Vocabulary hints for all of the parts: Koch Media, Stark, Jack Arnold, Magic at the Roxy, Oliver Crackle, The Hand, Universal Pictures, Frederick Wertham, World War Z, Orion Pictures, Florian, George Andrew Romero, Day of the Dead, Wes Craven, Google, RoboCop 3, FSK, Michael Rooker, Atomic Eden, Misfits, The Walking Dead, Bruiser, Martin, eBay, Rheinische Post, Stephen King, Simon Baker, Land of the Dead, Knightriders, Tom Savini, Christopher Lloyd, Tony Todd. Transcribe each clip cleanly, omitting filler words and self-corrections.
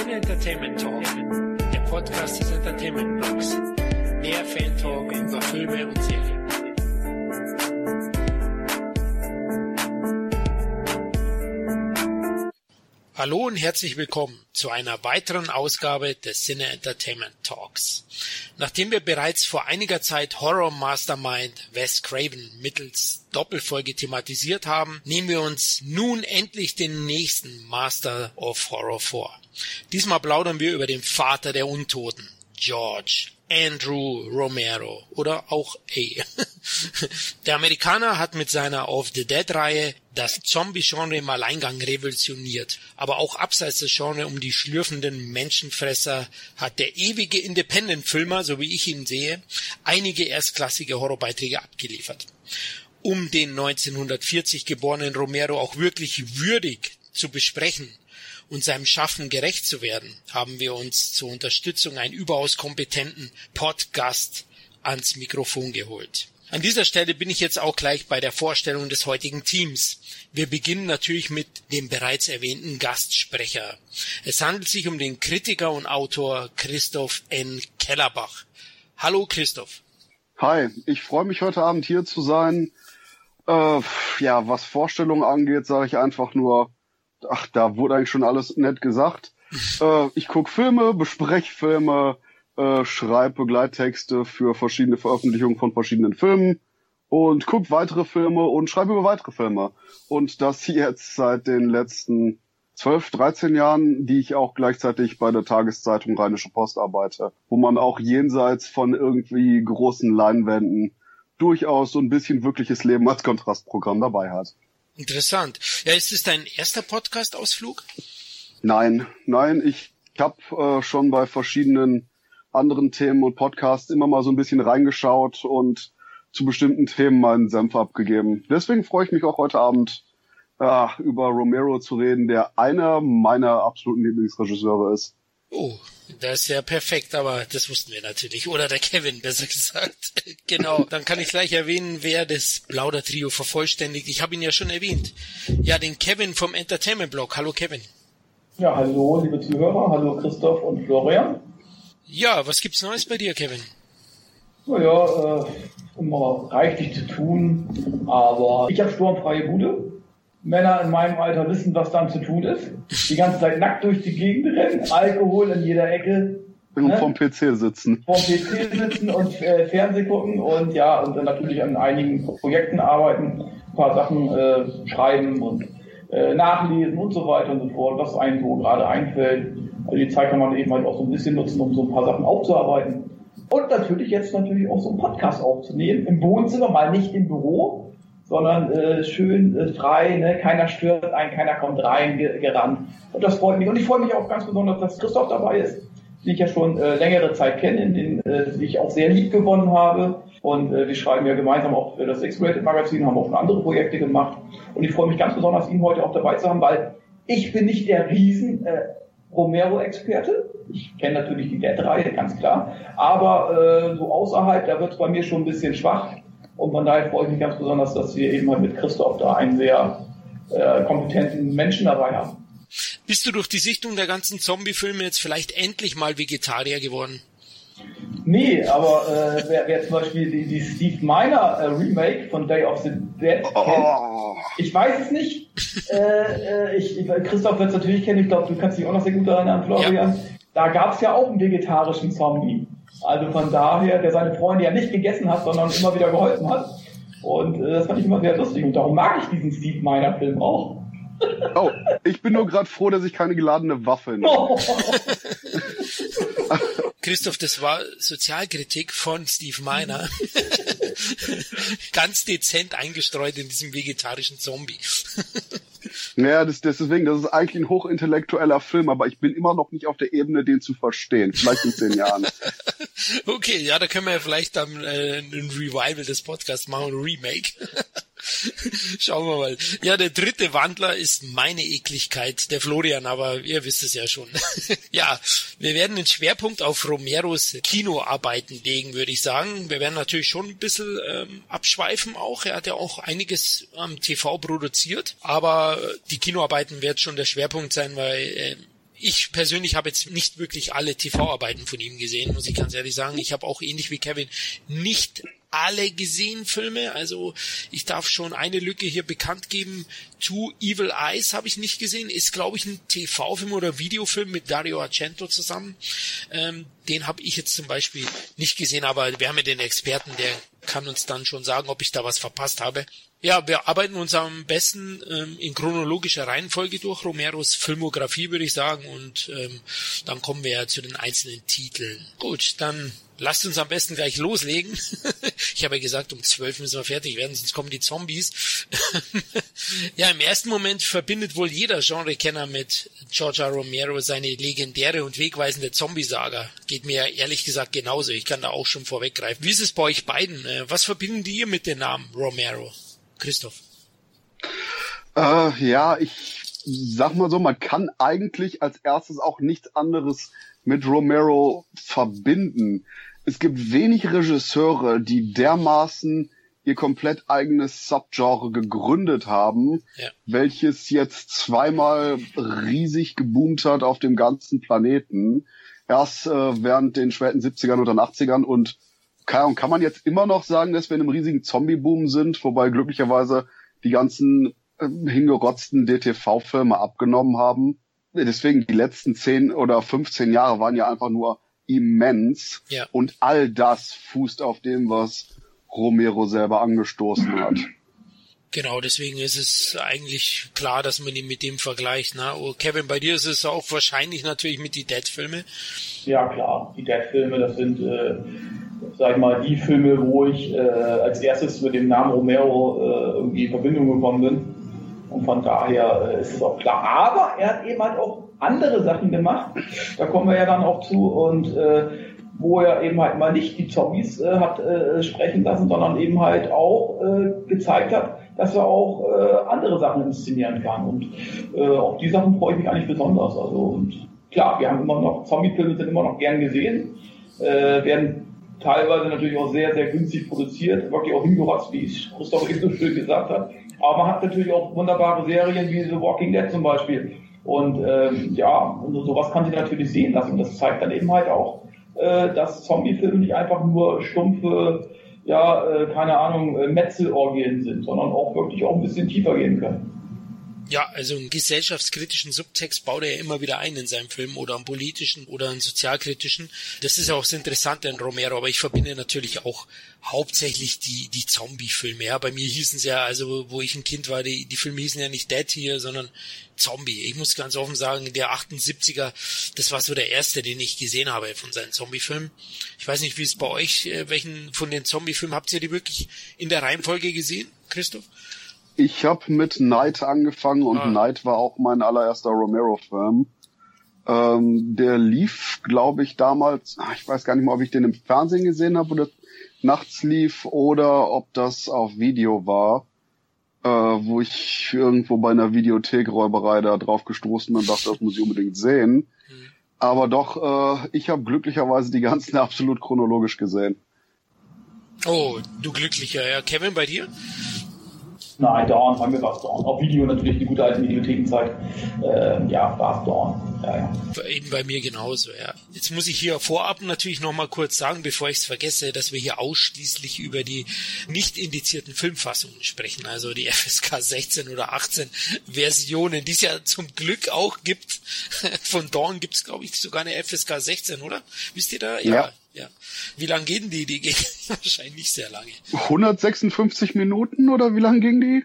Cine Entertainment Talk, der Podcast des Entertainment Blogs. Mehr Fan-Talk über Filme und Serien. Hallo und herzlich willkommen zu einer weiteren Ausgabe des Cine Entertainment Talks. Nachdem wir bereits vor einiger Zeit Horror Mastermind Wes Craven mittels Doppelfolge thematisiert haben, nehmen wir uns nun endlich den nächsten Master of Horror vor. Diesmal plaudern wir über den Vater der Untoten, George Andrew Romero oder auch A. Der Amerikaner hat mit seiner Of the Dead-Reihe das Zombie-Genre im Alleingang revolutioniert. Aber auch abseits des Genres um die schlürfenden Menschenfresser hat der ewige Independent-Filmer, so wie ich ihn sehe, einige erstklassige Horrorbeiträge abgeliefert. Um den 1940 geborenen Romero auch wirklich würdig zu besprechen und seinem Schaffen gerecht zu werden, haben wir uns zur Unterstützung einen überaus kompetenten Podcast ans Mikrofon geholt. An dieser Stelle bin ich jetzt auch gleich bei der Vorstellung des heutigen Teams. Wir beginnen natürlich mit dem bereits erwähnten Gastsprecher. Es handelt sich um den Kritiker und Autor Christoph N. Kellerbach. Hallo Christoph. Hi, ich freue mich heute Abend hier zu sein. Was Vorstellungen angeht, sage ich einfach nur, ach, da wurde eigentlich schon alles nett gesagt. Ich gucke Filme, bespreche Filme, schreibe Begleittexte für verschiedene Veröffentlichungen von verschiedenen Filmen und gucke weitere Filme und schreibe über weitere Filme. Und das jetzt seit den letzten 12, 13 Jahren, die ich auch gleichzeitig bei der Tageszeitung Rheinische Post arbeite, wo man auch jenseits von irgendwie großen Leinwänden durchaus so ein bisschen wirkliches Leben als Kontrastprogramm dabei hat. Interessant. Ja, ist es dein erster Podcast-Ausflug? Nein. Ich habe schon bei verschiedenen anderen Themen und Podcasts immer mal so ein bisschen reingeschaut und zu bestimmten Themen meinen Senf abgegeben. Deswegen freue ich mich auch heute Abend, über Romero zu reden, der einer meiner absoluten Lieblingsregisseure ist. Oh, das ist ja perfekt, aber das wussten wir natürlich. Oder der Kevin, besser gesagt. Genau, dann kann ich gleich erwähnen, wer das Plaudertrio vervollständigt. Ich habe ihn ja schon erwähnt. Ja, den Kevin vom Entertainment-Blog. Hallo Kevin. Ja, hallo liebe Zuhörer, hallo Christoph und Florian. Ja, was gibt's Neues bei dir, Kevin? Naja, immer reichlich zu tun, aber ich habe sturmfreie Bude. Männer in meinem Alter wissen, was dann zu tun ist. Die ganze Zeit nackt durch die Gegend rennen, Alkohol in jeder Ecke. Und vorm PC sitzen. Und Fernsehen gucken und ja, und dann natürlich an einigen Projekten arbeiten, ein paar Sachen schreiben und nachlesen und so weiter und so fort, was einem so gerade einfällt. Also die Zeit kann man eben halt auch so ein bisschen nutzen, um so ein paar Sachen aufzuarbeiten. Und natürlich auch so einen Podcast aufzunehmen. Im Wohnzimmer, mal nicht im Büro, sondern schön frei, ne? Keiner stört einen, keiner kommt rein, gerannt. Und das freut mich. Und ich freue mich auch ganz besonders, dass Christoph dabei ist, den ich ja schon längere Zeit kenne, den ich auch sehr lieb gewonnen habe. Und wir schreiben ja gemeinsam auch das X-Rated-Magazin, haben auch schon andere Projekte gemacht. Und ich freue mich ganz besonders, ihn heute auch dabei zu haben, weil ich bin nicht der riesen Romero-Experte. Ich kenne natürlich die Dead-Reihe, ganz klar. Aber so außerhalb, da wird es bei mir schon ein bisschen schwach. Und von daher freue ich mich ganz besonders, dass wir eben halt mit Christoph da einen sehr kompetenten Menschen dabei haben. Bist du durch die Sichtung der ganzen Zombie-Filme jetzt vielleicht endlich mal Vegetarier geworden? Nee, aber wer zum Beispiel die Steve Miner Remake von Day of the Dead kennt, ich weiß es nicht. Christoph wird es natürlich kennen, ich glaube, du kannst dich auch noch sehr gut daran erinnern, Florian. Ja. Da gab es ja auch einen vegetarischen Zombie. Also von daher, der seine Freunde ja nicht gegessen hat, sondern immer wieder geholfen hat. Und das fand ich immer sehr lustig. Und darum mag ich diesen Steve Miner-Film auch. Oh, ich bin nur gerade froh, dass ich keine geladene Waffe habe. Oh. Christoph, das war Sozialkritik von Steve Miner. Ganz dezent eingestreut in diesem vegetarischen Zombie. Naja, deswegen, das ist eigentlich ein hochintellektueller Film, aber ich bin immer noch nicht auf der Ebene, den zu verstehen. Vielleicht in 10 Jahren. Okay, ja, da können wir ja vielleicht dann ein Revival des Podcasts machen, ein Remake. Schauen wir mal. Ja, der dritte Wandler ist meine Ekligkeit, der Florian, aber ihr wisst es ja schon. Ja, wir werden den Schwerpunkt auf Romeros Kinoarbeiten legen, würde ich sagen. Wir werden natürlich schon ein bisschen abschweifen auch. Er hat ja auch einiges am TV produziert, aber die Kinoarbeiten wird schon der Schwerpunkt sein, weil Ich persönlich habe jetzt nicht wirklich alle TV-Arbeiten von ihm gesehen, muss ich ganz ehrlich sagen. Ich habe auch ähnlich wie Kevin nicht alle gesehen Filme, also ich darf schon eine Lücke hier bekannt geben. Two Evil Eyes habe ich nicht gesehen, ist glaube ich ein TV-Film oder Videofilm mit Dario Argento zusammen. Den habe ich jetzt zum Beispiel nicht gesehen, aber wir haben ja den Experten, der kann uns dann schon sagen, ob ich da was verpasst habe. Ja, wir arbeiten uns am besten in chronologischer Reihenfolge durch Romeros Filmografie, würde ich sagen, und dann kommen wir ja zu den einzelnen Titeln. Gut, dann lasst uns am besten gleich loslegen. Ich habe ja gesagt, um 12 müssen wir fertig werden, sonst kommen die Zombies. Ja, im ersten Moment verbindet wohl jeder Genrekenner mit George R. Romero seine legendäre und wegweisende Zombie-Saga. Geht mir ehrlich gesagt genauso. Ich kann da auch schon vorweggreifen. Wie ist es bei euch beiden? Was verbinden die ihr mit dem Namen Romero? Christoph? Ja, ich sag mal so, man kann eigentlich als erstes auch nichts anderes mit Romero verbinden. Es gibt wenig Regisseure, die dermaßen ihr komplett eigenes Subgenre gegründet haben, ja, welches jetzt zweimal riesig geboomt hat auf dem ganzen Planeten. Erst während den späten 70ern und dann 80ern und kann man jetzt immer noch sagen, dass wir in einem riesigen Zombie-Boom sind, wobei glücklicherweise die ganzen hingerotzten DTV-Filme abgenommen haben. Deswegen die letzten 10 oder 15 Jahre waren ja einfach nur immens. Ja. Und all das fußt auf dem, was Romero selber angestoßen hat. Genau, deswegen ist es eigentlich klar, dass man ihn mit dem vergleicht. Ne? Oh, Kevin, bei dir ist es auch wahrscheinlich natürlich mit die Dead-Filme. Ja, klar. Die Dead-Filme, das sind sag ich mal, die Filme, wo ich als erstes mit dem Namen Romero irgendwie in Verbindung gekommen bin. Und von daher ist es auch klar. Aber er hat eben halt auch andere Sachen gemacht. Da kommen wir ja dann auch zu. Und wo er eben halt mal nicht die Zombies hat sprechen lassen, sondern eben halt auch gezeigt hat, dass er auch andere Sachen inszenieren kann. Und auf die Sachen freue ich mich eigentlich besonders. Also und klar, wir haben immer noch, Zombie-Filme sind immer noch gern gesehen, werden teilweise natürlich auch sehr, sehr günstig produziert, wirklich auch hingerotzt, wie es Christoph eben so schön gesagt hat. Aber man hat natürlich auch wunderbare Serien wie The Walking Dead zum Beispiel. Und ja, und sowas kann sich natürlich sehen lassen. Und das zeigt dann eben halt auch, dass Zombie-Filme nicht einfach nur stumpfe, ja, keine Ahnung, Metzelorgien sind, sondern auch wirklich auch ein bisschen tiefer gehen können. Ja, also einen gesellschaftskritischen Subtext baut er ja immer wieder ein in seinem Film oder einen politischen oder einen sozialkritischen. Das ist ja auch das Interessante an Romero, aber ich verbinde natürlich auch hauptsächlich die Zombie-Filme. Ja, bei mir hießen es ja, also wo ich ein Kind war, die Filme hießen ja nicht Dead hier, sondern Zombie. Ich muss ganz offen sagen, der 78er, das war so der erste, den ich gesehen habe von seinen Zombie-Filmen. Ich weiß nicht, wie es bei euch, welchen von den Zombie-Filmen, habt ihr die wirklich in der Reihenfolge gesehen, Christoph? Ich habe mit Night angefangen und Night war auch mein allererster Romero-Film. Der lief, glaube ich, damals, ich weiß gar nicht mal, ob ich den im Fernsehen gesehen habe oder nachts lief oder ob das auf Video war, wo ich irgendwo bei einer Videothekräuberei da drauf gestoßen bin und dachte, das muss ich unbedingt sehen. Aber doch, ich habe glücklicherweise die ganzen absolut chronologisch gesehen. Oh, du Glücklicher. Ja, Kevin, bei dir? Nein, Dawn, bei mir war es Dawn. Auf Video natürlich, die gute alte Videothekenzeit. Ja, war es Dawn. Ja, ja. Eben bei mir genauso, ja. Jetzt muss ich hier vorab natürlich nochmal kurz sagen, bevor ich es vergesse, dass wir hier ausschließlich über die nicht indizierten Filmfassungen sprechen, also die FSK 16 oder 18 Versionen, die es ja zum Glück auch gibt. Von Dawn gibt es, glaube ich, sogar eine FSK 16, oder? Wisst ihr da? Ja. Ja. Wie lang gehen die? Die gehen wahrscheinlich nicht sehr lange. 156 Minuten oder wie lang ging die?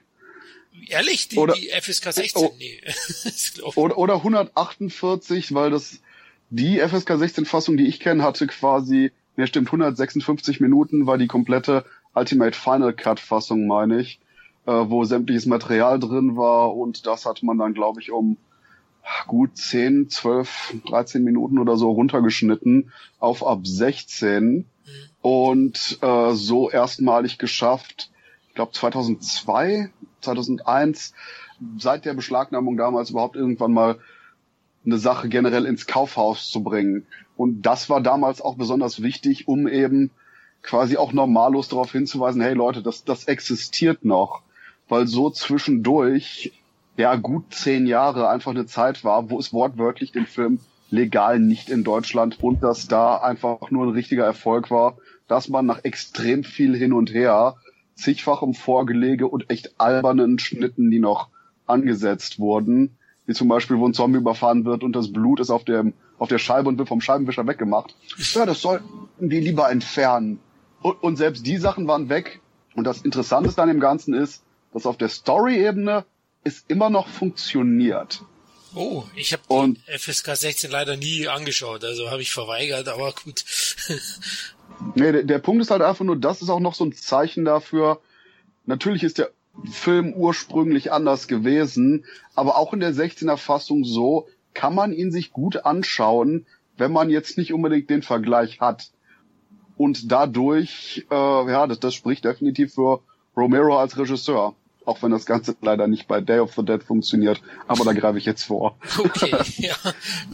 Ehrlich, die FSK 16? Oh, nee. oder 148, weil die FSK 16-Fassung, die ich kenne, hatte quasi, ne, stimmt, 156 Minuten war die komplette Ultimate Final Cut-Fassung, meine ich, wo sämtliches Material drin war und das hat man dann, glaube ich, um gut 10, 12, 13 Minuten oder so runtergeschnitten auf ab 16 und so erstmalig geschafft, ich glaube 2002, 2001, seit der Beschlagnahmung damals überhaupt irgendwann mal eine Sache generell ins Kaufhaus zu bringen. Und das war damals auch besonders wichtig, um eben quasi auch normallos darauf hinzuweisen, hey Leute, das existiert noch, weil so zwischendurch ja gut 10 Jahre einfach eine Zeit war, wo es wortwörtlich den Film legal nicht in Deutschland und dass da einfach nur ein richtiger Erfolg war, dass man nach extrem viel hin und her, zigfachem Vorgelege und echt albernen Schnitten, die noch angesetzt wurden, wie zum Beispiel, wo ein Zombie überfahren wird und das Blut ist auf der Scheibe und wird vom Scheibenwischer weggemacht. Ja, das sollten die lieber entfernen. Und selbst die Sachen waren weg. Und das Interessanteste an dem Ganzen ist, dass auf der Story-Ebene es immer noch funktioniert. Oh, ich habe den FSK 16 leider nie angeschaut, also habe ich verweigert, aber gut. Nee, der Punkt ist halt einfach nur, das ist auch noch so ein Zeichen dafür. Natürlich ist der Film ursprünglich anders gewesen, aber auch in der 16er Fassung so, kann man ihn sich gut anschauen, wenn man jetzt nicht unbedingt den Vergleich hat. Und dadurch, das spricht definitiv für Romero als Regisseur. Auch wenn das Ganze leider nicht bei Day of the Dead funktioniert. Aber da greife ich jetzt vor. Okay,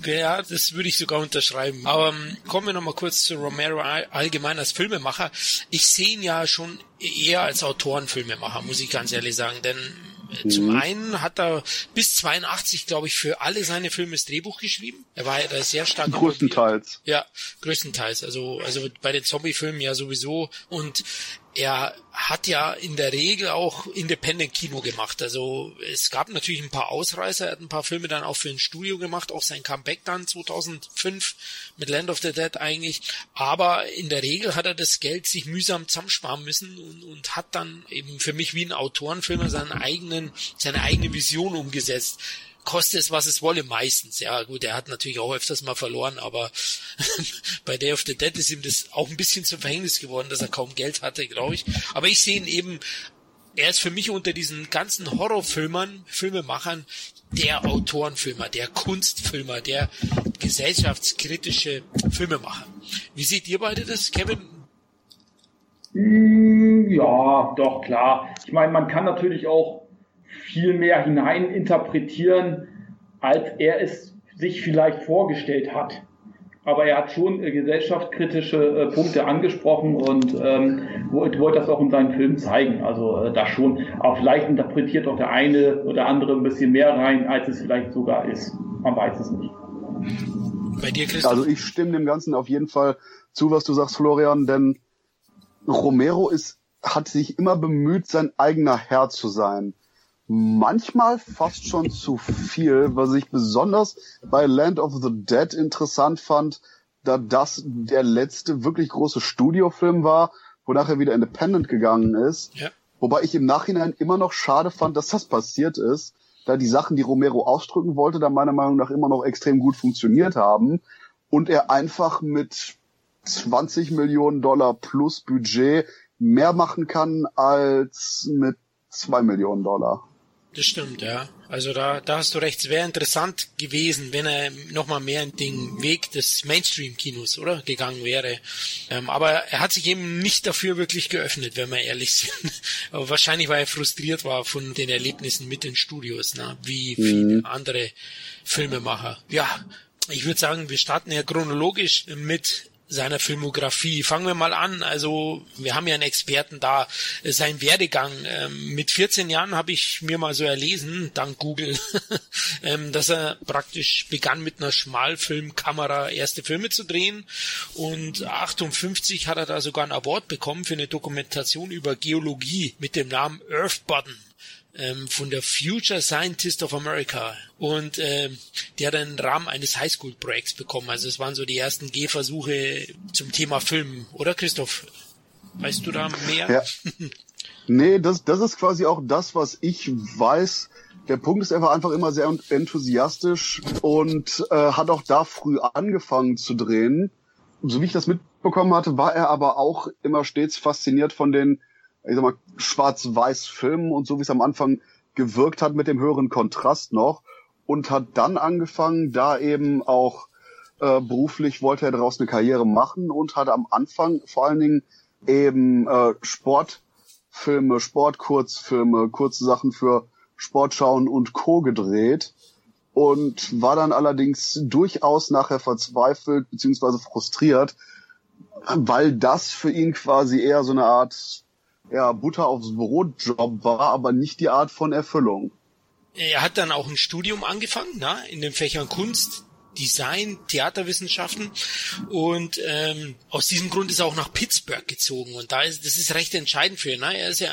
ja, das würde ich sogar unterschreiben. Aber kommen wir nochmal kurz zu Romero allgemein als Filmemacher. Ich sehe ihn ja schon eher als Autorenfilmemacher, muss ich ganz ehrlich sagen. Denn zum einen hat er bis 82, glaube ich, für alle seine Filme das Drehbuch geschrieben. Er war da sehr stark. Größtenteils. Ja, größtenteils. Also bei den Zombie-Filmen ja sowieso. Und er hat ja in der Regel auch Independent-Kino gemacht. Also es gab natürlich ein paar Ausreißer. Er hat ein paar Filme dann auch für ein Studio gemacht. Auch sein Comeback dann 2005 mit Land of the Dead eigentlich. Aber in der Regel hat er das Geld sich mühsam zusammensparen müssen und hat dann eben für mich wie ein Autorenfilmer seine eigene Vision umgesetzt. Koste es, was es wolle, meistens. Ja, gut, er hat natürlich auch öfters mal verloren, aber bei Day of the Dead ist ihm das auch ein bisschen zum Verhängnis geworden, dass er kaum Geld hatte, glaube ich. Aber ich sehe ihn eben, er ist für mich unter diesen ganzen Horrorfilmemachern, der Autorenfilmer, der Kunstfilmer, der gesellschaftskritische Filmemacher. Wie seht ihr beide das, Kevin? Ja, doch, klar. Ich meine, man kann natürlich auch viel mehr hinein interpretieren, als er es sich vielleicht vorgestellt hat. Aber er hat schon gesellschaftskritische Punkte angesprochen und wollte das auch in seinen Filmen zeigen. Also das schon. Aber vielleicht interpretiert auch der eine oder andere ein bisschen mehr rein, als es vielleicht sogar ist. Man weiß es nicht. Bei dir, Christoph? Also ich stimme dem Ganzen auf jeden Fall zu, was du sagst, Florian, denn Romero hat sich immer bemüht, sein eigener Herr zu sein. Manchmal fast schon zu viel, was ich besonders bei Land of the Dead interessant fand, da das der letzte wirklich große Studiofilm war, wonach er wieder independent gegangen ist. Ja. Wobei ich im Nachhinein immer noch schade fand, dass das passiert ist, da die Sachen, die Romero ausdrücken wollte, da meiner Meinung nach immer noch extrem gut funktioniert haben und er einfach mit 20 Millionen Dollar plus Budget mehr machen kann als mit 2 Millionen Dollar. Das stimmt, ja. Also da hast du recht. Es wäre interessant gewesen, wenn er nochmal mehr den Weg des Mainstream-Kinos, oder? Gegangen wäre. Aber er hat sich eben nicht dafür wirklich geöffnet, wenn wir ehrlich sind. Aber wahrscheinlich, weil er frustriert war von den Erlebnissen mit den Studios, ne? Wie viele andere Filmemacher. Ja, ich würde sagen, wir starten ja chronologisch mit seiner Filmografie. Fangen wir mal an. Also wir haben ja einen Experten da. Sein Werdegang. Mit 14 Jahren habe ich mir mal so erlesen, dank Google, dass er praktisch begann mit einer Schmalfilmkamera erste Filme zu drehen. Und 58 hat er da sogar einen Award bekommen für eine Dokumentation über Geologie mit dem Namen Earth Button von der Future Scientist of America. Und der hat einen Rahmen eines Highschool-Projekts bekommen. Also es waren so die ersten Gehversuche zum Thema Film. Oder, Christoph? Weißt du da mehr? Ja. Nee, das ist quasi auch das, was ich weiß. Der Punkt ist einfach immer sehr enthusiastisch und hat auch da früh angefangen zu drehen. So wie ich das mitbekommen hatte, war er aber auch immer stets fasziniert von den Schwarz-Weiß-Filmen und so, wie es am Anfang gewirkt hat mit dem höheren Kontrast noch und hat dann angefangen, da eben auch beruflich wollte er daraus eine Karriere machen und hat am Anfang vor allen Dingen eben Sportfilme, Sportkurzfilme, kurze Sachen für Sportschauen und Co. gedreht und war dann allerdings durchaus nachher verzweifelt bzw. frustriert, weil das für ihn quasi eher so eine Art Butter aufs Brot Job war, aber nicht die Art von Erfüllung. Er hat dann auch ein Studium angefangen, in den Fächern Kunst, Design, Theaterwissenschaften, und aus diesem Grund ist er auch nach Pittsburgh gezogen, und das ist recht entscheidend für ihn. Er ist ja,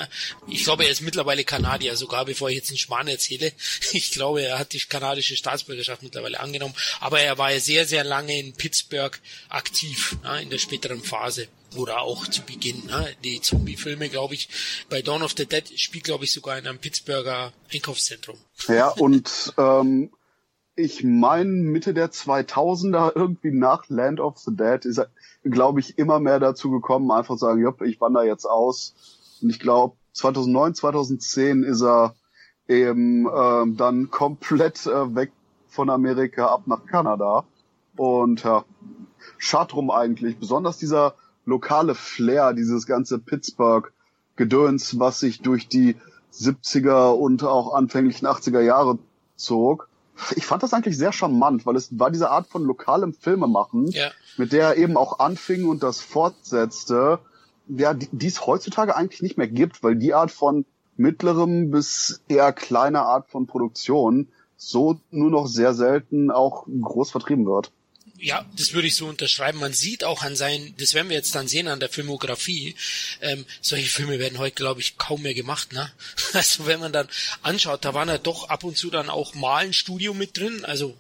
ich glaube, er ist mittlerweile Kanadier, sogar bevor ich jetzt einen Schmarrn erzähle. Ich glaube, er hat die kanadische Staatsbürgerschaft mittlerweile angenommen, aber er war ja sehr, sehr lange in Pittsburgh aktiv, in der späteren Phase. Oder auch zu Beginn, die Zombie-Filme, glaube ich, bei Dawn of the Dead spielt, glaube ich, sogar in einem Pittsburgher Einkaufszentrum. Ja, und ich meine, Mitte der 2000er, irgendwie nach Land of the Dead, ist er, glaube ich, immer mehr dazu gekommen, einfach sagen, jopp, ich wandere jetzt aus. Und ich glaube, 2009, 2010 ist er eben dann komplett weg von Amerika, ab nach Kanada. Und ja, schad drum eigentlich, besonders dieser lokale Flair, dieses ganze Pittsburgh-Gedöns, was sich durch die 70er und auch anfänglichen 80er Jahre zog. Ich fand das eigentlich sehr charmant, weil es war diese Art von lokalem Filmemachen, mit der er eben auch anfing und das fortsetzte, die es heutzutage eigentlich nicht mehr gibt, weil die Art von mittlerem bis eher kleiner Art von Produktion so nur noch sehr selten auch groß vertrieben wird. Ja, das würde ich so unterschreiben. Man sieht auch an seinen, das werden wir jetzt dann sehen an der Filmografie, solche Filme werden heute, glaube ich, kaum mehr gemacht, Also wenn man dann anschaut, da waren ja doch ab und zu dann auch mal ein Studio mit drin, also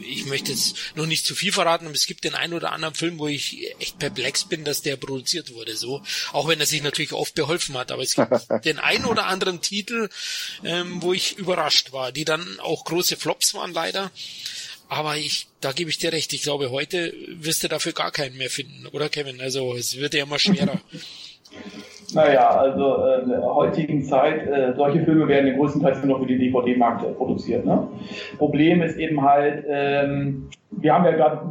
ich möchte jetzt noch nicht zu viel verraten, aber es gibt den einen oder anderen Film, wo ich echt perplex bin, dass der produziert wurde, so. Auch wenn er sich natürlich oft beholfen hat, aber es gibt den einen oder anderen Titel, wo ich überrascht war, die dann auch große Flops waren leider. Aber da gebe ich dir recht. Ich glaube, heute wirst du dafür gar keinen mehr finden, oder Kevin? Also es wird ja immer schwerer. Naja, also in der heutigen Zeit, solche Filme werden im größten Teil nur noch für den DVD-Markt produziert. Problem ist eben halt, wir haben ja gerade,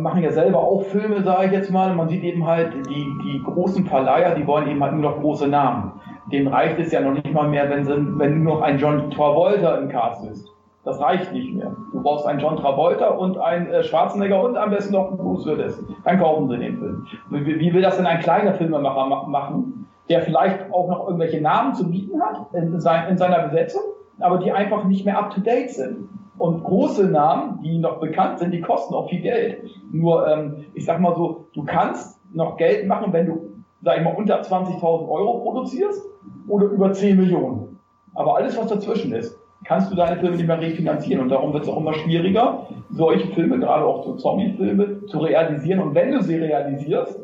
machen ja selber auch Filme, sage ich jetzt mal. Man sieht eben halt, die großen Verleiher, die wollen eben halt nur noch große Namen. Dem reicht es ja noch nicht mal mehr, wenn nur noch ein John Travolta im Cast ist. Das reicht nicht mehr. Du brauchst einen John Travolta und einen Schwarzenegger und am besten noch einen Bruiser. Dann kaufen sie den Film. Wie will das denn ein kleiner Filmemacher machen, der vielleicht auch noch irgendwelche Namen zu bieten hat in seiner Besetzung, aber die einfach nicht mehr up-to-date sind? Und große Namen, die noch bekannt sind, die kosten auch viel Geld. Nur, ich sag mal so, du kannst noch Geld machen, wenn du, sag ich mal, unter 20.000 Euro produzierst oder über 10 Millionen. Aber alles, was dazwischen ist, kannst du deine Filme nicht mehr refinanzieren. Und darum wird es auch immer schwieriger, solche Filme, gerade auch so Zombie-Filme, zu realisieren. Und wenn du sie realisierst,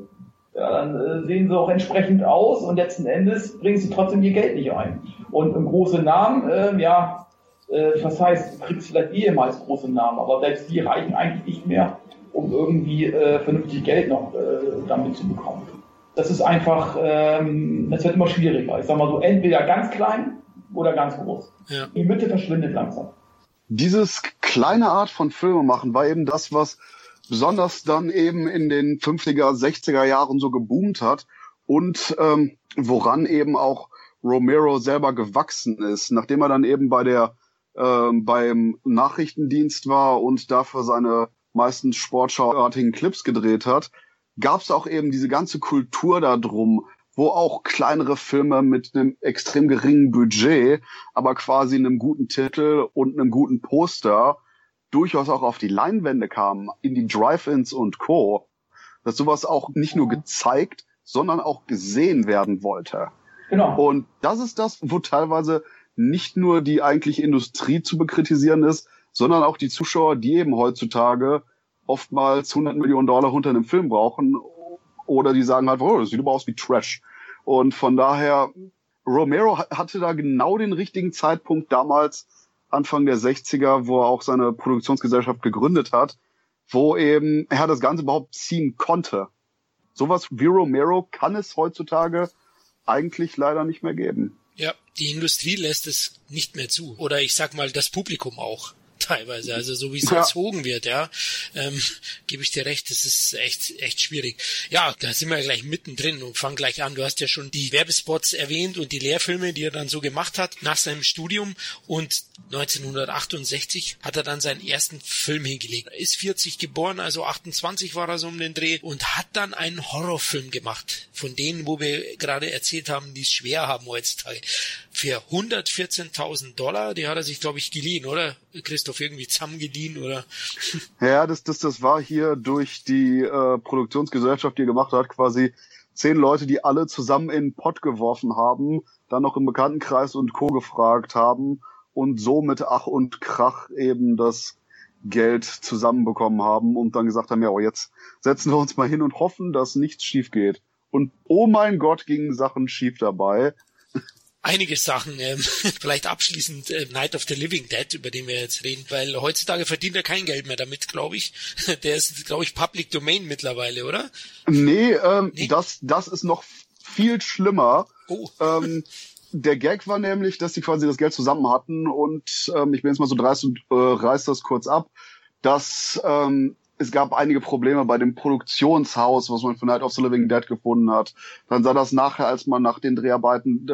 dann sehen sie auch entsprechend aus und letzten Endes bringst du trotzdem ihr Geld nicht ein. Und im großen Namen, was heißt, du kriegst vielleicht ehemals große Namen, aber selbst die reichen eigentlich nicht mehr, um irgendwie vernünftig Geld noch damit zu bekommen. Das ist einfach, das wird immer schwieriger. Ich sag mal so, entweder ganz klein oder ganz groß. Ja. Die Mitte verschwindet langsam. Dieses kleine Art von Filmemachen war eben das, was besonders dann eben in den 50er, 60er Jahren so geboomt hat und woran eben auch Romero selber gewachsen ist. Nachdem er dann eben beim Nachrichtendienst war und dafür seine meistens sportschauartigen Clips gedreht hat, gab es auch eben diese ganze Kultur da drum, wo auch kleinere Filme mit einem extrem geringen Budget, aber quasi einem guten Titel und einem guten Poster durchaus auch auf die Leinwände kamen, in die Drive-Ins und Co., dass sowas auch nicht nur gezeigt, sondern auch gesehen werden wollte. Genau. Und das ist das, wo teilweise nicht nur die eigentliche Industrie zu bekritisieren ist, sondern auch die Zuschauer, die eben heutzutage oftmals 100 Millionen Dollar hinter einem Film brauchen, oder die sagen halt, oh, das sieht aber aus wie Trash. Und von daher, Romero hatte da genau den richtigen Zeitpunkt damals, Anfang der 60er, wo er auch seine Produktionsgesellschaft gegründet hat, wo eben er das Ganze überhaupt ziehen konnte. Sowas wie Romero kann es heutzutage eigentlich leider nicht mehr geben. Ja, die Industrie lässt es nicht mehr zu. Oder ich sag mal, das Publikum auch. teilweise, also so wie es erzogen wird, ja, gebe ich dir recht, das ist echt schwierig. Ja, da sind wir gleich mittendrin und fangen gleich an. Du hast ja schon die Werbespots erwähnt und die Lehrfilme, die er dann so gemacht hat nach seinem Studium, und 1968 hat er dann seinen ersten Film hingelegt. Er ist 40 geboren, also 28 war er so um den Dreh, und hat dann einen Horrorfilm gemacht, von denen, wo wir gerade erzählt haben, die es schwer haben heutzutage. Für $114.000, die hat er sich, glaube ich, geliehen, oder, Christoph, irgendwie zusammengeliehen, oder? Ja, das war hier durch die Produktionsgesellschaft, die er gemacht hat, quasi 10 Leute, die alle zusammen in den Pott geworfen haben, dann noch im Bekanntenkreis und Co. gefragt haben und so mit Ach und Krach eben das Geld zusammenbekommen haben und dann gesagt haben, ja, jetzt setzen wir uns mal hin und hoffen, dass nichts schief geht. Und oh mein Gott, gingen Sachen schief dabei. Einige Sachen, vielleicht abschließend Night of the Living Dead, über den wir jetzt reden, weil heutzutage verdient er kein Geld mehr damit, glaube ich. Der ist, glaube ich, Public Domain mittlerweile, oder? Nee, nee? Das ist noch viel schlimmer. Oh. Der Gag war nämlich, dass sie quasi das Geld zusammen hatten und ich bin jetzt mal so dreist und reiß das kurz ab, dass es gab einige Probleme bei dem Produktionshaus, was man für Night of the Living Dead gefunden hat. Dann sah das nachher, als man nach den Dreharbeiten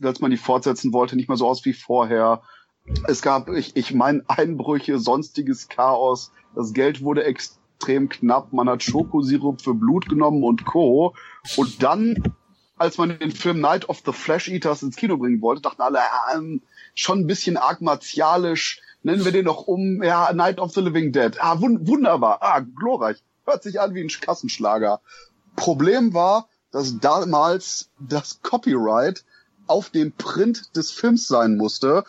als man die fortsetzen wollte, nicht mehr so aus wie vorher. Es gab, ich meine, Einbrüche, sonstiges Chaos. Das Geld wurde extrem knapp. Man hat Schokosirup für Blut genommen und Co. Und dann, als man den Film Night of the Flesh Eaters ins Kino bringen wollte, dachten alle, schon ein bisschen arg martialisch. Nennen wir den noch um, ja, Night of the Living Dead. Ah, wunderbar, ah, glorreich. Hört sich an wie ein Kassenschlager. Problem war, dass damals das Copyright auf dem Print des Films sein musste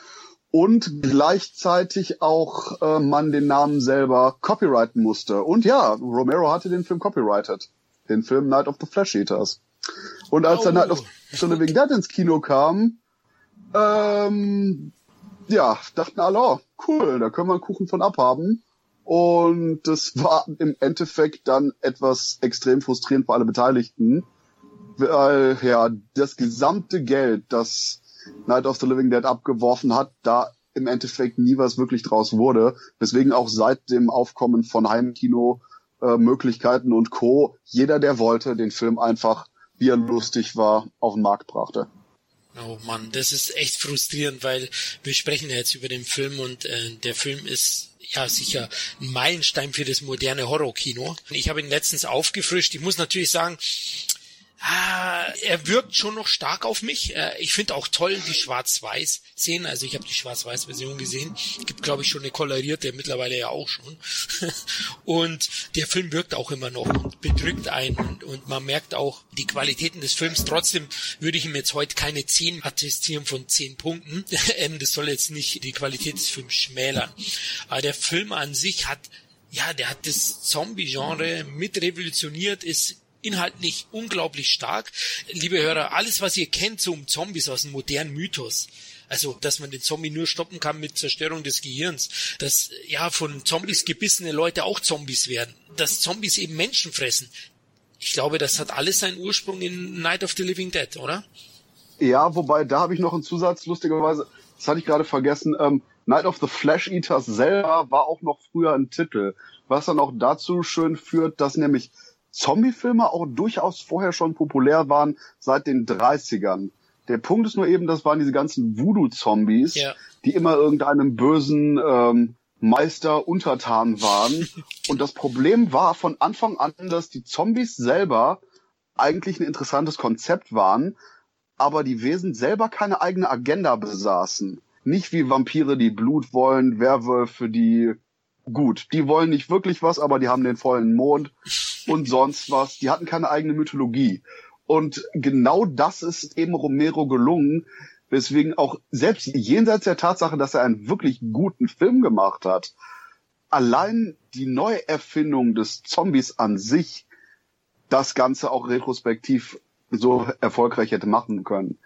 und gleichzeitig auch man den Namen selber copyrighten musste. Und ja, Romero hatte den Film copyrighted. Den Film Night of the Flesh Eaters. Und als der Night of the Living Dead ins Kino kam, dachten alle, oh, cool, da können wir einen Kuchen von abhaben. Und das war im Endeffekt dann etwas extrem frustrierend für alle Beteiligten. Weil, ja, das gesamte Geld, das Night of the Living Dead abgeworfen hat, da im Endeffekt nie was wirklich draus wurde. Deswegen auch seit dem Aufkommen von Heimkino, Möglichkeiten und Co. jeder, der wollte, den Film einfach, wie er lustig war, auf den Markt brachte. Oh Mann, das ist echt frustrierend, weil wir sprechen ja jetzt über den Film und der Film ist ja sicher ein Meilenstein für das moderne Horrorkino. Ich habe ihn letztens aufgefrischt. Ich muss natürlich sagen, er wirkt schon noch stark auf mich. Ich finde auch toll die Schwarz-Weiß-Szenen. Also ich habe die Schwarz-Weiß-Version gesehen. Gibt, glaube ich, schon eine kolorierte mittlerweile ja auch schon. Und der Film wirkt auch immer noch und bedrückt einen. Und man merkt auch die Qualitäten des Films. Trotzdem würde ich ihm jetzt heute keine 10 attestieren von 10 Punkten. Das soll jetzt nicht die Qualität des Films schmälern. Aber der Film an sich der hat das Zombie-Genre mit revolutioniert, ist inhaltlich unglaublich stark. Liebe Hörer, alles, was ihr kennt, so um Zombies aus dem modernen Mythos, also, dass man den Zombie nur stoppen kann mit Zerstörung des Gehirns, dass, ja, von Zombies gebissene Leute auch Zombies werden, dass Zombies eben Menschen fressen. Ich glaube, das hat alles seinen Ursprung in Night of the Living Dead, oder? Ja, wobei, da habe ich noch einen Zusatz, lustigerweise, das hatte ich gerade vergessen, Night of the Flesh Eaters selber war auch noch früher ein Titel, was dann auch dazu schön führt, dass nämlich Zombie-Filme auch durchaus vorher schon populär waren, seit den 30ern. Der Punkt ist nur eben, das waren diese ganzen Voodoo-Zombies, die immer irgendeinem bösen Meister untertan waren. Und das Problem war von Anfang an, dass die Zombies selber eigentlich ein interessantes Konzept waren, aber die Wesen selber keine eigene Agenda besaßen. Nicht wie Vampire, die Blut wollen, Werwölfe, die... Gut, die wollen nicht wirklich was, aber die haben den vollen Mond und sonst was. Die hatten keine eigene Mythologie. Und genau das ist eben Romero gelungen, weswegen auch selbst jenseits der Tatsache, dass er einen wirklich guten Film gemacht hat, allein die Neuerfindung des Zombies an sich das Ganze auch retrospektiv so erfolgreich hätte machen können.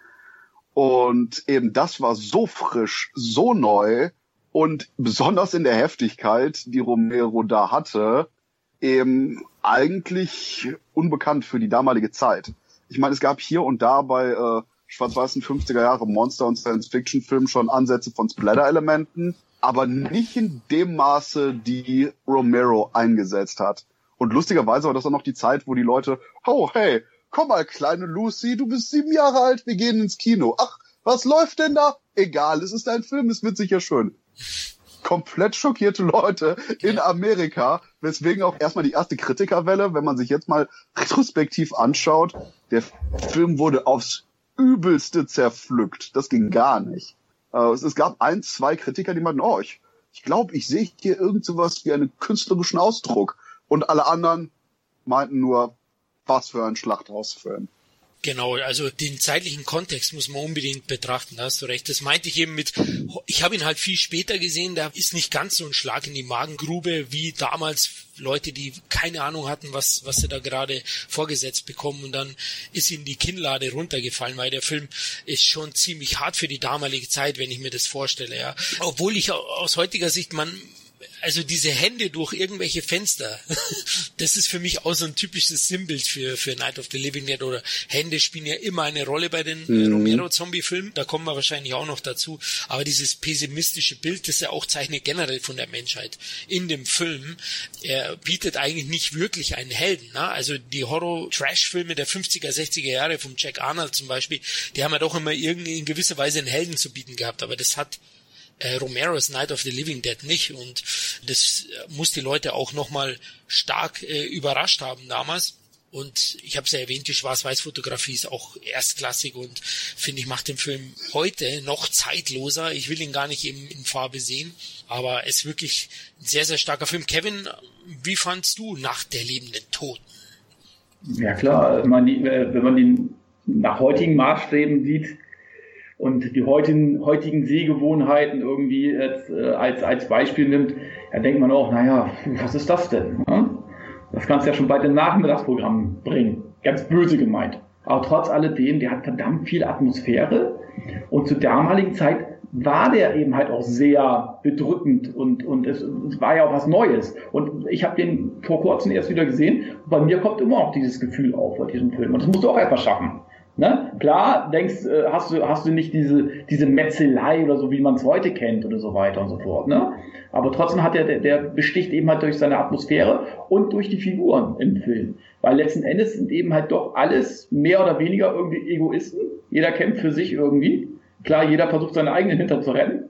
Und eben das war so frisch, so neu, und besonders in der Heftigkeit, die Romero da hatte, eben eigentlich unbekannt für die damalige Zeit. Ich meine, es gab hier und da bei schwarz-weißen 50er Jahre Monster- und Science-Fiction-Filmen schon Ansätze von Splatter-Elementen, aber nicht in dem Maße, die Romero eingesetzt hat. Und lustigerweise war das dann noch die Zeit, wo die Leute, oh hey, komm mal kleine Lucy, du bist 7 Jahre alt, wir gehen ins Kino. Ach, was läuft denn da? Egal, es ist ein Film, es wird sicher schön. Komplett schockierte Leute in Amerika, weswegen auch erstmal die erste Kritikerwelle, wenn man sich jetzt mal retrospektiv anschaut, der Film wurde aufs Übelste zerpflückt. Das ging gar nicht. Es gab 1, 2 Kritiker, die meinten, oh, ich glaube, ich sehe hier irgend sowas wie einen künstlerischen Ausdruck. Und alle anderen meinten nur, was für ein Schlachthausfilm. Genau, also den zeitlichen Kontext muss man unbedingt betrachten, da hast du recht. Das meinte ich eben mit, ich habe ihn halt viel später gesehen, da ist nicht ganz so ein Schlag in die Magengrube wie damals Leute, die keine Ahnung hatten, was sie da gerade vorgesetzt bekommen, und dann ist ihnen die Kinnlade runtergefallen, weil der Film ist schon ziemlich hart für die damalige Zeit, wenn ich mir das vorstelle, ja. Obwohl ich aus heutiger Sicht, also diese Hände durch irgendwelche Fenster, das ist für mich auch so ein typisches Sinnbild für Night of the Living Dead, oder Hände spielen ja immer eine Rolle bei den Romero-Zombie-Filmen, da kommen wir wahrscheinlich auch noch dazu, aber dieses pessimistische Bild, das er auch zeichnet generell von der Menschheit in dem Film, er bietet eigentlich nicht wirklich einen Helden, ne? Also die Horror-Trash-Filme der 50er, 60er Jahre vom Jack Arnold zum Beispiel, die haben ja doch immer irgendwie in gewisser Weise einen Helden zu bieten gehabt, aber das hat Romero's Night of the Living Dead nicht, und das muss die Leute auch nochmal stark überrascht haben damals, und ich habe es ja erwähnt, die Schwarz-Weiß-Fotografie ist auch erstklassig und finde ich, macht den Film heute noch zeitloser. Ich will ihn gar nicht in Farbe sehen, aber es ist wirklich ein sehr, sehr starker Film. Kevin, wie fandst du Nacht der lebenden Toten? Ja klar, wenn man den nach heutigen Maßstäben sieht, und die heutigen Sehgewohnheiten irgendwie als Beispiel nimmt, dann denkt man auch, naja, was ist das denn? Das kannst du ja schon bei den Nachmittagsprogrammen bringen. Ganz böse gemeint. Aber trotz alledem, der hat verdammt viel Atmosphäre. Und zur damaligen Zeit war der eben halt auch sehr bedrückend. Und es war ja auch was Neues. Und ich habe den vor kurzem erst wieder gesehen. Und bei mir kommt immer noch dieses Gefühl auf bei diesem Film. Und das musst du auch einfach schaffen. Ne? Klar, denkst, hast du nicht diese Metzelei oder so, wie man es heute kennt oder so weiter und so fort, ne? Aber trotzdem hat der besticht eben halt durch seine Atmosphäre und durch die Figuren im Film. Weil letzten Endes sind eben halt doch alles mehr oder weniger irgendwie Egoisten. Jeder kämpft für sich irgendwie. Klar, jeder versucht seine eigenen Hinter zu retten.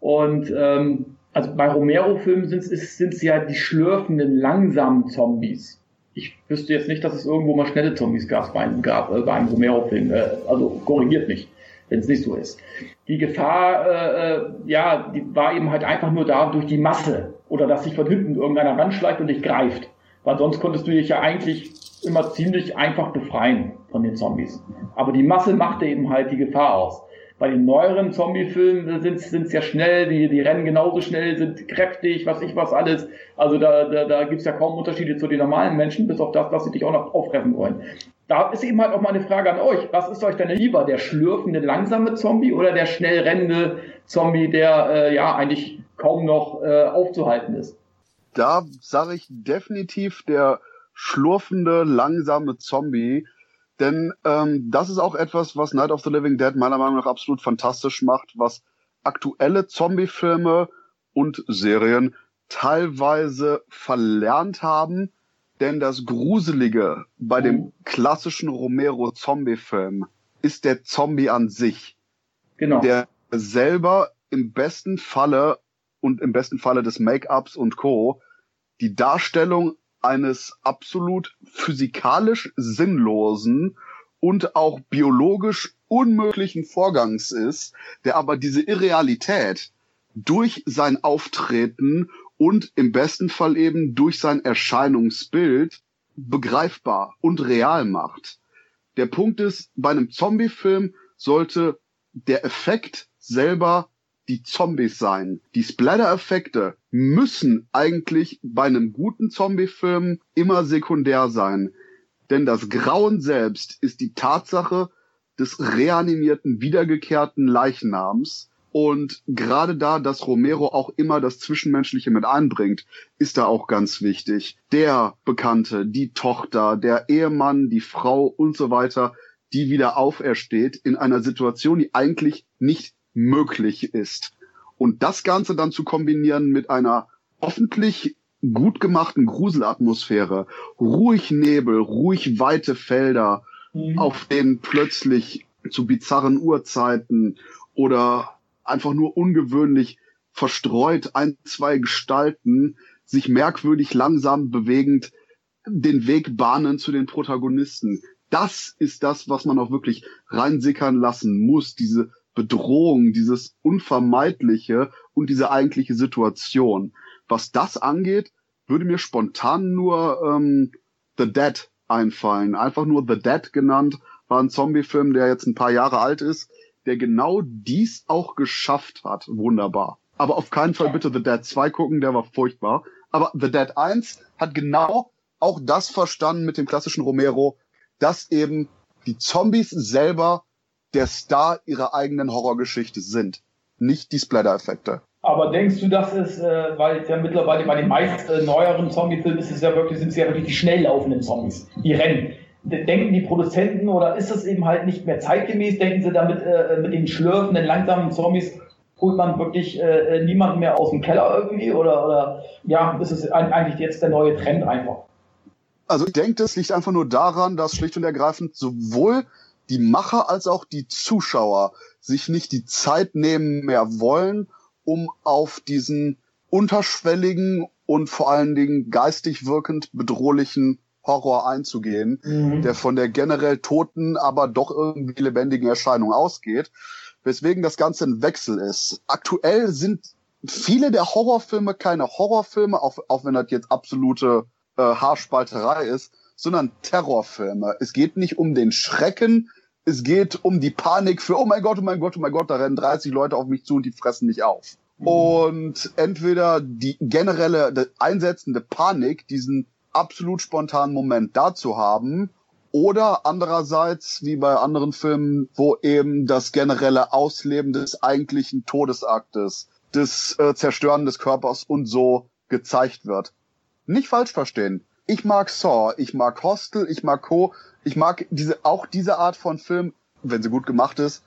Und, also bei Romero-Filmen sind es ja die schlürfenden, langsamen Zombies. Ich wüsste jetzt nicht, dass es irgendwo mal schnelle Zombies gab bei einem Romero-Film. Also korrigiert mich, wenn es nicht so ist. Die Gefahr, die war eben halt einfach nur da durch die Masse. Oder dass sich von hinten irgendeiner ranschleicht und dich greift. Weil sonst konntest du dich ja eigentlich immer ziemlich einfach befreien von den Zombies. Aber die Masse machte eben halt die Gefahr aus. Bei den neueren Zombie-Filmen sind's ja schnell, die rennen genauso schnell, sind kräftig, was ich was alles. Also da gibt's ja kaum Unterschiede zu den normalen Menschen, bis auf das, dass sie dich auch noch auffressen wollen. Da ist eben halt auch mal eine Frage an euch. Was ist euch denn lieber, der schlürfende, langsame Zombie oder der schnell rennende Zombie, der eigentlich kaum noch aufzuhalten ist? Da sage ich definitiv der schlurfende, langsame Zombie. Denn das ist auch etwas, was Night of the Living Dead meiner Meinung nach absolut fantastisch macht, was aktuelle Zombie-Filme und Serien teilweise verlernt haben. Denn das Gruselige bei dem klassischen Romero-Zombie-Film ist der Zombie an sich. Genau. Der selber im besten Falle des Make-ups und Co. die Darstellung eines absolut physikalisch sinnlosen und auch biologisch unmöglichen Vorgangs ist, der aber diese Irrealität durch sein Auftreten und im besten Fall eben durch sein Erscheinungsbild begreifbar und real macht. Der Punkt ist, bei einem Zombie-Film sollte der Effekt selber die Zombies sein. Die Splatter-Effekte müssen eigentlich bei einem guten Zombie-Film immer sekundär sein. Denn das Grauen selbst ist die Tatsache des reanimierten, wiedergekehrten Leichnams. Und gerade da, dass Romero auch immer das Zwischenmenschliche mit einbringt, ist da auch ganz wichtig. Der Bekannte, die Tochter, der Ehemann, die Frau und so weiter, die wieder aufersteht in einer Situation, die eigentlich nicht möglich ist. Und das Ganze dann zu kombinieren mit einer hoffentlich gut gemachten Gruselatmosphäre, ruhig Nebel, ruhig weite Felder, auf denen plötzlich zu bizarren Uhrzeiten oder einfach nur ungewöhnlich verstreut ein, zwei Gestalten sich merkwürdig langsam bewegend den Weg bahnen zu den Protagonisten. Das ist das, was man auch wirklich reinsickern lassen muss, diese Bedrohung, dieses Unvermeidliche und diese eigentliche Situation. Was das angeht, würde mir spontan nur The Dead einfallen. Einfach nur The Dead genannt, war ein Zombie-Film, der jetzt ein paar Jahre alt ist, der genau dies auch geschafft hat. Wunderbar. Aber auf keinen Fall bitte The Dead 2 gucken, der war furchtbar. Aber The Dead 1 hat genau auch das verstanden mit dem klassischen Romero, dass eben die Zombies selber der Star ihrer eigenen Horrorgeschichte sind. Nicht die Splatter-Effekte. Aber denkst du, das ist, weil ja mittlerweile bei den meisten neueren Zombie-Filmen ist es ja wirklich, sind es ja wirklich die schnell laufenden Zombies, die rennen. Denken die Produzenten, oder ist das eben halt nicht mehr zeitgemäß, denken sie damit mit den schlürfenden, langsamen Zombies holt man wirklich niemanden mehr aus dem Keller irgendwie, oder ja, ist es eigentlich jetzt der neue Trend einfach? Also ich denke, das liegt einfach nur daran, dass schlicht und ergreifend sowohl die Macher als auch die Zuschauer sich nicht die Zeit nehmen mehr wollen, um auf diesen unterschwelligen und vor allen Dingen geistig wirkend bedrohlichen Horror einzugehen, der von der generell toten, aber doch irgendwie lebendigen Erscheinung ausgeht, weswegen das Ganze ein Wechsel ist. Aktuell sind viele der Horrorfilme keine Horrorfilme, auch wenn das jetzt absolute Haarspalterei ist, sondern Terrorfilme. Es geht nicht um den Schrecken, es geht um die Panik für, oh mein Gott, oh mein Gott, oh mein Gott, da rennen 30 Leute auf mich zu und die fressen mich auf. Und entweder die generelle einsetzende Panik, diesen absolut spontanen Moment dazu haben, oder andererseits, wie bei anderen Filmen, wo eben das generelle Ausleben des eigentlichen Todesaktes, des Zerstören des Körpers und so gezeigt wird. Nicht falsch verstehen. Ich mag Saw, ich mag Hostel, ich mag Co., ich mag diese Art von Film, wenn sie gut gemacht ist.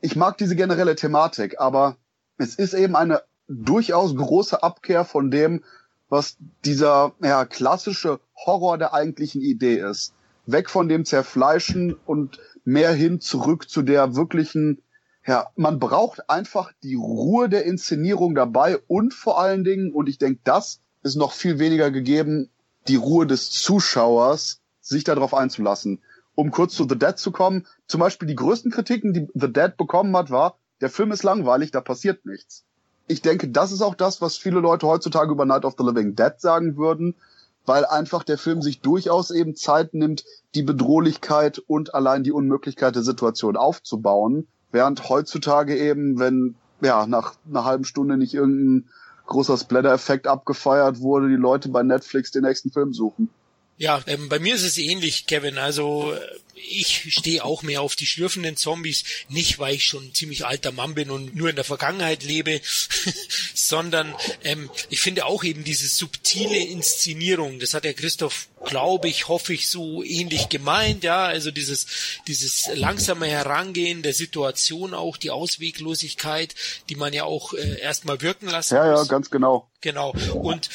Ich mag diese generelle Thematik, aber es ist eben eine durchaus große Abkehr von dem, was dieser klassische Horror der eigentlichen Idee ist. Weg von dem Zerfleischen und mehr hin zurück zu der wirklichen, man braucht einfach die Ruhe der Inszenierung dabei und vor allen Dingen, und ich denke, das ist noch viel weniger gegeben, die Ruhe des Zuschauers, sich darauf einzulassen. Um kurz zu The Dead zu kommen, zum Beispiel die größten Kritiken, die The Dead bekommen hat, war, der Film ist langweilig, da passiert nichts. Ich denke, das ist auch das, was viele Leute heutzutage über Night of the Living Dead sagen würden, weil einfach der Film sich durchaus eben Zeit nimmt, die Bedrohlichkeit und allein die Unmöglichkeit der Situation aufzubauen, während heutzutage eben, wenn nach einer halben Stunde nicht irgendein großer Splatter-Effekt abgefeiert wurde, die Leute bei Netflix den nächsten Film suchen. Ja, bei mir ist es ähnlich, Kevin. Also ich stehe auch mehr auf die schlürfenden Zombies, nicht weil ich schon ein ziemlich alter Mann bin und nur in der Vergangenheit lebe, sondern ich finde auch eben diese subtile Inszenierung, das hat der Christoph, glaube ich, hoffe ich, so ähnlich gemeint, also dieses langsame Herangehen der Situation auch, die Ausweglosigkeit, die man ja auch erstmal wirken lassen muss. Ja, ganz genau. Genau. Und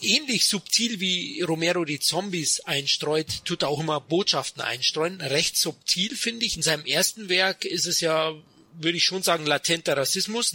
ähnlich subtil wie Romero die Zombies einstreut, tut er auch immer Botschaften einstreuen. Recht subtil, finde ich. In seinem ersten Werk ist es ja, würde ich schon sagen, latenter Rassismus,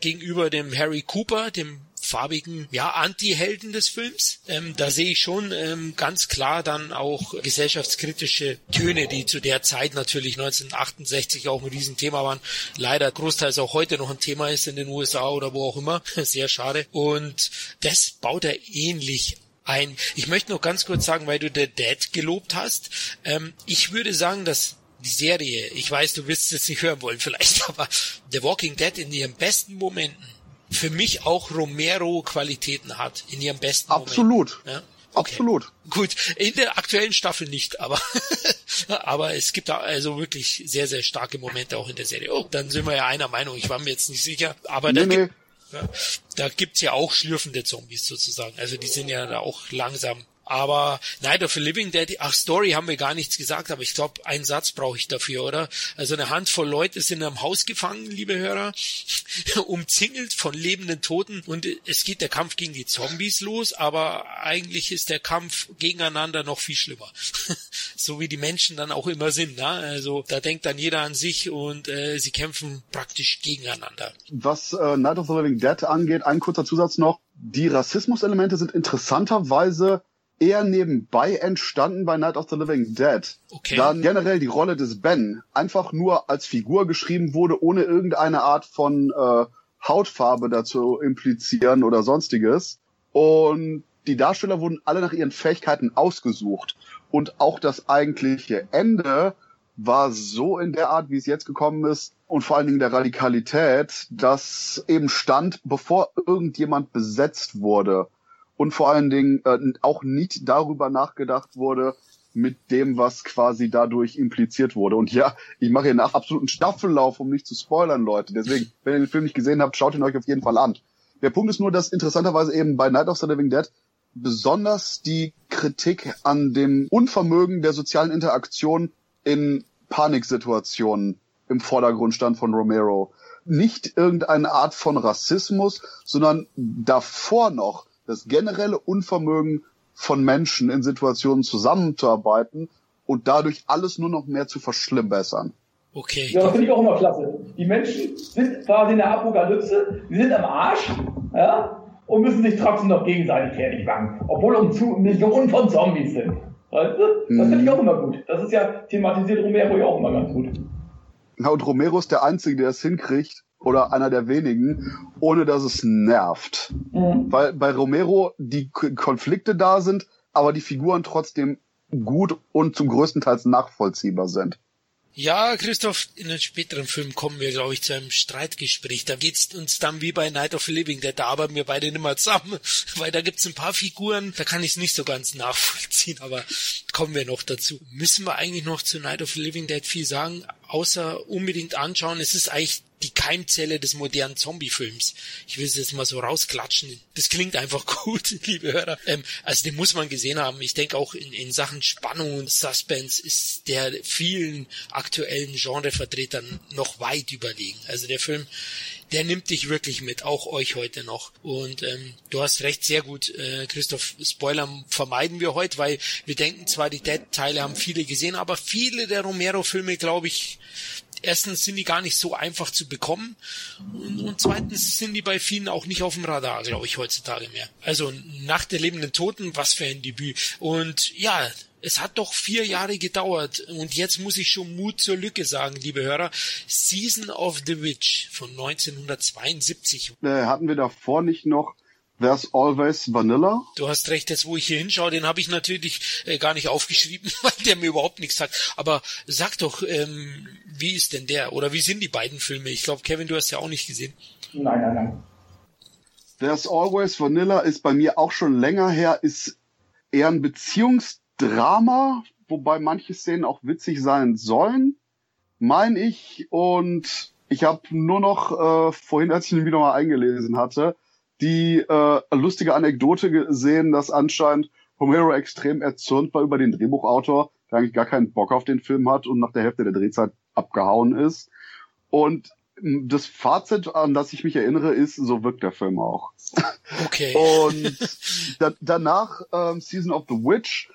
gegenüber dem Harry Cooper, dem farbigen, Anti-Helden des Films. Da sehe ich schon ganz klar dann auch gesellschaftskritische Töne, die zu der Zeit natürlich 1968 auch ein Riesenthema waren. Leider großteils auch heute noch ein Thema ist in den USA oder wo auch immer. Sehr schade. Und das baut er ähnlich ein. Ich möchte noch ganz kurz sagen, weil du The Dead gelobt hast. Ich würde sagen, dass die Serie, ich weiß, du wirst es jetzt nicht hören wollen vielleicht, aber The Walking Dead in ihren besten Momenten für mich auch Romero-Qualitäten hat, in ihrem besten Absolut. Moment. Ja? Okay. Absolut. Gut, in der aktuellen Staffel nicht, aber es gibt da also wirklich sehr, sehr starke Momente auch in der Serie. Oh, dann sind wir ja einer Meinung, ich war mir jetzt nicht sicher, aber da gibt's ja auch schlürfende Zombies sozusagen, also die sind ja da auch langsam Aber Night of the Living Dead, ach, Story haben wir gar nichts gesagt, aber ich glaube, einen Satz brauche ich dafür, oder? Also eine Handvoll Leute sind in einem Haus gefangen, liebe Hörer, umzingelt von lebenden Toten, und es geht der Kampf gegen die Zombies los, aber eigentlich ist der Kampf gegeneinander noch viel schlimmer. So wie die Menschen dann auch immer sind, ne? Also da denkt dann jeder an sich, und sie kämpfen praktisch gegeneinander. Was Night of the Living Dead angeht, ein kurzer Zusatz noch. Die Rassismuselemente sind interessanterweise eher nebenbei entstanden bei Night of the Living Dead. Okay. Da generell die Rolle des Ben einfach nur als Figur geschrieben wurde, ohne irgendeine Art von Hautfarbe dazu implizieren oder sonstiges. Und die Darsteller wurden alle nach ihren Fähigkeiten ausgesucht. Und auch das eigentliche Ende war so in der Art, wie es jetzt gekommen ist, und vor allen Dingen der Radikalität, dass eben stand, bevor irgendjemand besetzt wurde. Und vor allen Dingen auch nicht darüber nachgedacht wurde, mit dem, was quasi dadurch impliziert wurde. Und ja, ich mache hier einen absoluten Staffellauf, um nicht zu spoilern, Leute. Deswegen, wenn ihr den Film nicht gesehen habt, schaut ihn euch auf jeden Fall an. Der Punkt ist nur, dass interessanterweise eben bei Night of the Living Dead besonders die Kritik an dem Unvermögen der sozialen Interaktion in Paniksituationen im Vordergrund stand von Romero. Nicht irgendeine Art von Rassismus, sondern davor noch das generelle Unvermögen von Menschen in Situationen zusammenzuarbeiten und dadurch alles nur noch mehr zu verschlimmbessern. Okay. Ja, das finde ich auch immer klasse. Die Menschen sind quasi in der Apokalypse, die sind am Arsch, ja, und müssen sich trotzdem noch gegenseitig fertig machen, obwohl Millionen von Zombies sind. Weißt du? Das finde ich auch immer gut. Das ist ja, thematisiert Romero ja auch immer ganz gut. Na, und Romero ist der Einzige, der es hinkriegt, oder einer der wenigen, ohne dass es nervt. Mhm. Weil bei Romero die Konflikte da sind, aber die Figuren trotzdem gut und zum größten Teil nachvollziehbar sind. Ja, Christoph, in einem späteren Film kommen wir, glaube ich, zu einem Streitgespräch. Da geht's uns dann wie bei Night of the Living Dead, da arbeiten wir beide nicht mehr zusammen, weil da gibt's ein paar Figuren, da kann ich es nicht so ganz nachvollziehen, aber kommen wir noch dazu. Müssen wir eigentlich noch zu Night of the Living Dead viel sagen, außer unbedingt anschauen, es ist eigentlich die Keimzelle des modernen Zombie-Films. Ich will es jetzt mal so rausklatschen. Das klingt einfach gut, liebe Hörer. Also den muss man gesehen haben. Ich denke auch in Sachen Spannung und Suspense ist der vielen aktuellen Genrevertretern noch weit überlegen. Also der Film, der nimmt dich wirklich mit, auch euch heute noch. Und du hast recht, sehr gut, Christoph. Spoiler vermeiden wir heute, weil wir denken zwar, die Dead-Teile haben viele gesehen, aber viele der Romero-Filme, glaube ich, erstens sind die gar nicht so einfach zu bekommen, und zweitens sind die bei vielen auch nicht auf dem Radar, glaube ich, heutzutage mehr. Also nach der lebenden Toten, was für ein Debüt. Und ja, es hat doch 4 Jahre gedauert, und jetzt muss ich schon Mut zur Lücke sagen, liebe Hörer. Season of the Witch von 1972. Hatten wir davor nicht noch There's Always Vanilla? Du hast recht, jetzt wo ich hier hinschaue, den habe ich natürlich gar nicht aufgeschrieben, weil der mir überhaupt nichts sagt. Aber sag doch, wie ist denn der? Oder wie sind die beiden Filme? Ich glaube, Kevin, du hast ja auch nicht gesehen. Nein. There's Always Vanilla ist bei mir auch schon länger her, ist eher ein Beziehungsdrama, wobei manche Szenen auch witzig sein sollen, meine ich. Und ich habe nur noch, vorhin, als ich ihn wieder mal eingelesen hatte, die lustige Anekdote gesehen, dass anscheinend Romero extrem erzürnt war über den Drehbuchautor, der eigentlich gar keinen Bock auf den Film hat und nach der Hälfte der Drehzeit abgehauen ist. Und das Fazit, an das ich mich erinnere, ist, so wirkt der Film auch. Okay. Und danach Season of the Witch.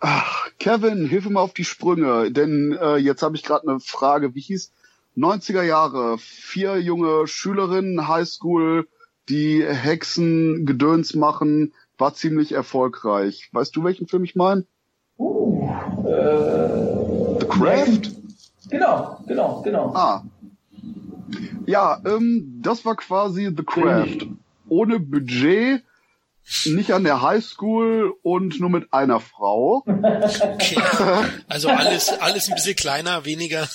Ach, Kevin, hilf mir mal auf die Sprünge, denn jetzt habe ich gerade eine Frage. Wie hieß 90er Jahre? 4 junge Schülerinnen, Highschool, die Hexen Gedöns machen, war ziemlich erfolgreich. Weißt du, welchen Film ich meine? The Craft? Genau. Ah. Ja, das war quasi The Craft. Ohne Budget, nicht an der Highschool und nur mit einer Frau. Okay. Also alles ein bisschen kleiner, weniger.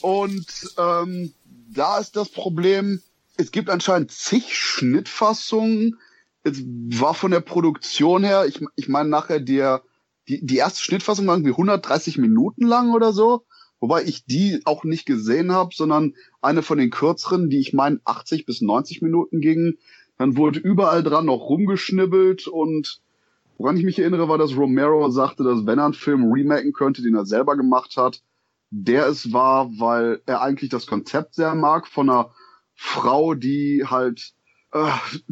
Und da ist das Problem, es gibt anscheinend zig Schnittfassungen. Es war von der Produktion her, ich meine nachher die erste Schnittfassung war irgendwie 130 Minuten lang oder so. Wobei ich die auch nicht gesehen habe, sondern eine von den kürzeren, die ich meine 80 bis 90 Minuten ging. Dann wurde überall dran noch rumgeschnibbelt und Woran ich mich erinnere, war, dass Romero sagte, dass wenn er einen Film remaken könnte, den er selber gemacht hat, der es war, weil er eigentlich das Konzept sehr mag von einer Frau, die halt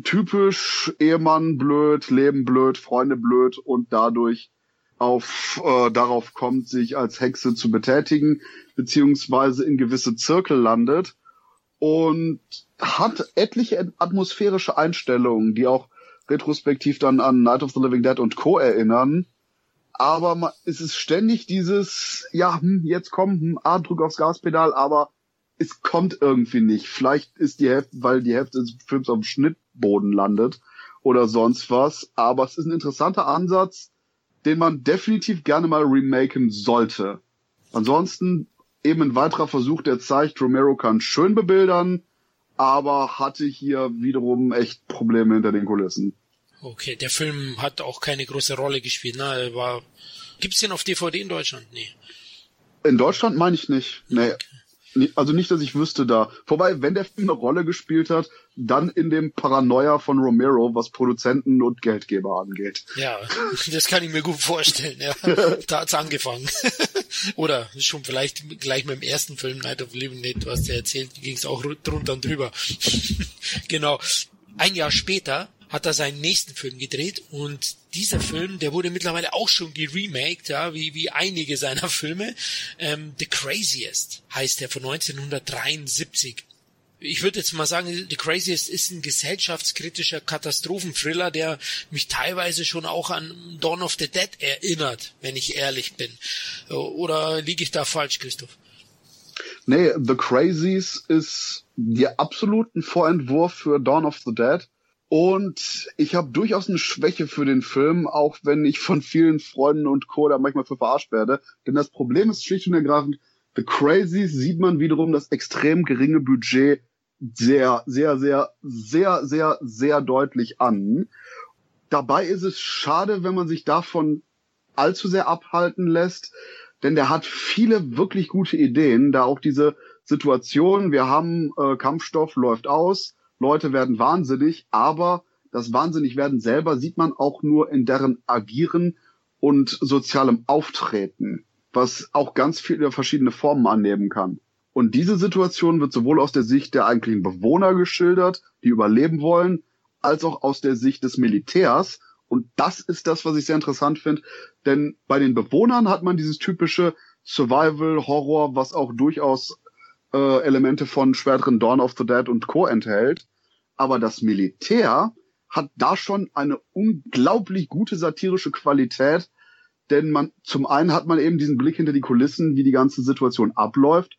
typisch Ehemann blöd, Leben blöd, Freunde blöd und dadurch darauf kommt, sich als Hexe zu betätigen, beziehungsweise in gewisse Zirkel landet und hat etliche atmosphärische Einstellungen, die auch retrospektiv dann an Night of the Living Dead und Co. erinnern. Aber es ist ständig dieses, drück aufs Gaspedal, aber es kommt irgendwie nicht. Vielleicht ist die Hälfte, weil die Hälfte des Films auf dem Schnittboden landet oder sonst was. Aber es ist ein interessanter Ansatz, den man definitiv gerne mal remaken sollte. Ansonsten eben ein weiterer Versuch, der zeigt, Romero kann schön bebildern, aber hatte hier wiederum echt Probleme hinter den Kulissen. Okay, der Film hat auch keine große Rolle gespielt, ne? Gibt's den auf DVD in Deutschland? Nee. In Deutschland meine ich nicht. Nee. Okay. Also nicht, dass ich wüsste da. Wobei, wenn der Film eine Rolle gespielt hat, dann in dem Paranoia von Romero, was Produzenten und Geldgeber angeht. Ja, das kann ich mir gut vorstellen, ja. Da hat's angefangen. Oder schon vielleicht gleich mit dem ersten Film, Night of the Living Dead, was der erzählt, ging's auch drunter und drüber. Genau. Ein Jahr später hat er seinen nächsten Film gedreht und dieser Film, der wurde mittlerweile auch schon geremaked, ja, wie einige seiner Filme. The Craziest heißt der von 1973. Ich würde jetzt mal sagen, The Craziest ist ein gesellschaftskritischer Katastrophenthriller, der mich teilweise schon auch an Dawn of the Dead erinnert, wenn ich ehrlich bin. Oder liege ich da falsch, Christoph? Nee, The Crazies ist der absoluten Vorentwurf für Dawn of the Dead. Und ich habe durchaus eine Schwäche für den Film, auch wenn ich von vielen Freunden und Co. da manchmal für verarscht werde. Denn das Problem ist schlicht und ergreifend, The Crazies sieht man wiederum das extrem geringe Budget sehr, sehr, sehr, sehr, sehr, sehr, sehr deutlich an. Dabei ist es schade, wenn man sich davon allzu sehr abhalten lässt, denn der hat viele wirklich gute Ideen, da auch diese Situation, wir haben Kampfstoff, läuft aus, Leute werden wahnsinnig, aber das Wahnsinnigwerden selber sieht man auch nur in deren Agieren und sozialem Auftreten, was auch ganz viele verschiedene Formen annehmen kann. Und diese Situation wird sowohl aus der Sicht der eigentlichen Bewohner geschildert, die überleben wollen, als auch aus der Sicht des Militärs. Und das ist das, was ich sehr interessant finde, denn bei den Bewohnern hat man dieses typische Survival-Horror, was auch durchaus Elemente von späteren Dawn of the Dead und Co. enthält. Aber das Militär hat da schon eine unglaublich gute satirische Qualität, denn zum einen hat man eben diesen Blick hinter die Kulissen, wie die ganze Situation abläuft.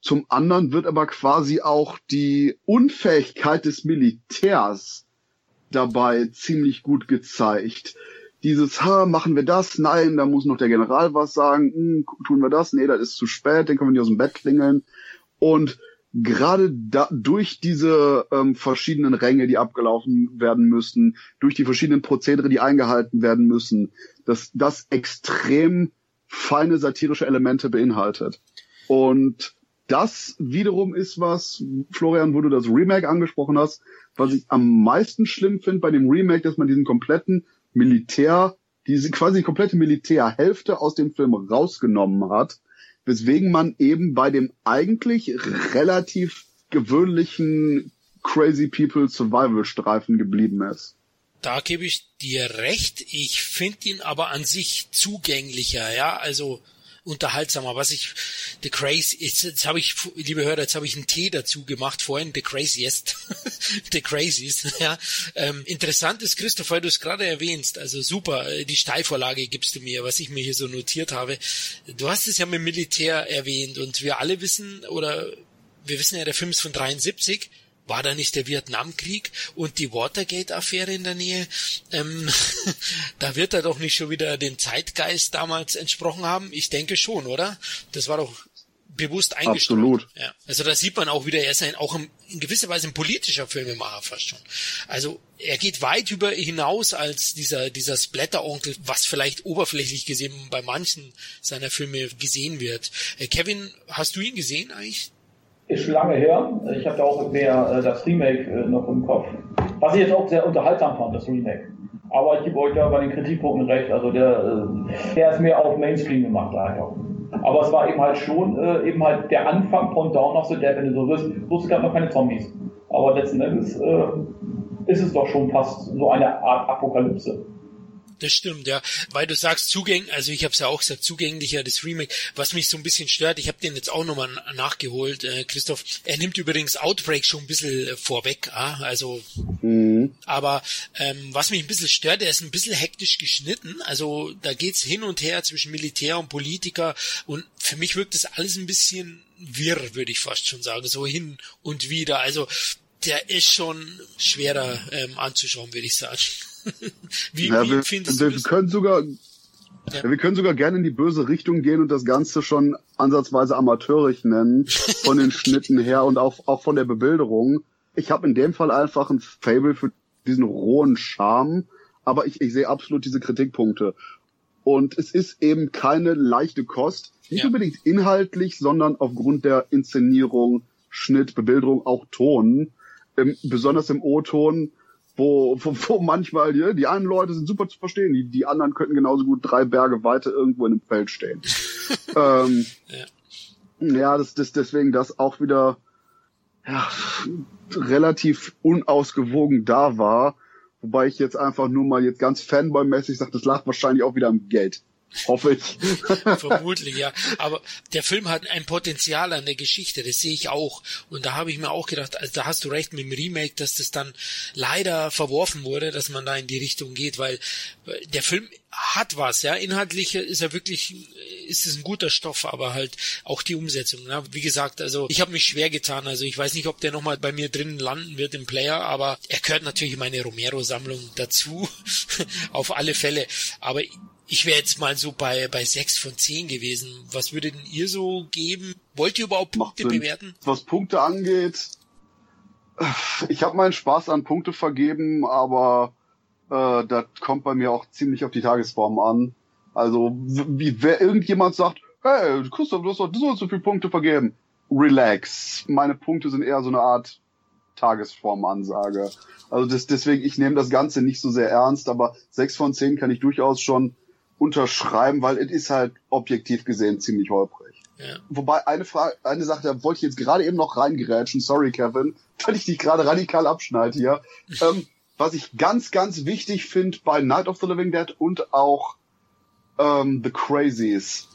Zum anderen wird aber quasi auch die Unfähigkeit des Militärs dabei ziemlich gut gezeigt. Dieses, machen wir das? Nein, da muss noch der General was sagen. Tun wir das? Nee, das ist zu spät, den können wir nicht aus dem Bett klingeln. Und gerade durch diese verschiedenen Ränge, die abgelaufen werden müssen, durch die verschiedenen Prozedere, die eingehalten werden müssen, dass das extrem feine satirische Elemente beinhaltet. Und das wiederum ist was, Florian, wo du das Remake angesprochen hast, was ich am meisten schlimm finde bei dem Remake, dass man diesen kompletten Militär, diese quasi komplette Militärhälfte aus dem Film rausgenommen hat, weswegen man eben bei dem eigentlich relativ gewöhnlichen Crazy People Survival Streifen geblieben ist. Da gebe ich dir recht. Ich finde ihn aber an sich zugänglicher, ja, also unterhaltsamer. The Crazy, jetzt habe ich, liebe Hörer, jetzt habe ich einen Tee dazu gemacht vorhin, The Craziest, The Crazies, ja. Interessant ist, Christoph, weil du es gerade erwähnst, also super, die Steilvorlage gibst du mir, was ich mir hier so notiert habe. Du hast es ja mit Militär erwähnt und wir alle wissen, oder wir wissen ja, der Film ist von 73, war da nicht der Vietnamkrieg und die Watergate-Affäre in der Nähe? Da wird er doch nicht schon wieder den Zeitgeist damals entsprochen haben? Ich denke schon, oder? Das war doch bewusst eingestellt. Absolut. Ja. Also da sieht man auch wieder, er ist in gewisser Weise ein politischer Filmemacher fast schon. Also er geht weit über hinaus als dieser Splatter-Onkel, was vielleicht oberflächlich gesehen bei manchen seiner Filme gesehen wird. Kevin, hast du ihn gesehen eigentlich? Ist lange her. Ich habe da auch mehr das Remake noch im Kopf. Was ich jetzt auch sehr unterhaltsam fand, das Remake. Aber ich gebe euch da bei den Kritikpunkten recht, also der ist mehr auf Mainstream gemacht einfach. Aber es war eben halt schon eben halt der Anfang von Dawn of the Dead, wenn du so wirst, wusste gar noch keine Zombies. Aber letzten Endes ist es doch schon fast so eine Art Apokalypse. Das stimmt, ja. Weil du sagst, ich habe es ja auch gesagt, zugänglicher, das Remake, was mich so ein bisschen stört, ich habe den jetzt auch nochmal nachgeholt, Christoph, er nimmt übrigens Outbreak schon ein bisschen vorweg, also, aber was mich ein bisschen stört, er ist ein bisschen hektisch geschnitten, also da geht's hin und her zwischen Militär und Politiker und für mich wirkt das alles ein bisschen wirr, würde ich fast schon sagen, so hin und wieder, also der ist schon schwerer anzuschauen, würde ich sagen. Wir können sogar gerne in die böse Richtung gehen und das Ganze schon ansatzweise amateurisch nennen, von den Schnitten her und auch von der Bebilderung. Ich habe in dem Fall einfach ein Faible für diesen rohen Charme, aber ich sehe absolut diese Kritikpunkte. Und es ist eben keine leichte Kost, nicht unbedingt inhaltlich, sondern aufgrund der Inszenierung, Schnitt, Bebilderung, auch Ton, besonders im O-Ton, wo manchmal die einen Leute sind super zu verstehen, die anderen könnten genauso gut 3 Berge weiter irgendwo in einem Feld stehen. Deswegen das auch wieder relativ unausgewogen da war, wobei ich jetzt einfach nur mal jetzt ganz Fanboy-mäßig sage, das lag wahrscheinlich auch wieder am Geld. Hoffe ich. Vermutlich, ja. Aber der Film hat ein Potenzial an der Geschichte, das sehe ich auch. Und da habe ich mir auch gedacht, also da hast du recht mit dem Remake, dass das dann leider verworfen wurde, dass man da in die Richtung geht, weil der Film hat was, ja. Inhaltlich ist es ein guter Stoff, aber halt auch die Umsetzung, ne? Wie gesagt, also ich habe mich schwer getan, also ich weiß nicht, ob der nochmal bei mir drinnen landen wird im Player, aber er gehört natürlich in meine Romero-Sammlung dazu, auf alle Fälle. Aber ich wäre jetzt mal so bei 6 von 10 gewesen. Was würdet denn ihr so geben? Wollt ihr überhaupt Punkte bewerten? Was Punkte angeht, ich habe meinen Spaß an Punkte vergeben, aber das kommt bei mir auch ziemlich auf die Tagesform an. Also, wer irgendjemand sagt, hey, Christoph, du hast doch so viele Punkte vergeben. Relax. Meine Punkte sind eher so eine Art Tagesformansage. Also deswegen, ich nehme das Ganze nicht so sehr ernst, aber 6 von 10 kann ich durchaus schon unterschreiben, weil es ist halt objektiv gesehen ziemlich holprig. Ja. Wobei eine Sache, da wollte ich jetzt gerade eben noch reingerätschen, sorry Kevin, weil ich dich gerade radikal abschneide hier. Was ich ganz, ganz wichtig finde bei Night of the Living Dead und auch The Crazies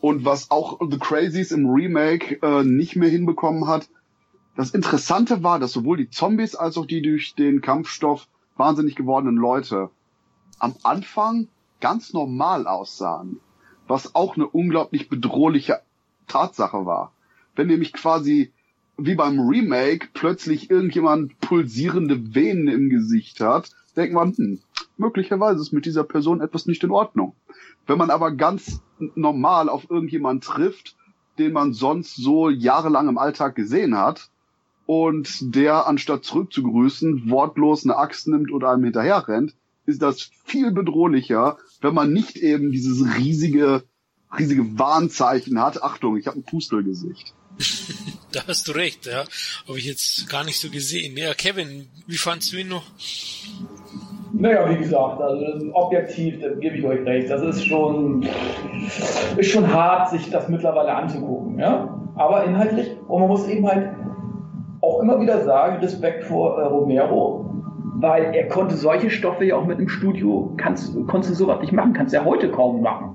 und was auch The Crazies im Remake nicht mehr hinbekommen hat, das Interessante war, dass sowohl die Zombies als auch die durch den Kampfstoff wahnsinnig gewordenen Leute am Anfang ganz normal aussahen, was auch eine unglaublich bedrohliche Tatsache war. Wenn nämlich quasi wie beim Remake plötzlich irgendjemand pulsierende Venen im Gesicht hat, denkt man, möglicherweise ist mit dieser Person etwas nicht in Ordnung. Wenn man aber ganz normal auf irgendjemanden trifft, den man sonst so jahrelang im Alltag gesehen hat und der, anstatt zurückzugrüßen, wortlos eine Axt nimmt und einem hinterher rennt, ist das viel bedrohlicher, wenn man nicht eben dieses riesige Warnzeichen hat. Achtung, ich habe ein Pustelgesicht. Da hast du recht, ja. Habe ich jetzt gar nicht so gesehen. Ja, Kevin, wie fandst du ihn noch? Naja, wie gesagt, also objektiv, da gebe ich euch recht. Das ist schon hart, sich das mittlerweile anzugucken, ja. Aber inhaltlich, und man muss eben halt auch immer wieder sagen, Respekt vor Romero, weil er konnte solche Stoffe ja auch mit dem Studio, konntest du sowas nicht machen, kannst ja heute kaum machen.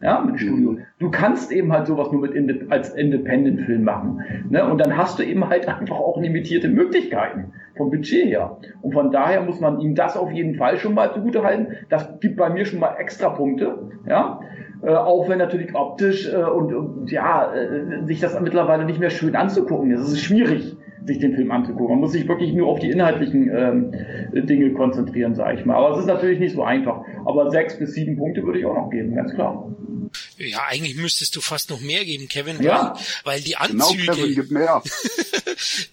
Ja, mit dem Studio. Du kannst eben halt sowas nur als Independent-Film machen. Ne? Und dann hast du eben halt einfach auch limitierte Möglichkeiten vom Budget her. Und von daher muss man ihm das auf jeden Fall schon mal zugutehalten. Das gibt bei mir schon mal extra Punkte. Ja? Auch wenn natürlich optisch sich das mittlerweile nicht mehr schön anzugucken ist. Es ist schwierig, sich den Film anzugucken. Man muss sich wirklich nur auf die inhaltlichen Dinge konzentrieren, sage ich mal. Aber es ist natürlich nicht so einfach. Aber 6 bis 7 Punkte würde ich auch noch geben, ganz klar. Ja, eigentlich müsstest du fast noch mehr geben, Kevin, ja. Weil die Anzüge, genau, Kevin, gib mehr.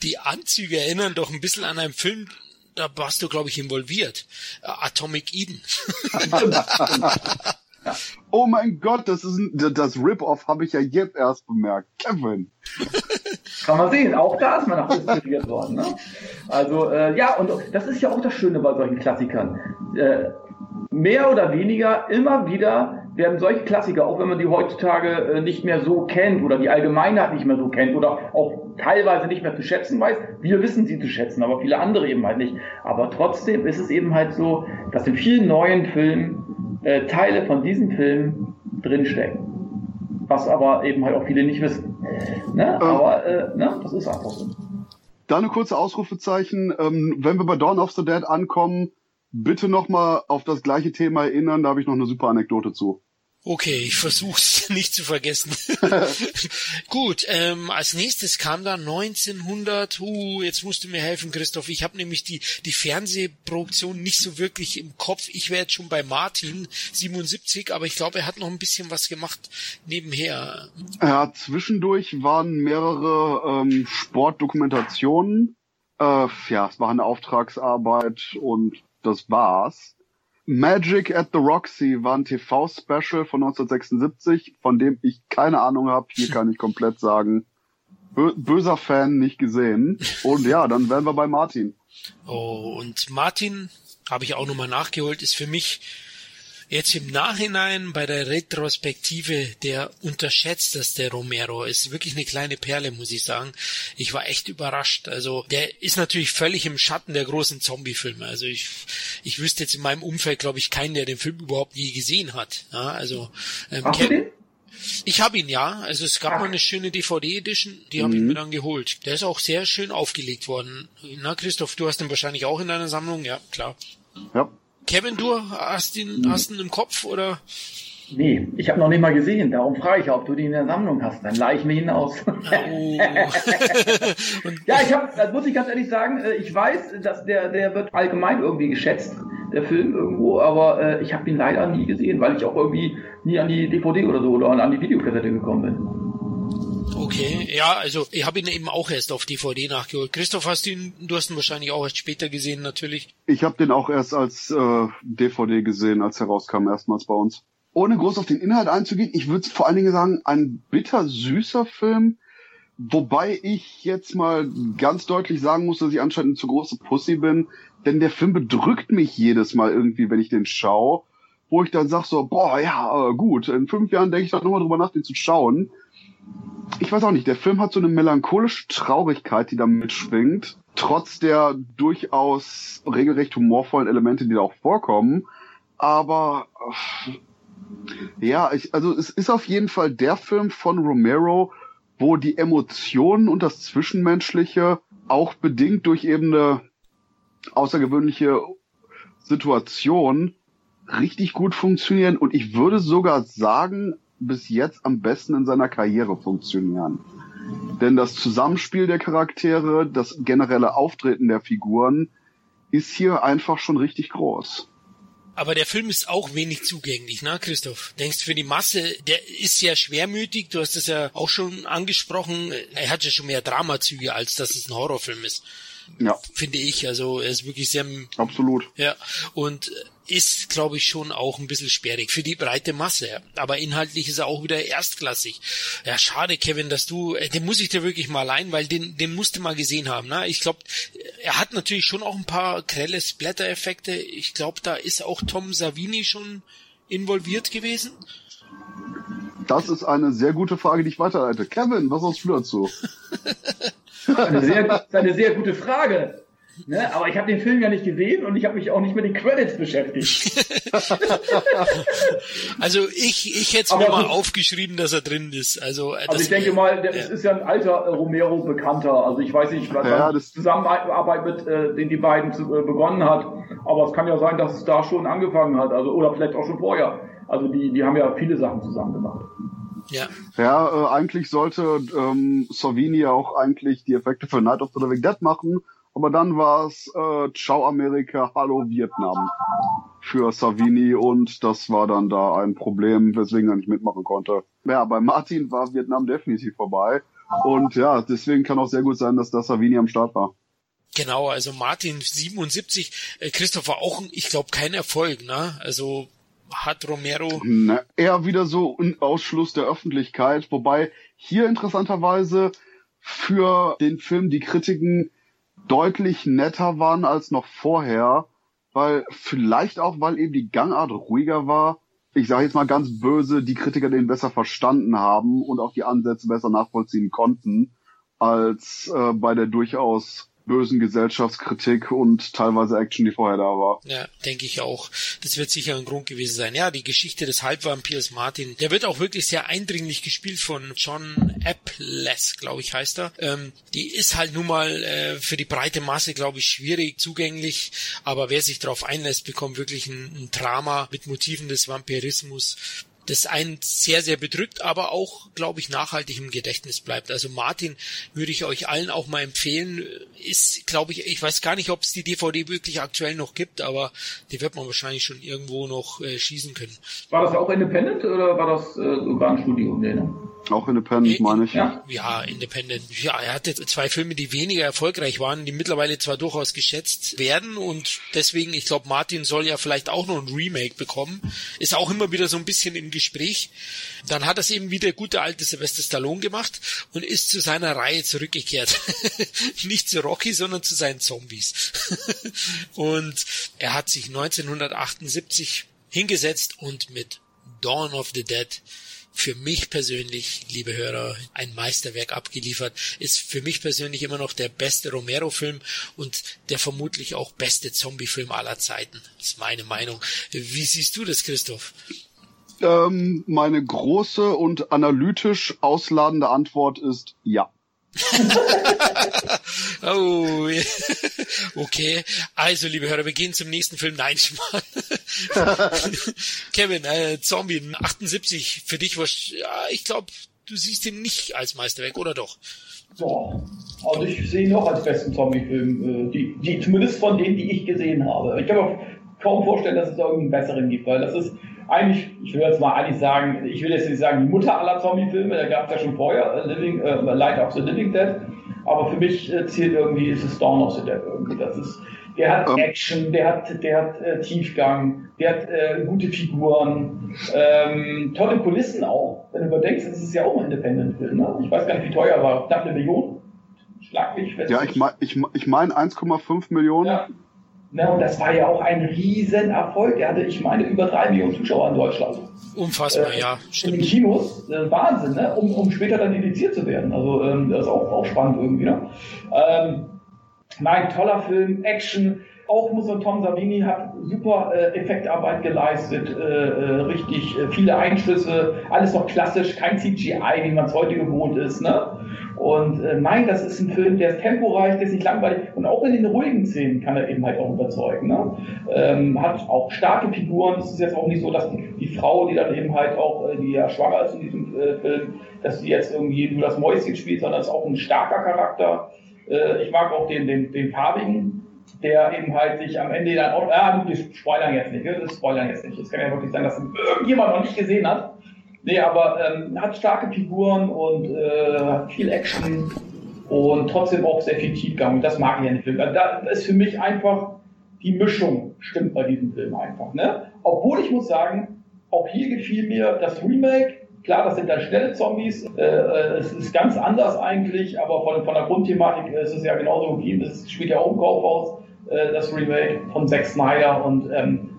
Die Anzüge erinnern doch ein bisschen an einen Film, da warst du, glaube ich, involviert. Atomic Eden. Oh mein Gott, das Rip-Off habe ich ja jetzt erst bemerkt. Kevin. Kann man sehen, auch da ist man inspiriert worden. Ne? Also, und das ist ja auch das Schöne bei solchen Klassikern. mehr oder weniger immer wieder werden solche Klassiker, auch wenn man die heutzutage nicht mehr so kennt oder die Allgemeinheit nicht mehr so kennt oder auch teilweise nicht mehr zu schätzen weiß, wir wissen sie zu schätzen, aber viele andere eben halt nicht. Aber trotzdem ist es eben halt so, dass in vielen neuen Filmen Teile von diesen Filmen drinstecken. Was aber eben halt auch viele nicht wissen. Ne? Aber das ist einfach so. Da eine kurze Ausrufezeichen. Wenn wir bei Dawn of the Dead ankommen, bitte nochmal auf das gleiche Thema erinnern. Da habe ich noch eine super Anekdote zu. Okay, ich versuch's nicht zu vergessen. Gut, als nächstes kam dann 1900, jetzt musst du mir helfen, Christoph, ich habe nämlich die Fernsehproduktion nicht so wirklich im Kopf. Ich wäre jetzt schon bei Martin, 77, aber ich glaube, er hat noch ein bisschen was gemacht nebenher. Ja, zwischendurch waren mehrere Sportdokumentationen. Es war eine Auftragsarbeit und das war's. Magic at the Roxy war ein TV-Special von 1976, von dem ich keine Ahnung habe. Hier kann ich komplett sagen, böser Fan, nicht gesehen. Und ja, dann wären wir bei Martin. Oh, und Martin, habe ich auch nochmal nachgeholt, ist für mich jetzt im Nachhinein bei der Retrospektive der unterschätzteste Romero. Ist wirklich eine kleine Perle, muss ich sagen. Ich war echt überrascht. Also der ist natürlich völlig im Schatten der großen Zombie-Filme. Also ich wüsste jetzt in meinem Umfeld, glaube ich, keinen, der den Film überhaupt je gesehen hat. Ja, also ich habe ihn, ja. Also es gab mal eine schöne DVD-Edition, die habe ich mir dann geholt. Der ist auch sehr schön aufgelegt worden. Na Christoph, du hast den wahrscheinlich auch in deiner Sammlung? Ja, klar. Ja. Kevin, du hast ihn im Kopf, oder? Nee, ich habe noch nicht mal gesehen. Darum frage ich, ob du die in der Sammlung hast. Dann leih ich mir ihn aus. Oh. Ja, das muss ich ganz ehrlich sagen, ich weiß, dass der wird allgemein irgendwie geschätzt, der Film irgendwo, aber ich habe ihn leider nie gesehen, weil ich auch irgendwie nie an die DVD oder so oder an die Videokassette gekommen bin. Okay, ja, also ich habe ihn eben auch erst auf DVD nachgeholt. Christoph, du hast ihn wahrscheinlich auch erst später gesehen, natürlich. Ich habe den auch erst als DVD gesehen, als herauskam erstmals bei uns. Ohne groß auf den Inhalt einzugehen, ich würde vor allen Dingen sagen, ein bittersüßer Film, wobei ich jetzt mal ganz deutlich sagen muss, dass ich anscheinend eine zu große Pussy bin, denn der Film bedrückt mich jedes Mal irgendwie, wenn ich den schaue, wo ich dann sage so, boah, ja, gut, in 5 Jahren denke ich dann nochmal drüber nach, den zu schauen. Ich weiß auch nicht, der Film hat so eine melancholische Traurigkeit, die da mitschwingt, trotz der durchaus regelrecht humorvollen Elemente, die da auch vorkommen. Aber ja, es ist auf jeden Fall der Film von Romero, wo die Emotionen und das Zwischenmenschliche auch bedingt durch eben eine außergewöhnliche Situation richtig gut funktionieren. Und ich würde sogar sagen, bis jetzt am besten in seiner Karriere funktionieren. Denn das Zusammenspiel der Charaktere, das generelle Auftreten der Figuren ist hier einfach schon richtig groß. Aber der Film ist auch wenig zugänglich, ne, Christoph? Denkst für die Masse, der ist ja schwermütig, du hast es ja auch schon angesprochen, er hat ja schon mehr Dramazüge, als dass es ein Horrorfilm ist. Ja. Finde ich, also er ist wirklich sehr... Absolut. Ja, und ist, glaube ich, schon auch ein bisschen sperrig für die breite Masse. Aber inhaltlich ist er auch wieder erstklassig. Ja, schade, Kevin, dass du... Den muss ich dir wirklich mal leihen, weil den musst du mal gesehen haben. Ne? Ich glaube, er hat natürlich schon auch ein paar grelle Splatter-Effekte. Ich glaube, da ist auch Tom Savini schon involviert gewesen. Das ist eine sehr gute Frage, die ich weiterleite. Kevin, was sagst du dazu? Das ist eine sehr gute Frage. Ne? Aber ich habe den Film ja nicht gesehen und ich habe mich auch nicht mit den Credits beschäftigt. Also ich hätte es mir mal aufgeschrieben, dass er drin ist. Also ich denke mal, das ist ja ein alter Romero Bekannter. Also ich weiß nicht, was das Zusammenarbeit mit den die beiden begonnen hat. Aber es kann ja sein, dass es da schon angefangen hat. Also oder vielleicht auch schon vorher. Also die haben ja viele Sachen zusammen gemacht. Ja, eigentlich sollte Savini auch eigentlich die Effekte für Night of the Living Dead machen. Aber dann war es Ciao Amerika, Hallo Vietnam für Savini und das war dann da ein Problem, weswegen er nicht mitmachen konnte. Ja, bei Martin war Vietnam definitiv vorbei und ja, deswegen kann auch sehr gut sein, dass da Savini am Start war. Genau, also Martin 77, Christoph war auch, ich glaube, kein Erfolg, ne? Also hat Romero... Na, eher wieder so ein Ausschluss der Öffentlichkeit, wobei hier interessanterweise für den Film die Kritiken deutlich netter waren als noch vorher, weil vielleicht auch, weil eben die Gangart ruhiger war. Ich sage jetzt mal ganz böse, die Kritiker den besser verstanden haben und auch die Ansätze besser nachvollziehen konnten, als bei der durchaus bösen Gesellschaftskritik und teilweise Action, die vorher da war. Ja, denke ich auch. Das wird sicher ein Grund gewesen sein. Ja, die Geschichte des Halbvampirs Martin, der wird auch wirklich sehr eindringlich gespielt von John Appless, glaube ich, heißt er. Die ist halt nun mal für die breite Masse, glaube ich, schwierig zugänglich, aber wer sich darauf einlässt, bekommt wirklich ein Drama mit Motiven des Vampirismus, das einen sehr, sehr bedrückt, aber auch, glaube ich, nachhaltig im Gedächtnis bleibt. Also Martin würde ich euch allen auch mal empfehlen. Ist, glaube ich, ich weiß gar nicht, ob es die DVD wirklich aktuell noch gibt, aber die wird man wahrscheinlich schon irgendwo noch schießen können. War das auch Independent oder war das sogar ein Studio? Nee, ne? Auch Independent, meine ich. Ja, Independent. Ja, er hatte zwei Filme, die weniger erfolgreich waren, die mittlerweile zwar durchaus geschätzt werden und deswegen, ich glaube, Martin soll ja vielleicht auch noch ein Remake bekommen. Ist auch immer wieder so ein bisschen im Gespräch. Dann hat das eben wieder gute alte Sylvester Stallone gemacht und ist zu seiner Reihe zurückgekehrt. Nicht zu Rocky, sondern zu seinen Zombies. Und er hat sich 1978 hingesetzt und mit Dawn of the Dead für mich persönlich, liebe Hörer, ein Meisterwerk abgeliefert. Ist für mich persönlich immer noch der beste Romero-Film und der vermutlich auch beste Zombie-Film aller Zeiten. Ist meine Meinung. Wie siehst du das, Christoph? Meine große und analytisch ausladende Antwort ist ja. Oh, okay. Also, liebe Hörer, wir gehen zum nächsten Film. Nein, Mann. Kevin, Zombie 78, für dich war, ich glaube, du siehst ihn nicht als Meisterwerk, oder doch? Boah. Also ich sehe ihn noch als besten Zombie-Film, die zumindest von denen, die ich gesehen habe. Ich kann mir kaum vorstellen, dass es da irgendeinen besseren gibt, weil das ist eigentlich, ich will jetzt nicht sagen, die Mutter aller Zombie-Filme, da gab es ja schon vorher Light of the Living Dead, aber für mich zählt irgendwie, ist es Dawn of the Dead irgendwie. Das ist, der hat Action, der hat Tiefgang, der hat gute Figuren, tolle Kulissen auch. Wenn du überdenkst, das ist ja auch ein Independent-Film, ne? Ich weiß gar nicht, wie teuer war, knapp 1 Million. Schlag mich fest. Ja, ich meine 1,5 Millionen. Ja. Na, und das war ja auch ein Riesenerfolg. Er hatte, ich meine, über 3 Millionen Zuschauer in Deutschland. Unfassbar, ja. Stimmt. In den Kinos, Wahnsinn, ne? Um später dann indiziert zu werden. Also das ist auch spannend irgendwie. Ne? Nein, toller Film, Action. Auch muss man, Tom Savini hat super Effektarbeit geleistet, richtig viele Einschlüsse, alles noch klassisch, kein CGI, wie man es heute gewohnt ist. Ne? Und nein, das ist ein Film, der ist temporeich, der ist nicht langweilig und auch in den ruhigen Szenen kann er eben halt auch überzeugen. Ne? Hat auch starke Figuren, es ist jetzt auch nicht so, dass die Frau, die dann eben halt auch, die ja schwanger ist in diesem Film, dass sie jetzt irgendwie nur das Mäuschen spielt, sondern es ist auch ein starker Charakter. Ich mag auch den farbigen, der eben halt sich am Ende dann auch, wir spoilern jetzt nicht, es kann ja wirklich sein, dass irgendjemand noch nicht gesehen hat, hat starke Figuren und hat viel Action und trotzdem auch sehr viel Tiefgang und das mag ich ja nicht. Da ist für mich einfach, die Mischung stimmt bei diesem Film einfach, ne? Obwohl ich muss sagen, auch hier gefiel mir das Remake, klar, das sind dann schnelle Zombies, es ist ganz anders eigentlich, aber von der Grundthematik ist es ja genauso gegeben, es spielt ja auch im Kaufhaus, das Remake von Zack Snyder und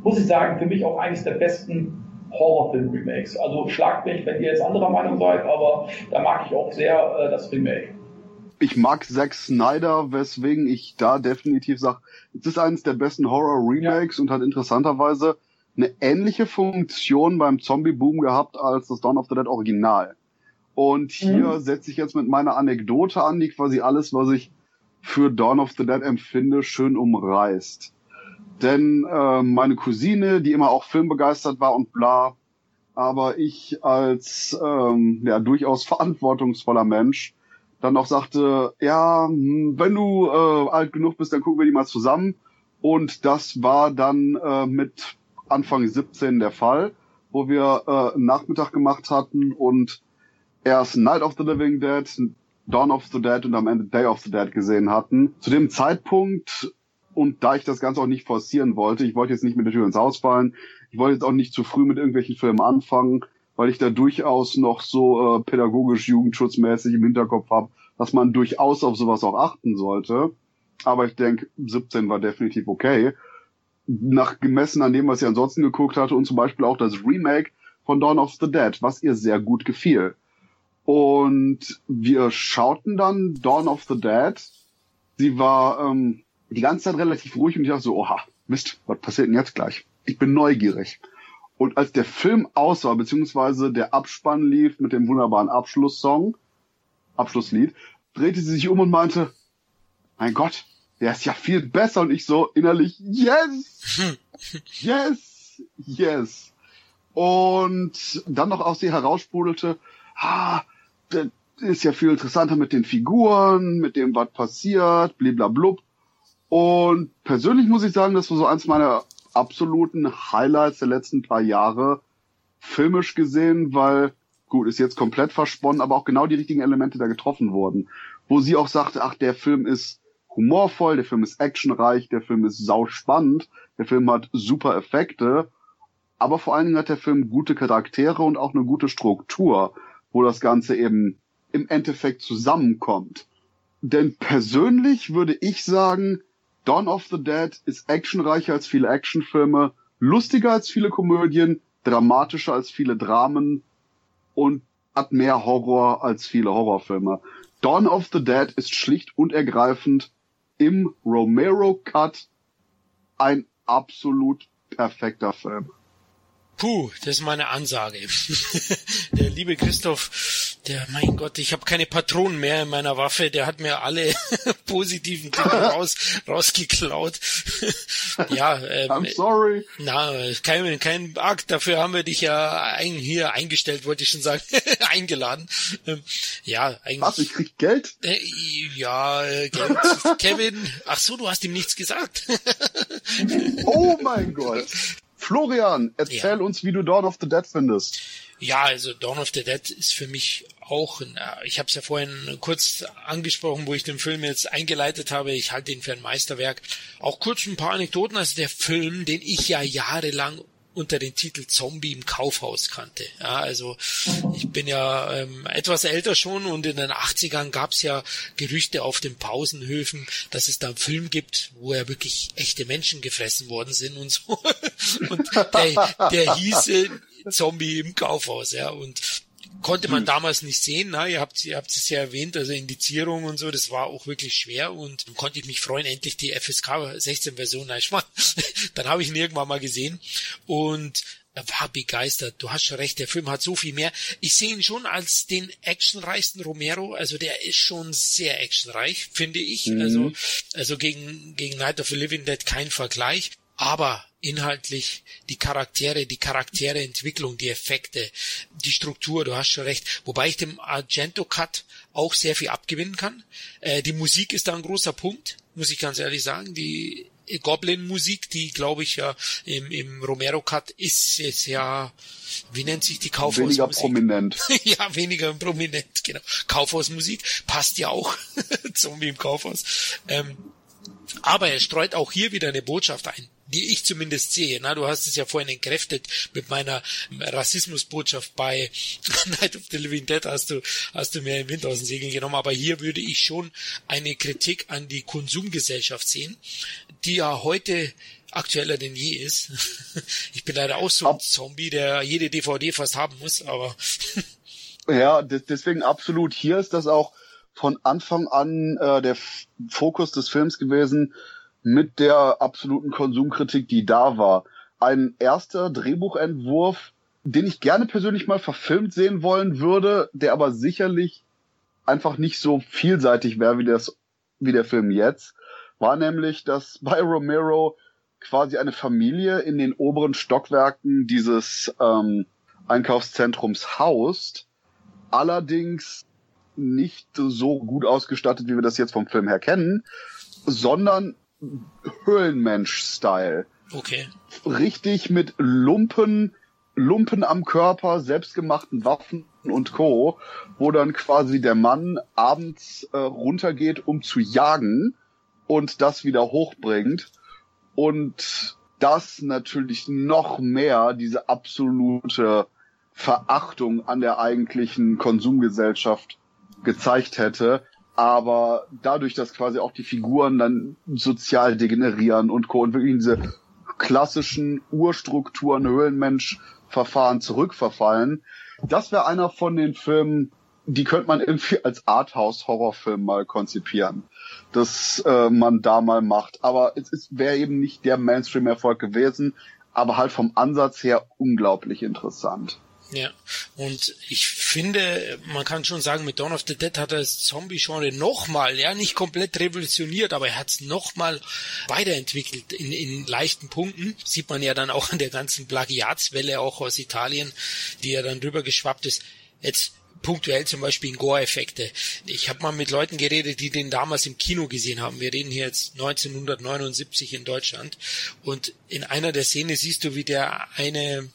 muss ich sagen, für mich auch eines der besten Horrorfilm-Remakes. Also schlagt mich, wenn ihr jetzt anderer Meinung seid, aber da mag ich auch sehr das Remake. Ich mag Zack Snyder, weswegen ich da definitiv sage, es ist eines der besten Horror-Remakes und hat interessanterweise eine ähnliche Funktion beim Zombie-Boom gehabt als das Dawn of the Dead Original. Und hier setze ich jetzt mit meiner Anekdote an, die quasi alles, was ich für Dawn of the Dead empfinde, schön umreißt. Denn meine Cousine, die immer auch filmbegeistert war und bla, aber ich als durchaus verantwortungsvoller Mensch dann auch sagte, ja, wenn du alt genug bist, dann gucken wir die mal zusammen. Und das war dann mit Anfang 17 der Fall, wo wir einen Nachmittag gemacht hatten und erst Night of the Living Dead, Dawn of the Dead und am Ende Day of the Dead gesehen hatten. Zu dem Zeitpunkt, und da ich das Ganze auch nicht forcieren wollte, ich wollte jetzt nicht mit der Tür ins Haus fallen, ich wollte jetzt auch nicht zu früh mit irgendwelchen Filmen anfangen, weil ich da durchaus noch so pädagogisch, jugendschutzmäßig im Hinterkopf habe, dass man durchaus auf sowas auch achten sollte. Aber ich denke, 17 war definitiv okay. nach gemessen an dem, was ihr ansonsten geguckt hatte, und zum Beispiel auch das Remake von Dawn of the Dead, was ihr sehr gut gefiel. Und wir schauten dann Dawn of the Dead. Sie war die ganze Zeit relativ ruhig und ich dachte so, oha, Mist, was passiert denn jetzt gleich? Ich bin neugierig. Und als der Film aus war, beziehungsweise der Abspann lief mit dem wunderbaren Abschlusslied, drehte sie sich um und meinte, mein Gott, der ist ja viel besser. Und ich so innerlich, yes, yes, yes. Und dann noch aus ihr heraussprudelte, das ist ja viel interessanter mit den Figuren, mit dem, was passiert, bliblablub. Und persönlich muss ich sagen, das war so eins meiner absoluten Highlights der letzten paar Jahre, filmisch gesehen, weil, gut, ist jetzt komplett versponnen, aber auch genau die richtigen Elemente da getroffen wurden. Wo sie auch sagte, ach, der Film ist humorvoll, der Film ist actionreich, der Film ist sauspannend, der Film hat super Effekte, aber vor allen Dingen hat der Film gute Charaktere und auch eine gute Struktur, wo das Ganze eben im Endeffekt zusammenkommt. Denn persönlich würde ich sagen, Dawn of the Dead ist actionreicher als viele Actionfilme, lustiger als viele Komödien, dramatischer als viele Dramen und hat mehr Horror als viele Horrorfilme. Dawn of the Dead ist schlicht und ergreifend im Romero-Cut ein absolut perfekter Film. Puh, das ist meine Ansage. Der liebe Christoph, mein Gott, ich habe keine Patronen mehr in meiner Waffe, der hat mir alle positiven Dinge rausgeklaut. Ja, I'm sorry. Na, kein Akt, dafür haben wir dich ja hier eingestellt, wollte ich schon sagen, eingeladen. Ja, eigentlich. Was, ich krieg Geld? Geld. Kevin, ach so, du hast ihm nichts gesagt. Oh mein Gott. Florian, erzähl uns, wie du Dawn of the Dead findest. Ja, also Dawn of the Dead ist für mich auch, ich habe es ja vorhin kurz angesprochen, wo ich den Film jetzt eingeleitet habe, ich halte ihn für ein Meisterwerk. Auch kurz ein paar Anekdoten, also der Film, den ich ja jahrelang unter den Titel Zombie im Kaufhaus kannte. Ja, also ich bin ja etwas älter schon und in den 80ern gab es ja Gerüchte auf den Pausenhöfen, dass es da einen Film gibt, wo ja wirklich echte Menschen gefressen worden sind und so. Und der hieß Zombie im Kaufhaus, ja, und konnte man damals nicht sehen, na, ihr habt es ja erwähnt, also Indizierung und so, das war auch wirklich schwer und konnte ich mich freuen, endlich die FSK 16 Version, nein, Schmarrn, dann habe ich ihn irgendwann mal gesehen und war begeistert, du hast schon recht, der Film hat so viel mehr, ich sehe ihn schon als den actionreichsten Romero, also der ist schon sehr actionreich, finde ich, also gegen Night of the Living Dead kein Vergleich, aber inhaltlich, die Charaktereentwicklung, die Effekte, die Struktur, du hast schon recht. Wobei ich dem Argento-Cut auch sehr viel abgewinnen kann. Die Musik ist da ein großer Punkt, muss ich ganz ehrlich sagen. Die Goblin-Musik, die, glaube ich, ja im Romero-Cut ist jetzt ja, wie nennt sich die Kaufhausmusik? Weniger prominent. Ja, weniger prominent, genau. Kaufhausmusik passt ja auch. Zombie im Kaufhaus. Aber er streut auch hier wieder eine Botschaft ein, die ich zumindest sehe. Na, du hast es ja vorhin entkräftet mit meiner Rassismusbotschaft bei Night of the Living Dead, hast du mir den Wind aus den Segeln genommen. Aber hier würde ich schon eine Kritik an die Konsumgesellschaft sehen, die ja heute aktueller denn je ist. Ich bin leider auch so ein Zombie, der jede DVD fast haben muss, aber... Ja, deswegen absolut. Hier ist das auch von Anfang an der Fokus des Films gewesen, mit der absoluten Konsumkritik, die da war. Ein erster Drehbuchentwurf, den ich gerne persönlich mal verfilmt sehen wollen würde, der aber sicherlich einfach nicht so vielseitig wäre wie der Film jetzt, war nämlich, dass bei Romero quasi eine Familie in den oberen Stockwerken dieses Einkaufszentrums haust, allerdings nicht so gut ausgestattet, wie wir das jetzt vom Film her kennen, sondern Höhlenmensch-Style. Okay. Richtig mit Lumpen am Körper, selbstgemachten Waffen und Co., wo dann quasi der Mann abends runtergeht, um zu jagen und das wieder hochbringt. Und das natürlich noch mehr, diese absolute Verachtung an der eigentlichen Konsumgesellschaft gezeigt hätte. Aber dadurch, dass quasi auch die Figuren dann sozial degenerieren und Co. und wirklich in diese klassischen Urstrukturen Höhlenmensch-Verfahren zurückverfallen. Das wäre einer von den Filmen, die könnte man irgendwie als Arthouse-Horrorfilm mal konzipieren, dass man da mal macht. Aber es wäre eben nicht der Mainstream-Erfolg gewesen, aber halt vom Ansatz her unglaublich interessant. Ja, und ich finde, man kann schon sagen, mit Dawn of the Dead hat er das Zombie-Genre nochmal, ja, nicht komplett revolutioniert, aber er hat es nochmal weiterentwickelt in leichten Punkten. Sieht man ja dann auch an der ganzen Plagiatswelle, auch aus Italien, die ja dann rüber geschwappt ist. Jetzt punktuell zum Beispiel in Gore-Effekte. Ich habe mal mit Leuten geredet, die den damals im Kino gesehen haben. Wir reden hier jetzt 1979 in Deutschland. Und in einer der Szene siehst du, wie der eine,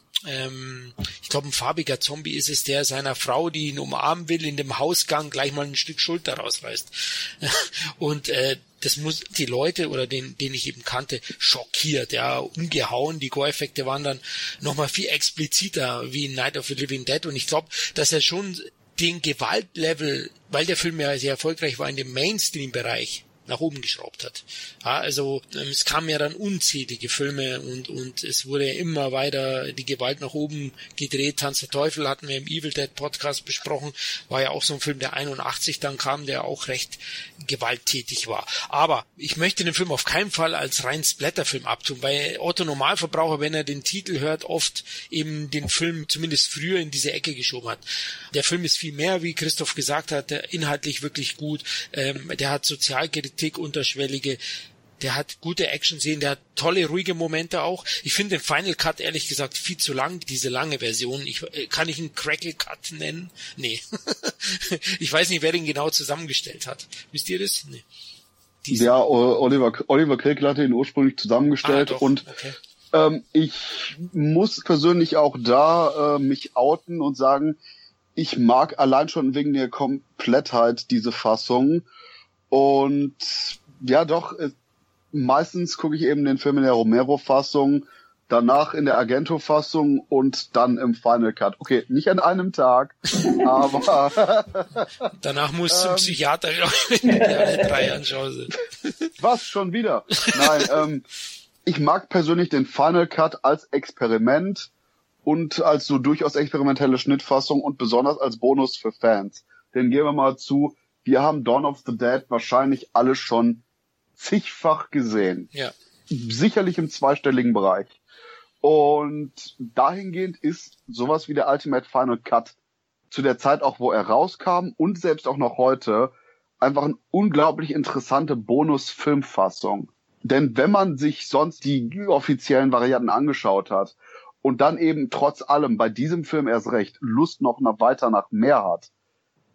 ich glaube ein farbiger Zombie ist es, der seiner Frau, die ihn umarmen will, in dem Hausgang gleich mal ein Stück Schulter rausreißt. Und das muss die Leute, oder den ich eben kannte, schockiert, ja, umgehauen. Die Gore-Effekte waren dann nochmal viel expliziter wie in Night of the Living Dead. Und ich glaube, dass er schon den Gewaltlevel, weil der Film ja sehr erfolgreich war, in dem Mainstream-Bereich nach oben geschraubt hat. Ja, also es kamen ja dann unzählige Filme und es wurde immer weiter die Gewalt nach oben gedreht. Tanz der Teufel hatten wir im Evil Dead Podcast besprochen. War ja auch so ein Film, der 81 dann kam, der auch recht gewalttätig war. Aber ich möchte den Film auf keinen Fall als rein Splatterfilm abtun, weil Otto Normalverbraucher, wenn er den Titel hört, oft eben den Film zumindest früher in diese Ecke geschoben hat. Der Film ist viel mehr, wie Christoph gesagt hat, inhaltlich wirklich gut. Der hat Sozialkritik, unterschwellige, der hat gute Action-Szenen, der hat tolle, ruhige Momente auch. Ich finde den Final Cut, ehrlich gesagt, viel zu lang, diese lange Version. Kann ich einen Crackle Cut nennen? Nee. Ich weiß nicht, wer den genau zusammengestellt hat. Wisst ihr das? Nee. Ja, Oliver Crackle hat den ursprünglich zusammengestellt. Und okay. Ich muss persönlich auch da mich outen und sagen, ich mag allein schon wegen der Komplettheit diese Fassung. Und ja doch, meistens gucke ich eben den Film in der Romero-Fassung, danach in der Argento-Fassung und dann im Final Cut. Okay, nicht an einem Tag, aber... Danach musst du Psychiater in der 3 anschauen. Was, schon wieder? Nein, ich mag persönlich den Final Cut als Experiment und als so durchaus experimentelle Schnittfassung und besonders als Bonus für Fans. Den gehen wir mal zu... Wir haben Dawn of the Dead wahrscheinlich alle schon zigfach gesehen. Ja. Sicherlich im zweistelligen Bereich. Und dahingehend ist sowas wie der Ultimate Final Cut zu der Zeit auch, wo er rauskam und selbst auch noch heute, einfach eine unglaublich interessante Bonus-Filmfassung. Denn wenn man sich sonst die offiziellen Varianten angeschaut hat und dann eben trotz allem bei diesem Film erst recht Lust noch weiter nach mehr hat,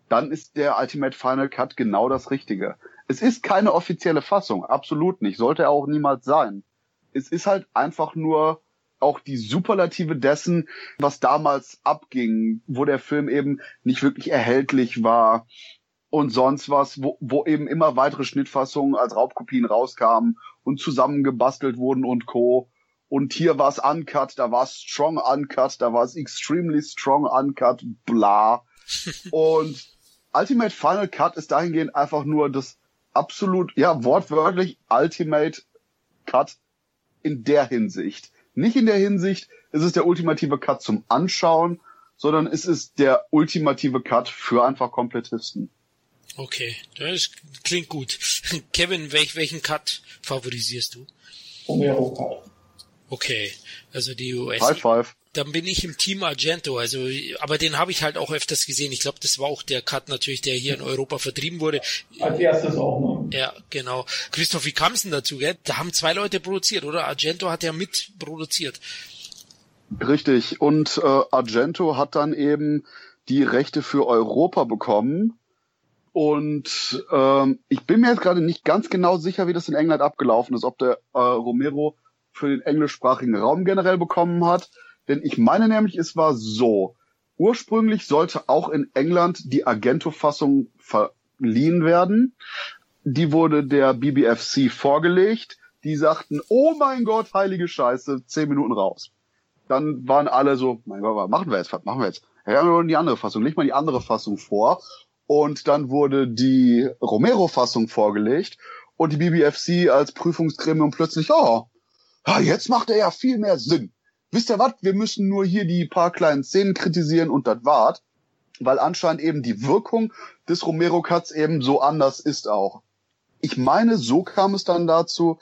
dann ist der Ultimate Final Cut genau das Richtige. Es ist keine offizielle Fassung, absolut nicht, sollte er auch niemals sein. Es ist halt einfach nur auch die Superlative dessen, was damals abging, wo der Film eben nicht wirklich erhältlich war und sonst was, wo eben immer weitere Schnittfassungen als Raubkopien rauskamen und zusammengebastelt wurden und Co. Und hier war es Uncut, da war es Strong Uncut, da war es Extremely Strong Uncut, bla. Und Ultimate Final Cut ist dahingehend einfach nur das absolut, ja, wortwörtlich Ultimate Cut in der Hinsicht. Nicht in der Hinsicht, es ist der ultimative Cut zum Anschauen, sondern es ist der ultimative Cut für einfach Komplettisten. Okay, das klingt gut. Kevin, welchen Cut favorisierst du? Romero. Okay, also die US... High Five. Dann bin ich im Team Argento, also, aber den habe ich halt auch öfters gesehen. Ich glaube, das war auch der Cut natürlich, der hier in Europa vertrieben wurde. Als erstes auch, ne? Ja, genau. Christoph, wie kam es denn dazu, gell? Da haben 2 Leute produziert, oder? Argento hat ja mitproduziert. Richtig, und Argento hat dann eben die Rechte für Europa bekommen. Und ich bin mir jetzt gerade nicht ganz genau sicher, wie das in England abgelaufen ist, ob der Romero für den englischsprachigen Raum generell bekommen hat. Denn ich meine nämlich, es war so. Ursprünglich sollte auch in England die Argento-Fassung verliehen werden. Die wurde der BBFC vorgelegt. Die sagten, oh mein Gott, heilige Scheiße, 10 Minuten raus. Dann waren alle so, mein Gott, was machen wir jetzt? Ja, wir wollen die andere Fassung, legt mal die andere Fassung vor. Und dann wurde die Romero-Fassung vorgelegt. Und die BBFC als Prüfungsgremium plötzlich, jetzt macht er ja viel mehr Sinn. Wisst ihr was? Wir müssen nur hier die paar kleinen Szenen kritisieren und das war's. Weil anscheinend eben die Wirkung des Romero-Cuts eben so anders ist auch. Ich meine, so kam es dann dazu,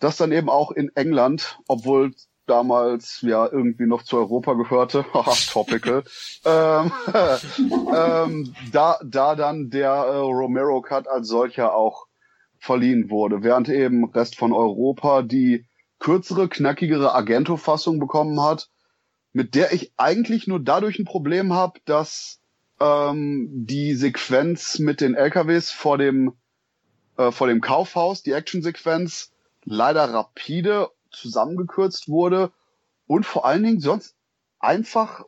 dass dann eben auch in England, obwohl damals ja irgendwie noch zu Europa gehörte, topical, da dann der Romero-Cut als solcher auch verliehen wurde. Während eben Rest von Europa die kürzere, knackigere Argento-Fassung bekommen hat, mit der ich eigentlich nur dadurch ein Problem habe, dass die Sequenz mit den LKWs vor dem Kaufhaus, die Action-Sequenz, leider rapide zusammengekürzt wurde und vor allen Dingen sonst einfach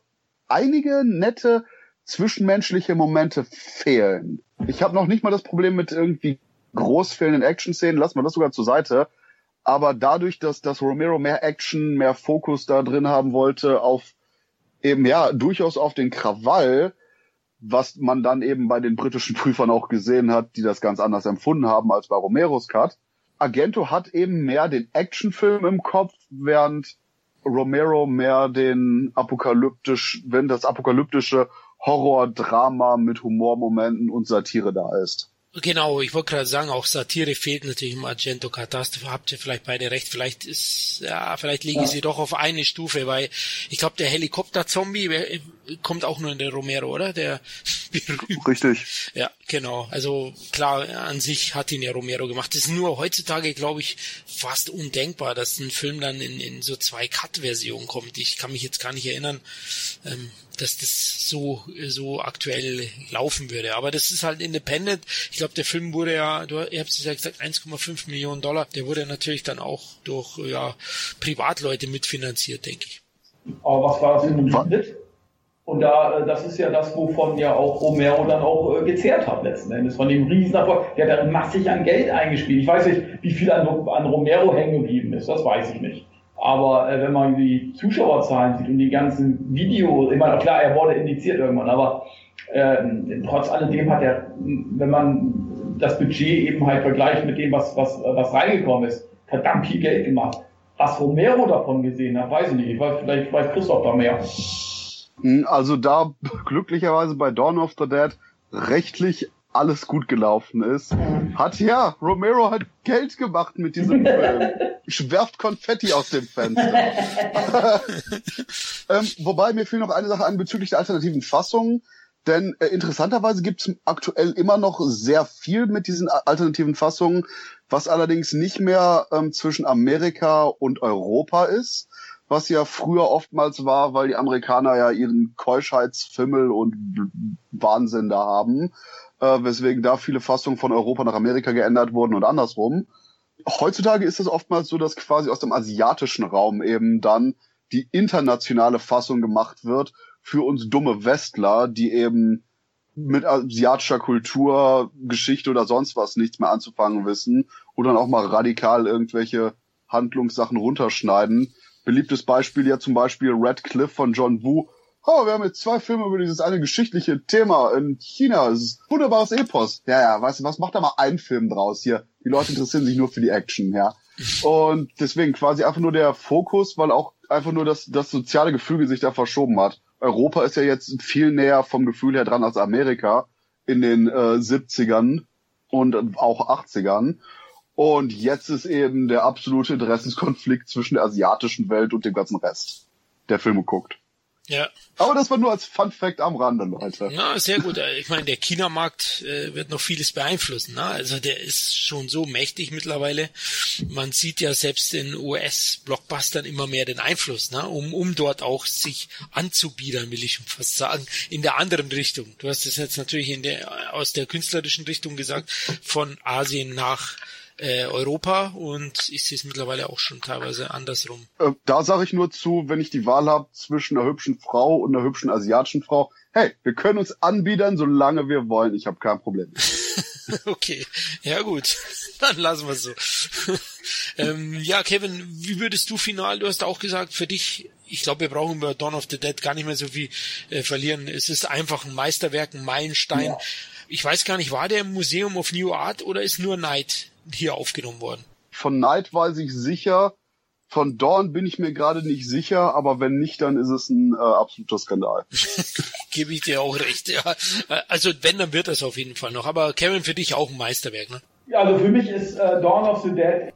einige nette zwischenmenschliche Momente fehlen. Ich habe noch nicht mal das Problem mit irgendwie groß fehlenden Action-Szenen, lassen wir das sogar zur Seite. Aber dadurch, dass Romero mehr Action, mehr Fokus da drin haben wollte auf eben, ja, durchaus auf den Krawall, was man dann eben bei den britischen Prüfern auch gesehen hat, die das ganz anders empfunden haben als bei Romeros Cut. Argento hat eben mehr den Actionfilm im Kopf, während Romero mehr das apokalyptische Horror-Drama mit Humormomenten und Satire da ist. Genau, ich wollte gerade sagen, auch Satire fehlt natürlich im Argento-Cut. Habt ihr vielleicht beide recht, vielleicht liegen sie doch auf eine Stufe, weil ich glaube, der Helikopter-Zombie kommt auch nur in der Romero, oder? Der richtig. Ja, genau. Also klar, an sich hat ihn ja Romero gemacht. Das ist nur heutzutage, glaube ich, fast undenkbar, dass ein Film dann in so zwei Cut-Versionen kommt. Ich kann mich jetzt gar nicht erinnern, dass das so aktuell laufen würde. Aber das ist halt independent. Ich glaube, der Film wurde ja, ihr habt es ja gesagt, 1,5 Millionen Dollar. Der wurde natürlich dann auch durch Privatleute mitfinanziert, denke ich. Aber was war das in dem Schnitt? Und das ist ja das, wovon ja auch Romero dann auch gezehrt hat letzten Endes. Von dem Riesenerfolg. Der hat dann massig an Geld eingespielt. Ich weiß nicht, wie viel an Romero hängen geblieben ist. Das weiß ich nicht. Aber wenn man die Zuschauerzahlen sieht und die ganzen Videos, ich meine, klar, er wurde indiziert irgendwann, aber trotz alledem hat er, wenn man das Budget eben halt vergleicht mit dem, was reingekommen ist, verdammt viel Geld gemacht. Was Romero davon gesehen hat, weiß ich nicht. Vielleicht weiß Christoph da mehr. Also da glücklicherweise bei Dawn of the Dead rechtlich alles gut gelaufen ist, Romero hat Geld gemacht mit diesem Film. Werft Konfetti aus dem Fenster. Wobei, mir fehlt noch eine Sache an bezüglich der alternativen Fassungen, denn interessanterweise gibt es aktuell immer noch sehr viel mit diesen alternativen Fassungen, was allerdings nicht mehr zwischen Amerika und Europa ist, was ja früher oftmals war, weil die Amerikaner ja ihren Keuschheitsfimmel und Wahnsinn da haben, weswegen da viele Fassungen von Europa nach Amerika geändert wurden und andersrum. Heutzutage ist es oftmals so, dass quasi aus dem asiatischen Raum eben dann die internationale Fassung gemacht wird für uns dumme Westler, die eben mit asiatischer Kultur, Geschichte oder sonst was nichts mehr anzufangen wissen und dann auch mal radikal irgendwelche Handlungssachen runterschneiden. Beliebtes Beispiel ja zum Beispiel Red Cliff von John Woo. Oh, wir haben jetzt zwei Filme über dieses eine geschichtliche Thema in China. Es ist ein wunderbares Epos. Ja, weißt du, was macht da mal ein Film draus hier? Die Leute interessieren sich nur für die Action, ja. Und deswegen quasi einfach nur der Fokus, weil auch einfach nur das soziale Gefüge sich da verschoben hat. Europa ist ja jetzt viel näher vom Gefühl her dran als Amerika in den 70ern und auch 80ern. Und jetzt ist eben der absolute Interessenskonflikt zwischen der asiatischen Welt und dem ganzen Rest, der Filme guckt. Ja. Aber das war nur als Fun Fact am Rande, Leute. Ja, sehr gut. Ich meine, der China-Markt wird noch vieles beeinflussen. Ne? Also der ist schon so mächtig mittlerweile. Man sieht ja selbst in US-Blockbustern immer mehr den Einfluss, ne? um dort auch sich anzubiedern, will ich schon fast sagen, in der anderen Richtung. Du hast es jetzt natürlich aus der künstlerischen Richtung gesagt, von Asien nach Europa, und ich sehe es mittlerweile auch schon teilweise andersrum. Da sage ich nur zu, wenn ich die Wahl habe zwischen einer hübschen Frau und einer hübschen asiatischen Frau, hey, wir können uns anbiedern, solange wir wollen. Ich habe kein Problem. Okay, ja gut, dann lassen wir es so. Kevin, wie würdest du final, du hast auch gesagt, für dich, ich glaube, wir brauchen über Dawn of the Dead gar nicht mehr so viel verlieren. Es ist einfach ein Meisterwerk, ein Meilenstein. Ja. Ich weiß gar nicht, war der im Museum of New Art oder ist nur Night hier aufgenommen worden? Von Night weiß ich sicher, von Dawn bin ich mir gerade nicht sicher, aber wenn nicht, dann ist es ein absoluter Skandal. Gebe ich dir auch recht, ja. Also wenn, dann wird das auf jeden Fall noch. Aber Kevin, für dich auch ein Meisterwerk, ne? Ja, also für mich ist Dawn of the Dead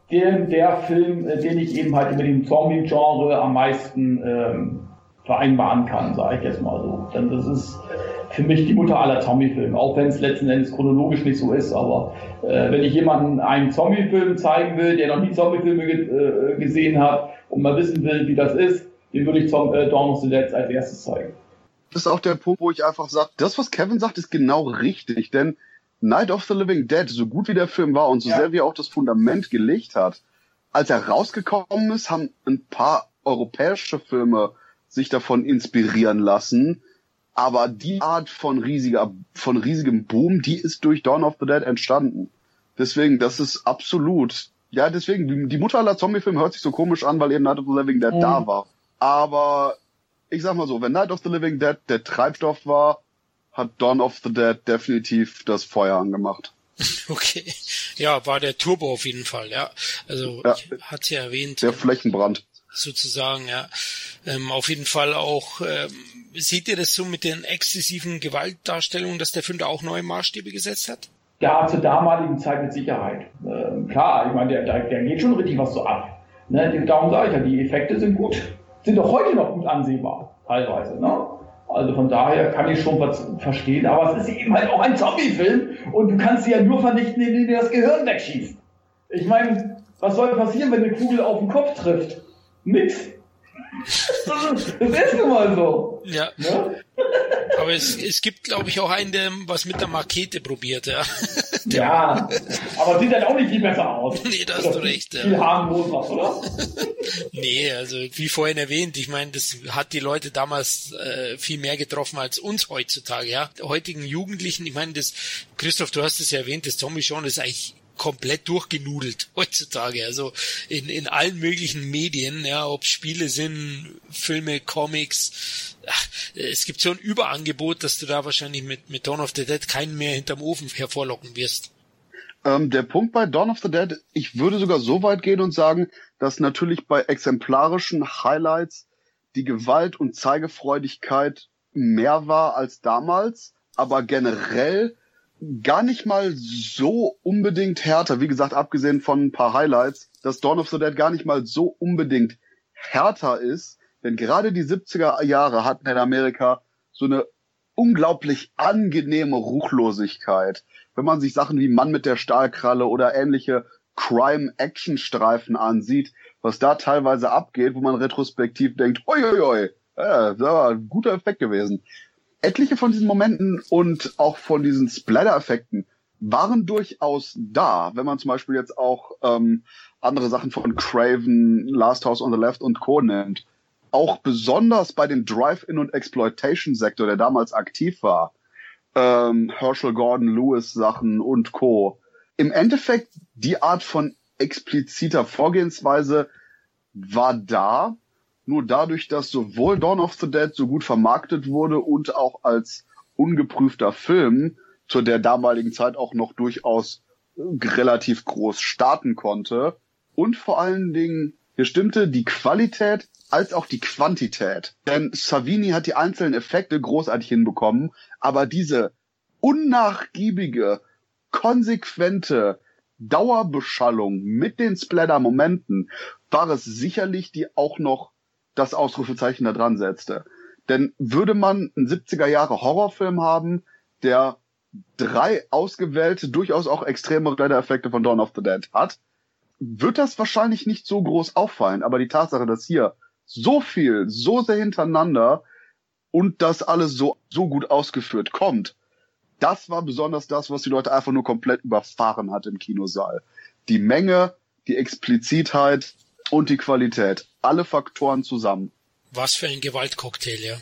der Film, den ich eben halt über dem Zombie-Genre am meisten vereinbaren kann, sage ich jetzt mal so. Denn das ist für mich die Mutter aller Zombie-Filme, auch wenn es letzten Endes chronologisch nicht so ist. Aber wenn ich jemanden einen Zombie-Film zeigen will, der noch nie Zombie-Filme gesehen hat und mal wissen will, wie das ist, den würde ich Dawn of the Dead als erstes zeigen. Das ist auch der Punkt, wo ich einfach sage, das, was Kevin sagt, ist genau richtig. Denn Night of the Living Dead, so gut wie der Film war und so sehr wie er auch das Fundament gelegt hat, als er rausgekommen ist, haben ein paar europäische Filme sich davon inspirieren lassen. Aber die Art von riesigem Boom, die ist durch Dawn of the Dead entstanden. Deswegen, das ist absolut, ja, deswegen, die Mutter aller Zombie-Filme hört sich so komisch an, weil eben Night of the Living Dead da war. Aber ich sag mal so, wenn Night of the Living Dead der Treibstoff war, hat Dawn of the Dead definitiv das Feuer angemacht. Okay. Ja, war der Turbo auf jeden Fall, ja. Also, ja, ich hatte ja erwähnt. Der Flächenbrand. Sozusagen, ja. Auf jeden Fall auch, seht ihr das so mit den exzessiven Gewaltdarstellungen, dass der Film da auch neue Maßstäbe gesetzt hat? Ja, zur damaligen Zeit mit Sicherheit. Klar, ich meine, der geht schon richtig was so ab. Ne? Darum sage ich ja, die Effekte sind gut, sind doch heute noch gut ansehbar, teilweise, ne? Also von daher kann ich schon was verstehen, aber es ist eben halt auch ein Zombie-Film und du kannst sie ja nur vernichten, indem dir das Gehirn wegschießt. Ich meine, was soll passieren, wenn eine Kugel auf den Kopf trifft? Nix. Das ist nun mal so. Ja. Ne? Aber es gibt, glaube ich, auch einen, der was mit der Makete probiert, ja. Ja, aber sieht dann auch nicht viel besser aus. Nee, da hast du recht. Viel harmloser, oder? Nee, also wie vorhin erwähnt, ich meine, das hat die Leute damals viel mehr getroffen als uns heutzutage, ja. Die heutigen Jugendlichen, ich meine, das, Christoph, du hast es ja erwähnt, das Zombie-Genre ist eigentlich komplett durchgenudelt heutzutage, also in allen möglichen Medien, ja, ob Spiele sind, Filme, Comics, es gibt so ein Überangebot, dass du da wahrscheinlich mit Dawn of the Dead keinen mehr hinterm Ofen hervorlocken wirst. Der Punkt bei Dawn of the Dead, ich würde sogar so weit gehen und sagen, dass natürlich bei exemplarischen Highlights die Gewalt und Zeigefreudigkeit mehr war als damals, aber generell gar nicht mal so unbedingt härter, wie gesagt, abgesehen von ein paar Highlights, dass Dawn of the Dead gar nicht mal so unbedingt härter ist, denn gerade die 70er Jahre hatten in Amerika so eine unglaublich angenehme Ruchlosigkeit. Wenn man sich Sachen wie Mann mit der Stahlkralle oder ähnliche Crime-Action-Streifen ansieht, was da teilweise abgeht, wo man retrospektiv denkt, oi, oi, oi, das war ein guter Effekt gewesen. Etliche von diesen Momenten und auch von diesen Splatter-Effekten waren durchaus da. Wenn man zum Beispiel jetzt auch andere Sachen von Craven, Last House on the Left und Co. nimmt. Auch besonders bei dem Drive-In- und Exploitation-Sektor, der damals aktiv war. Herschel Gordon Lewis-Sachen und Co. Im Endeffekt, die Art von expliziter Vorgehensweise war da. Nur dadurch, dass sowohl Dawn of the Dead so gut vermarktet wurde und auch als ungeprüfter Film zu der damaligen Zeit auch noch durchaus relativ groß starten konnte. Und vor allen Dingen, hier stimmte die Qualität als auch die Quantität. Denn Savini hat die einzelnen Effekte großartig hinbekommen, aber diese unnachgiebige, konsequente Dauerbeschallung mit den Splatter-Momenten war es sicherlich, die auch noch das Ausrufezeichen da dran setzte. Denn würde man einen 70er-Jahre-Horrorfilm haben, der 3 ausgewählte, durchaus auch extreme Splatter-Effekte von Dawn of the Dead hat, wird das wahrscheinlich nicht so groß auffallen. Aber die Tatsache, dass hier so viel, so sehr hintereinander und das alles so gut ausgeführt kommt, das war besonders das, was die Leute einfach nur komplett überfahren hat im Kinosaal. Die Menge, die Explizitheit und die Qualität. Alle Faktoren zusammen. Was für ein Gewaltcocktail, ja.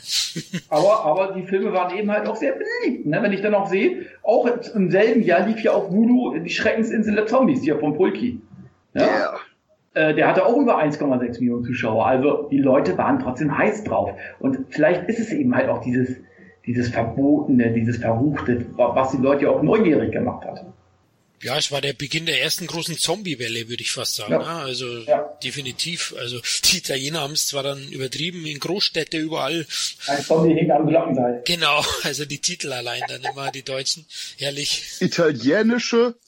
aber die Filme waren eben halt auch sehr beliebt. Ne? Wenn ich dann auch sehe, auch im selben Jahr lief ja auch Voodoo, die Schreckensinsel der Zombies, hier von Pulki. Ja? Yeah. Der hatte auch über 1,6 Millionen Zuschauer. Also die Leute waren trotzdem heiß drauf. Und vielleicht ist es eben halt auch dieses Verbotene, dieses Verruchte, was die Leute ja auch neugierig gemacht hat. Ja, es war der Beginn der ersten großen Zombie-Welle, würde ich fast sagen. Ja. Also definitiv. Also die Italiener haben es zwar dann übertrieben, in Großstädte überall. Ein Zombie hing am Glockenseil. Genau, also die Titel allein dann immer, die Deutschen. Herrlich. Italienische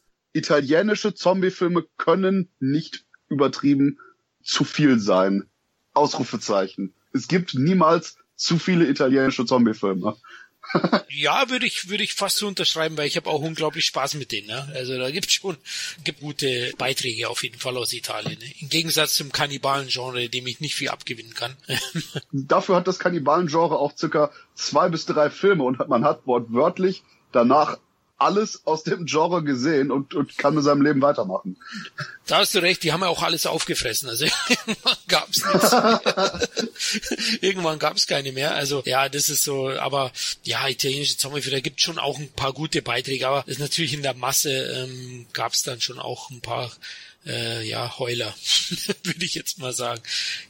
Zombie-Filme können nicht übertrieben zu viel sein. Ausrufezeichen. Es gibt niemals zu viele italienische Zombie-Filme. Ja, würde ich fast so unterschreiben, weil ich habe auch unglaublich Spaß mit denen. Ne? Also da gibt gute Beiträge auf jeden Fall aus Italien. Ne? Im Gegensatz zum Kannibalen-Genre, dem ich nicht viel abgewinnen kann. Dafür hat das Kannibalen-Genre auch circa 2 bis 3 Filme und man hat wortwörtlich danach alles aus dem Genre gesehen und kann mit seinem Leben weitermachen. Da hast du recht, die haben ja auch alles aufgefressen. Also irgendwann gab's nichts mehr. Irgendwann gab's keine mehr. Also ja, das ist so, aber ja, italienische Zombie-Filme, da gibt's schon auch ein paar gute Beiträge, aber ist natürlich in der Masse gab's dann schon auch ein paar Heuler, würde ich jetzt mal sagen.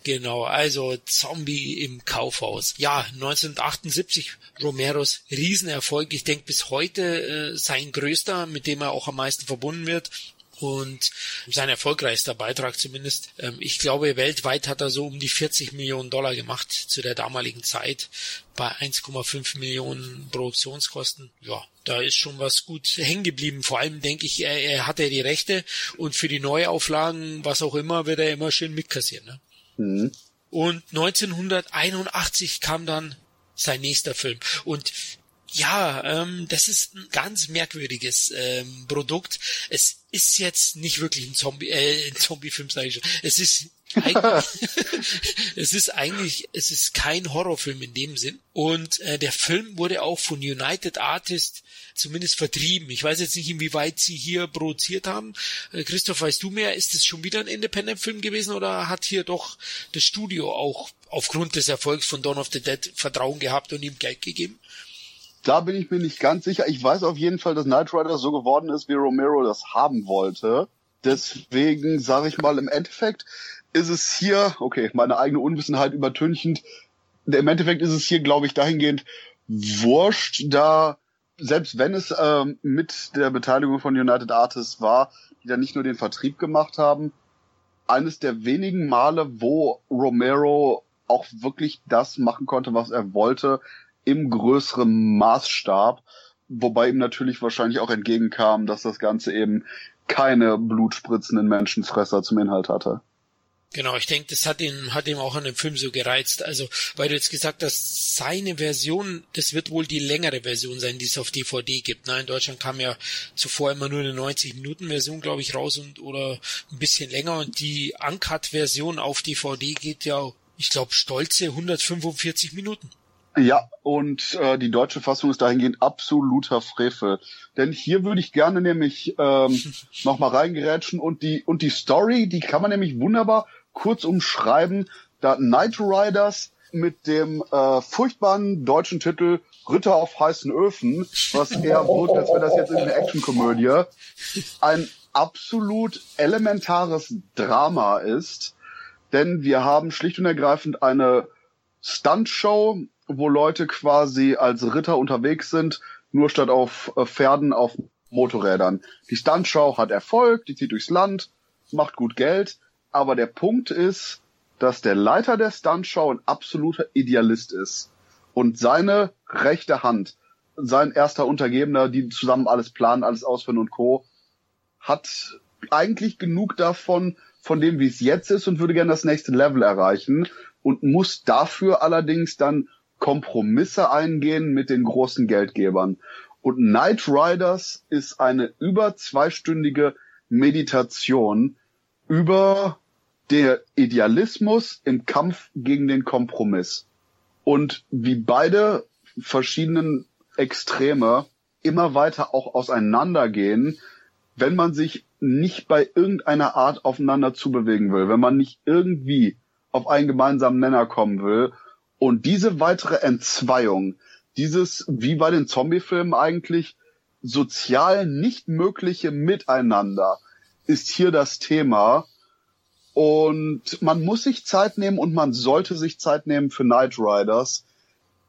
Genau, also Zombie im Kaufhaus. Ja, 1978 Romeros Riesenerfolg. Ich denke bis heute sein größter, mit dem er auch am meisten verbunden wird. Und sein erfolgreichster Beitrag zumindest. Ich glaube, weltweit hat er so um die 40 Millionen Dollar gemacht zu der damaligen Zeit bei 1,5 Millionen Produktionskosten. Ja, da ist schon was gut hängen geblieben. Vor allem denke ich, er hatte die Rechte und für die Neuauflagen, was auch immer, wird er immer schön mitkassieren. Ne? Mhm. Und 1981 kam dann sein nächster Film. Und ja, das ist ein ganz merkwürdiges Produkt. Es ist jetzt nicht wirklich ein Zombie-Film, sage ich schon. Es ist kein Horrorfilm in dem Sinn. Und der Film wurde auch von United Artists zumindest vertrieben. Ich weiß jetzt nicht, inwieweit sie hier produziert haben. Christoph, weißt du mehr? Ist es schon wieder ein Independent-Film gewesen oder hat hier doch das Studio auch aufgrund des Erfolgs von Dawn of the Dead Vertrauen gehabt und ihm Geld gegeben? Da bin ich mir nicht ganz sicher. Ich weiß auf jeden Fall, dass Knightriders so geworden ist, wie Romero das haben wollte. Deswegen sage ich mal, im Endeffekt ist es hier, okay, meine eigene Unwissenheit übertünchend, im Endeffekt ist es hier, glaube ich, dahingehend wurscht, da selbst wenn es mit der Beteiligung von United Artists war, die dann nicht nur den Vertrieb gemacht haben, eines der wenigen Male, wo Romero auch wirklich das machen konnte, was er wollte, im größeren Maßstab, wobei ihm natürlich wahrscheinlich auch entgegenkam, dass das Ganze eben keine blutspritzenden Menschenfresser zum Inhalt hatte. Genau, ich denke, das hat ihn auch an dem Film so gereizt. Also, weil du jetzt gesagt hast, seine Version, das wird wohl die längere Version sein, die es auf DVD gibt. Nein, in Deutschland kam ja zuvor immer nur eine 90-Minuten-Version, glaube ich, raus oder ein bisschen länger. Und die Uncut-Version auf DVD geht ja, ich glaube, stolze 145 Minuten. Ja, und die deutsche Fassung ist dahingehend absoluter Frevel. Denn hier würde ich gerne nämlich nochmal reingerätschen und die Story, die kann man nämlich wunderbar kurz umschreiben, da Knightriders mit dem furchtbaren deutschen Titel Ritter auf heißen Öfen, was eher wirkt, als wäre das jetzt in einer Actionkomödie, ein absolut elementares Drama ist. Denn wir haben schlicht und ergreifend eine Stuntshow, wo Leute quasi als Ritter unterwegs sind, nur statt auf Pferden auf Motorrädern. Die Stuntshow hat Erfolg, die zieht durchs Land, macht gut Geld, aber der Punkt ist, dass der Leiter der Stuntshow ein absoluter Idealist ist und seine rechte Hand, sein erster Untergebener, die zusammen alles planen, alles ausführen und Co., hat eigentlich genug davon, von dem, wie es jetzt ist und würde gerne das nächste Level erreichen und muss dafür allerdings dann Kompromisse eingehen mit den großen Geldgebern. Und Knightriders ist eine über 2-stündige Meditation über den Idealismus im Kampf gegen den Kompromiss. Und wie beide verschiedenen Extreme immer weiter auch auseinandergehen, wenn man sich nicht bei irgendeiner Art aufeinander zubewegen will, wenn man nicht irgendwie auf einen gemeinsamen Nenner kommen will. Und diese weitere Entzweiung, dieses, wie bei den Zombie-Filmen eigentlich, sozial nicht mögliche Miteinander, ist hier das Thema. Und man muss sich Zeit nehmen und man sollte sich Zeit nehmen für Knightriders,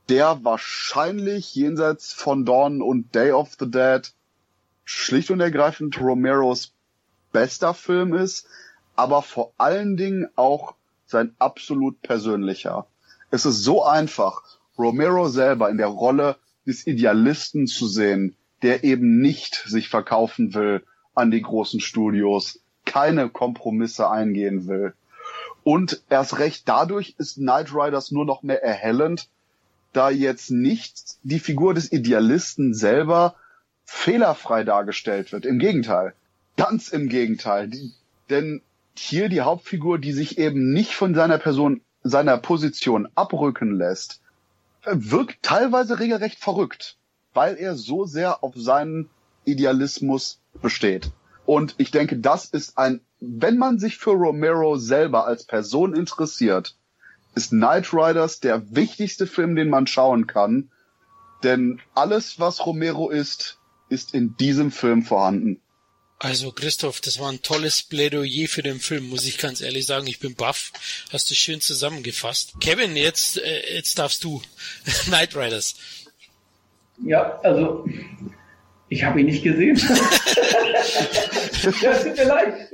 der wahrscheinlich jenseits von Dawn und Day of the Dead schlicht und ergreifend Romeros bester Film ist, aber vor allen Dingen auch sein absolut persönlicher. Es ist so einfach, Romero selber in der Rolle des Idealisten zu sehen, der eben nicht sich verkaufen will an die großen Studios, keine Kompromisse eingehen will. Und erst recht dadurch ist Knightriders nur noch mehr erhellend, da jetzt nicht die Figur des Idealisten selber fehlerfrei dargestellt wird. Im Gegenteil, ganz im Gegenteil. Denn hier die Hauptfigur, die sich eben nicht von seiner Position abrücken lässt, wirkt teilweise regelrecht verrückt, weil er so sehr auf seinen Idealismus besteht. Und ich denke, das ist wenn man sich für Romero selber als Person interessiert, ist Knightriders der wichtigste Film, den man schauen kann. Denn alles, was Romero ist, ist in diesem Film vorhanden. Also Christoph, das war ein tolles Plädoyer für den Film, muss ich ganz ehrlich sagen. Ich bin baff. Hast du schön zusammengefasst. Kevin, jetzt darfst du. Knightriders. Ja, also ich habe ihn nicht gesehen. Ja, es tut mir leid.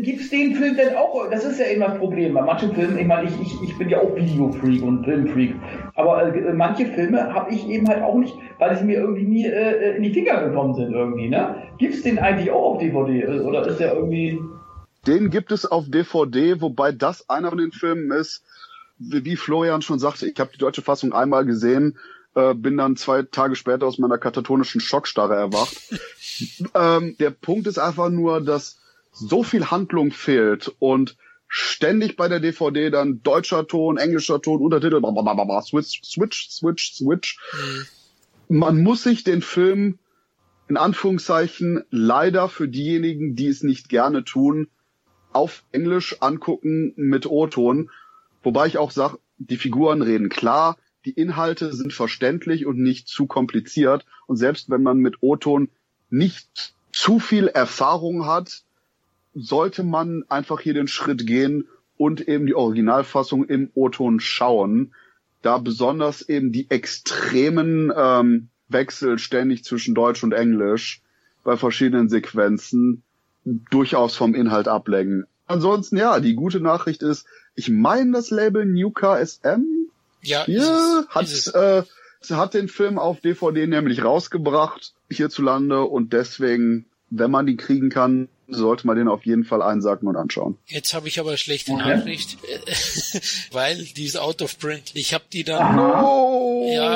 Gibt es den Film denn auch? Das ist ja immer das Problem. Bei manchen Filmen, ich meine, ich bin ja auch Videofreak und Filmfreak. Aber manche Filme habe ich eben halt auch nicht, weil sie mir irgendwie nie in die Finger gekommen sind irgendwie. Ne? Gibt es den eigentlich auch auf DVD? Oder ist der irgendwie... Den gibt es auf DVD, wobei das einer von den Filmen ist, wie Florian schon sagte, ich habe die deutsche Fassung einmal gesehen, bin dann 2 Tage später aus meiner katatonischen Schockstarre erwacht. Der Punkt ist einfach nur, dass so viel Handlung fehlt und ständig bei der DVD dann deutscher Ton, englischer Ton, Untertitel, switch. Man muss sich den Film, in Anführungszeichen, leider für diejenigen, die es nicht gerne tun, auf Englisch angucken mit O-Ton. Wobei ich auch sage, die Figuren reden klar, die Inhalte sind verständlich und nicht zu kompliziert. Und selbst wenn man mit O-Ton nicht zu viel Erfahrung hat, sollte man einfach hier den Schritt gehen und eben die Originalfassung im O-Ton schauen, da besonders eben die extremen Wechsel ständig zwischen Deutsch und Englisch bei verschiedenen Sequenzen durchaus vom Inhalt ablenken. Ansonsten, ja, die gute Nachricht ist, ich meine das Label New KSM, hat den Film auf DVD nämlich rausgebracht hierzulande und deswegen, wenn man die kriegen kann, sollte man den auf jeden Fall einsacken und anschauen. Jetzt habe ich aber eine schlechte Nachricht, weil die ist out of print. Ich habe die dann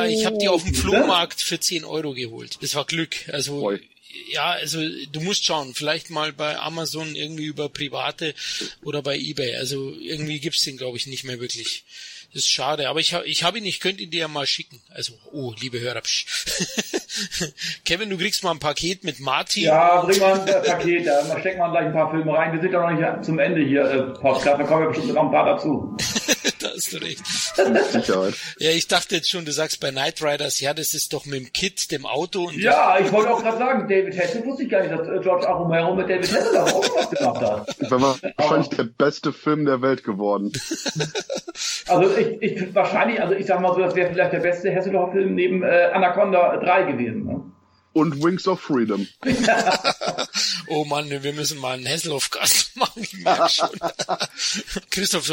ich habe die auf dem Flohmarkt für 10 Euro geholt. Das war Glück. Also also du musst schauen, vielleicht mal bei Amazon irgendwie über Private oder bei eBay. Also irgendwie gibt's den, glaube ich, nicht mehr wirklich. Das ist schade, aber ich habe ihn, ich könnte ihn dir ja mal schicken. Also, liebe Hörer. Kevin, du kriegst mal ein Paket mit Martin. Ja, bring mal ein Paket, da stecken wir gleich ein paar Filme rein. Wir sind ja noch nicht zum Ende hier, Podcast, da kommen wir bestimmt noch ein paar dazu. Da hast du recht. Ja, ich dachte jetzt schon, du sagst bei Knightriders, ja, das ist doch mit dem Kit, dem Auto. Und ja, ich wollte auch gerade sagen, David Hasselhoff, wusste ich gar nicht, dass George Andrew Romero mit David Hasselhoff auch was gemacht hat. War wahrscheinlich der beste Film der Welt geworden. Also ich sag mal so, das wäre vielleicht der beste Hasselhoff-Film neben Anaconda 3 gewesen. Ne? Und Wings of Freedom. Oh Mann, wir müssen mal einen Hasselhoff-Gast machen, ich merke schon. Christoph,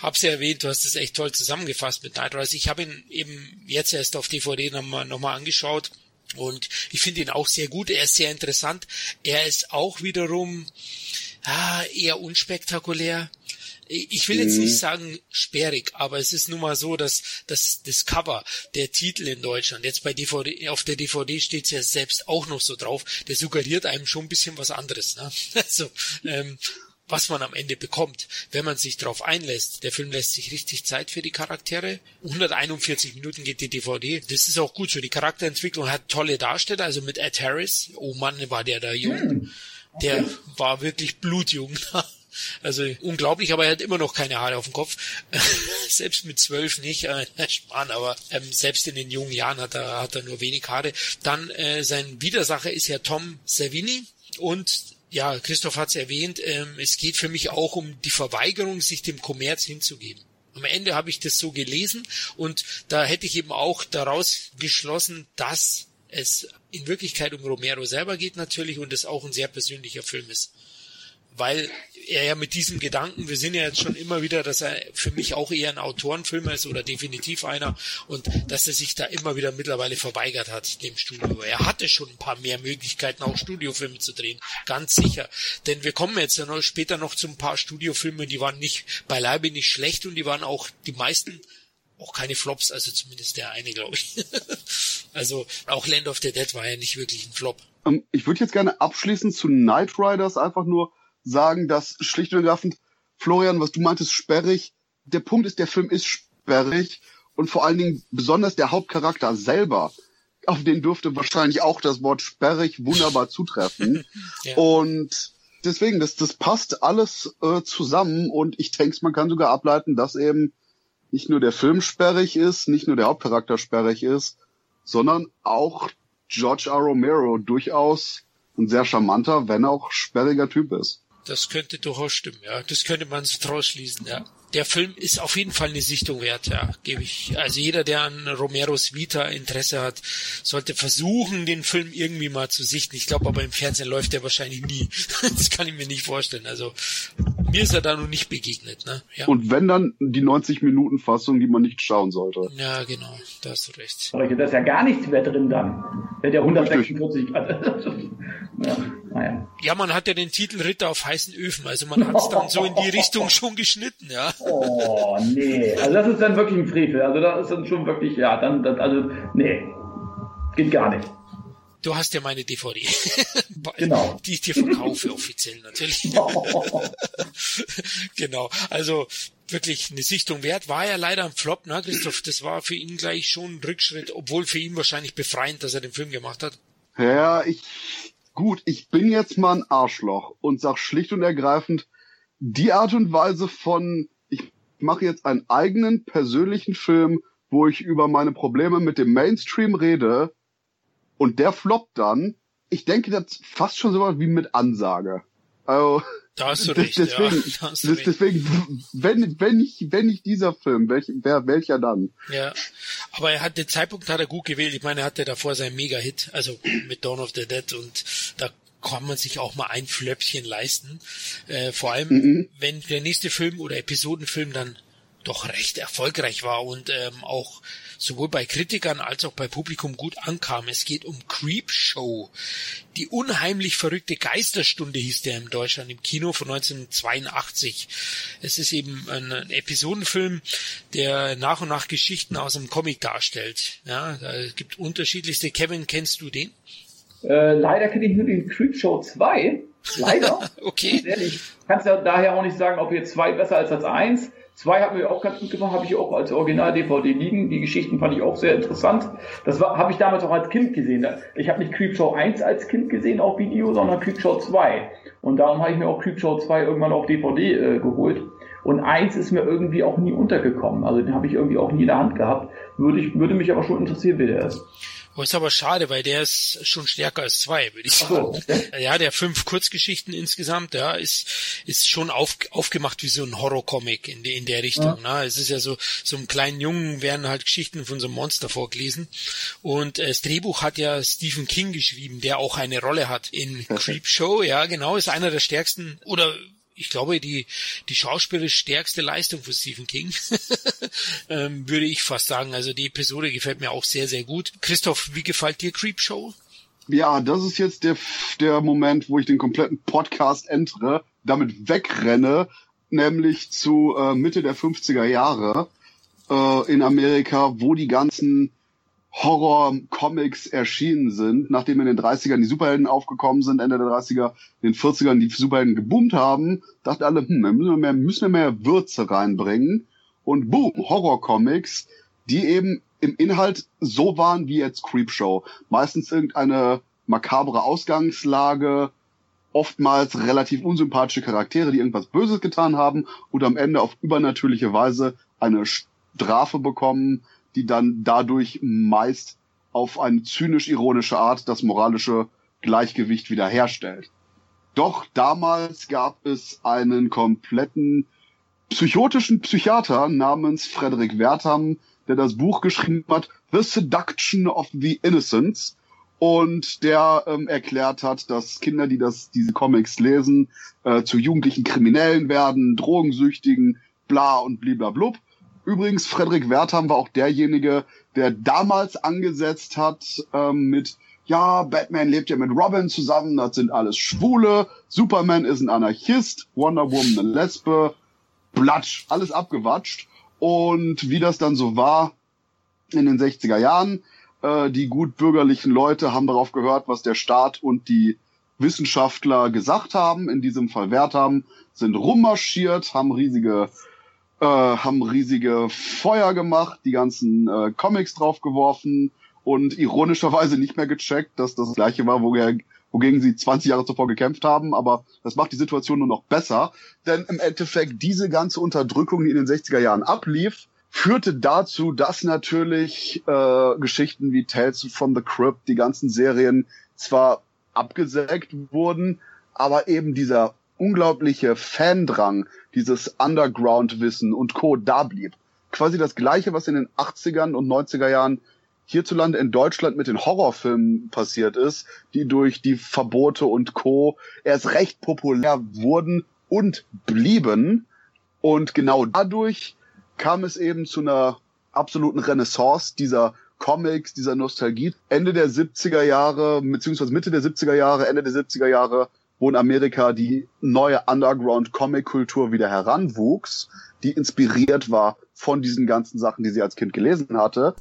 hab's ja erwähnt, du hast es echt toll zusammengefasst mit Knightriders. Ich habe ihn eben jetzt erst auf DVD nochmal angeschaut und ich finde ihn auch sehr gut, er ist sehr interessant. Er ist auch wiederum eher unspektakulär. Ich will jetzt nicht sagen sperrig, aber es ist nun mal so, dass das Cover, der Titel in Deutschland, jetzt bei DVD, auf der DVD steht es ja selbst auch noch so drauf, der suggeriert einem schon ein bisschen was anderes, ne? Also, was man am Ende bekommt, wenn man sich drauf einlässt. Der Film lässt sich richtig Zeit für die Charaktere. 141 Minuten geht die DVD. Das ist auch gut so. Die Charakterentwicklung hat tolle Darsteller, also mit Ed Harris. Oh Mann, war der da jung. Der war wirklich blutjung. Also unglaublich, aber er hat immer noch keine Haare auf dem Kopf. Selbst mit 12 nicht, Spahn, aber selbst in den jungen Jahren hat er nur wenig Haare. Dann sein Widersacher ist ja Tom Savini und ja, Christoph hat es erwähnt, es geht für mich auch um die Verweigerung, sich dem Kommerz hinzugeben. Am Ende habe ich das so gelesen und da hätte ich eben auch daraus geschlossen, dass es in Wirklichkeit um Romero selber geht natürlich und es auch ein sehr persönlicher Film ist. Weil er ja mit diesem Gedanken, wir sind ja jetzt schon immer wieder, dass er für mich auch eher ein Autorenfilm ist oder definitiv einer und dass er sich da immer wieder mittlerweile verweigert hat, dem Studio. Er hatte schon ein paar mehr Möglichkeiten, auch Studiofilme zu drehen, ganz sicher. Denn wir kommen jetzt ja noch später noch zu ein paar Studiofilmen, die waren beileibe nicht schlecht und die waren auch die meisten auch keine Flops, also zumindest der eine, glaube ich. Also auch Land of the Dead war ja nicht wirklich ein Flop. Ich würde jetzt gerne abschließend zu Knightriders einfach nur sagen, dass schlicht und ergreifend, Florian, was du meintest, sperrig, der Punkt ist, der Film ist sperrig und vor allen Dingen besonders der Hauptcharakter selber, auf den dürfte wahrscheinlich auch das Wort sperrig wunderbar zutreffen. Ja. Und deswegen, das passt alles zusammen und ich denke, man kann sogar ableiten, dass eben nicht nur der Film sperrig ist, nicht nur der Hauptcharakter sperrig ist, sondern auch George R. Romero durchaus ein sehr charmanter, wenn auch sperriger Typ ist. Das könnte durchaus stimmen, ja. Das könnte man so draus schließen, ja. Der Film ist auf jeden Fall eine Sichtung wert, ja, gebe ich. Also jeder, der an Romeros Vita Interesse hat, sollte versuchen, den Film irgendwie mal zu sichten. Ich glaube, aber im Fernsehen läuft der wahrscheinlich nie. Das kann ich mir nicht vorstellen. Also mir ist er da noch nicht begegnet, ne? Ja. Und wenn, dann die 90-Minuten-Fassung, die man nicht schauen sollte. Ja, genau. Da hast du recht. Da ist ja gar nichts mehr drin dann. Wenn der 146 hat. Ja. Naja. Ja, man hat ja den Titel Ritter auf heißen Öfen, also man hat es dann so in die Richtung schon geschnitten, ja. Oh, nee, also das ist dann wirklich ein Frevel, also das ist dann schon wirklich, ja, geht gar nicht. Du hast ja meine DVD, genau. Die ich dir verkaufe offiziell natürlich. Genau, also wirklich eine Sichtung wert, war ja leider ein Flop, ne Christoph, das war für ihn gleich schon ein Rückschritt, obwohl für ihn wahrscheinlich befreiend, dass er den Film gemacht hat. Ja, ich bin jetzt mal ein Arschloch und sag schlicht und ergreifend, die Art und Weise von, ich mache jetzt einen eigenen persönlichen Film, wo ich über meine Probleme mit dem Mainstream rede und der floppt dann, ich denke, das ist fast schon so was wie mit Ansage. Also, da hast du recht, deswegen, ja. Da hast du deswegen recht. wenn ich dieser Film, welcher dann? Ja, aber den Zeitpunkt hat er gut gewählt. Ich meine, er hatte davor seinen Mega-Hit, also mit Dawn of the Dead und da kann man sich auch mal ein Flöppchen leisten. Vor allem, wenn der nächste Film oder Episodenfilm dann doch recht erfolgreich war und auch sowohl bei Kritikern als auch bei Publikum gut ankam. Es geht um Creepshow. Die unheimlich verrückte Geisterstunde hieß der in Deutschland im Kino von 1982. Es ist eben ein Episodenfilm, der nach und nach Geschichten aus einem Comic darstellt. Ja, da gibt unterschiedlichste. Kevin, kennst du den? Leider kenne ich nur den Creepshow 2. Leider. Okay. Ehrlich, kannst ja daher auch nicht sagen, ob jetzt 2 besser als 1. 2 hat mir auch ganz gut gefallen, habe ich auch als Original-DVD liegen. Die Geschichten fand ich auch sehr interessant. Das habe ich damals auch als Kind gesehen. Ich habe nicht Creepshow 1 als Kind gesehen auf Video, sondern Creepshow 2. Und darum habe ich mir auch Creepshow 2 irgendwann auf DVD geholt. Und 1 ist mir irgendwie auch nie untergekommen. Also den habe ich irgendwie auch nie in der Hand gehabt. Würde mich aber schon interessieren, wie der ist. Oh, ist aber schade, weil der ist schon stärker als 2, würde ich sagen. Oh, okay. Ja, der 5 Kurzgeschichten insgesamt, ja, ist schon aufgemacht wie so ein Horrorcomic in der Richtung. Ja. Ne? Es ist ja so einem kleinen Jungen werden halt Geschichten von so einem Monster vorgelesen. Und das Drehbuch hat ja Stephen King geschrieben, der auch eine Rolle hat in Creepshow. Ja, genau, ist einer der stärksten oder ich glaube, die schauspielerisch stärkste Leistung von Stephen King, würde ich fast sagen. Also die Episode gefällt mir auch sehr, sehr gut. Christoph, wie gefällt dir Creepshow? Ja, das ist jetzt der Moment, wo ich den kompletten Podcast entere, damit wegrenne, nämlich zu Mitte der 50er Jahre in Amerika, wo die ganzen Horror-Comics erschienen sind, nachdem in den 30ern die Superhelden aufgekommen sind, Ende der 30er, in den 40ern die Superhelden geboomt haben, dachten alle, wir müssen mehr Würze reinbringen. Und boom, Horror-Comics, die eben im Inhalt so waren wie jetzt Creepshow. Meistens irgendeine makabre Ausgangslage, oftmals relativ unsympathische Charaktere, die irgendwas Böses getan haben und am Ende auf übernatürliche Weise eine Strafe bekommen, die dann dadurch meist auf eine zynisch-ironische Art das moralische Gleichgewicht wiederherstellt. Doch damals gab es einen kompletten psychotischen Psychiater namens Frederick Wertham, der das Buch geschrieben hat, The Seduction of the Innocents. und der erklärt hat, dass Kinder, die diese Comics lesen, zu jugendlichen Kriminellen werden, Drogensüchtigen, bla und bliblablub. Übrigens, Frederik Wertham war auch derjenige, der damals angesetzt hat mit, ja, Batman lebt ja mit Robin zusammen, das sind alles Schwule, Superman ist ein Anarchist, Wonder Woman eine Lesbe, Blatsch, alles abgewatscht. Und wie das dann so war in den 60er Jahren, die gut bürgerlichen Leute haben darauf gehört, was der Staat und die Wissenschaftler gesagt haben, in diesem Fall Wertham, sind rummarschiert, haben riesige Feuer gemacht, die ganzen Comics draufgeworfen und ironischerweise nicht mehr gecheckt, dass das Gleiche war, wogegen sie 20 Jahre zuvor gekämpft haben. Aber das macht die Situation nur noch besser, denn im Endeffekt diese ganze Unterdrückung, die in den 60er Jahren ablief, führte dazu, dass natürlich Geschichten wie Tales from the Crypt, die ganzen Serien zwar abgesägt wurden, aber eben dieser unglaubliche Fandrang, dieses Underground-Wissen und Co. da blieb. Quasi das Gleiche, was in den 80ern und 90er Jahren hierzulande in Deutschland mit den Horrorfilmen passiert ist, die durch die Verbote und Co. erst recht populär wurden und blieben. Und genau dadurch kam es eben zu einer absoluten Renaissance dieser Comics, dieser Nostalgie. Mitte der 70er Jahre, Ende der 70er Jahre, wo in Amerika die neue Underground-Comic-Kultur wieder heranwuchs, die inspiriert war von diesen ganzen Sachen, die sie als Kind gelesen hatte.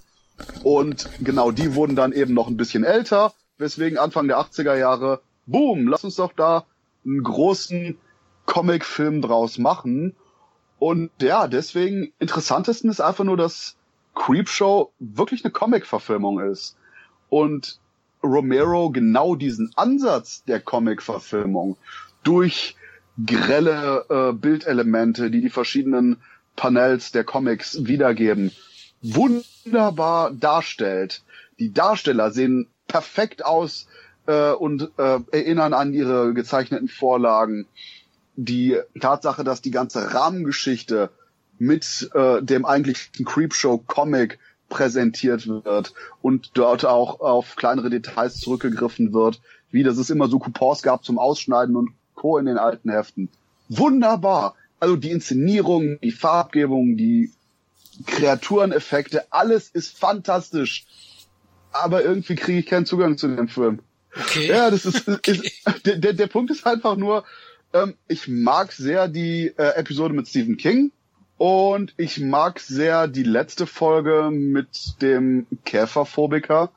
Und genau die wurden dann eben noch ein bisschen älter, weswegen Anfang der 80er Jahre, boom, lass uns doch da einen großen Comic-Film draus machen. Und ja, deswegen, interessantesten ist einfach nur, dass Creepshow wirklich eine Comic-Verfilmung ist. Und Romero genau diesen Ansatz der Comic-Verfilmung durch grelle Bildelemente, die verschiedenen Panels der Comics wiedergeben, wunderbar darstellt. Die Darsteller sehen perfekt aus und erinnern an ihre gezeichneten Vorlagen. Die Tatsache, dass die ganze Rahmengeschichte mit dem eigentlichen Creepshow-Comic präsentiert wird und dort auch auf kleinere Details zurückgegriffen wird, wie dass es immer so Coupons gab zum Ausschneiden und Co. in den alten Heften. Wunderbar! Also die Inszenierung, die Farbgebung, die Kreatureneffekte, alles ist fantastisch. Aber irgendwie kriege ich keinen Zugang zu dem Film. Okay. Ja, das ist, der Punkt ist einfach nur, ich mag sehr die Episode mit Stephen King und ich mag sehr die letzte Folge mit dem Käferphobiker.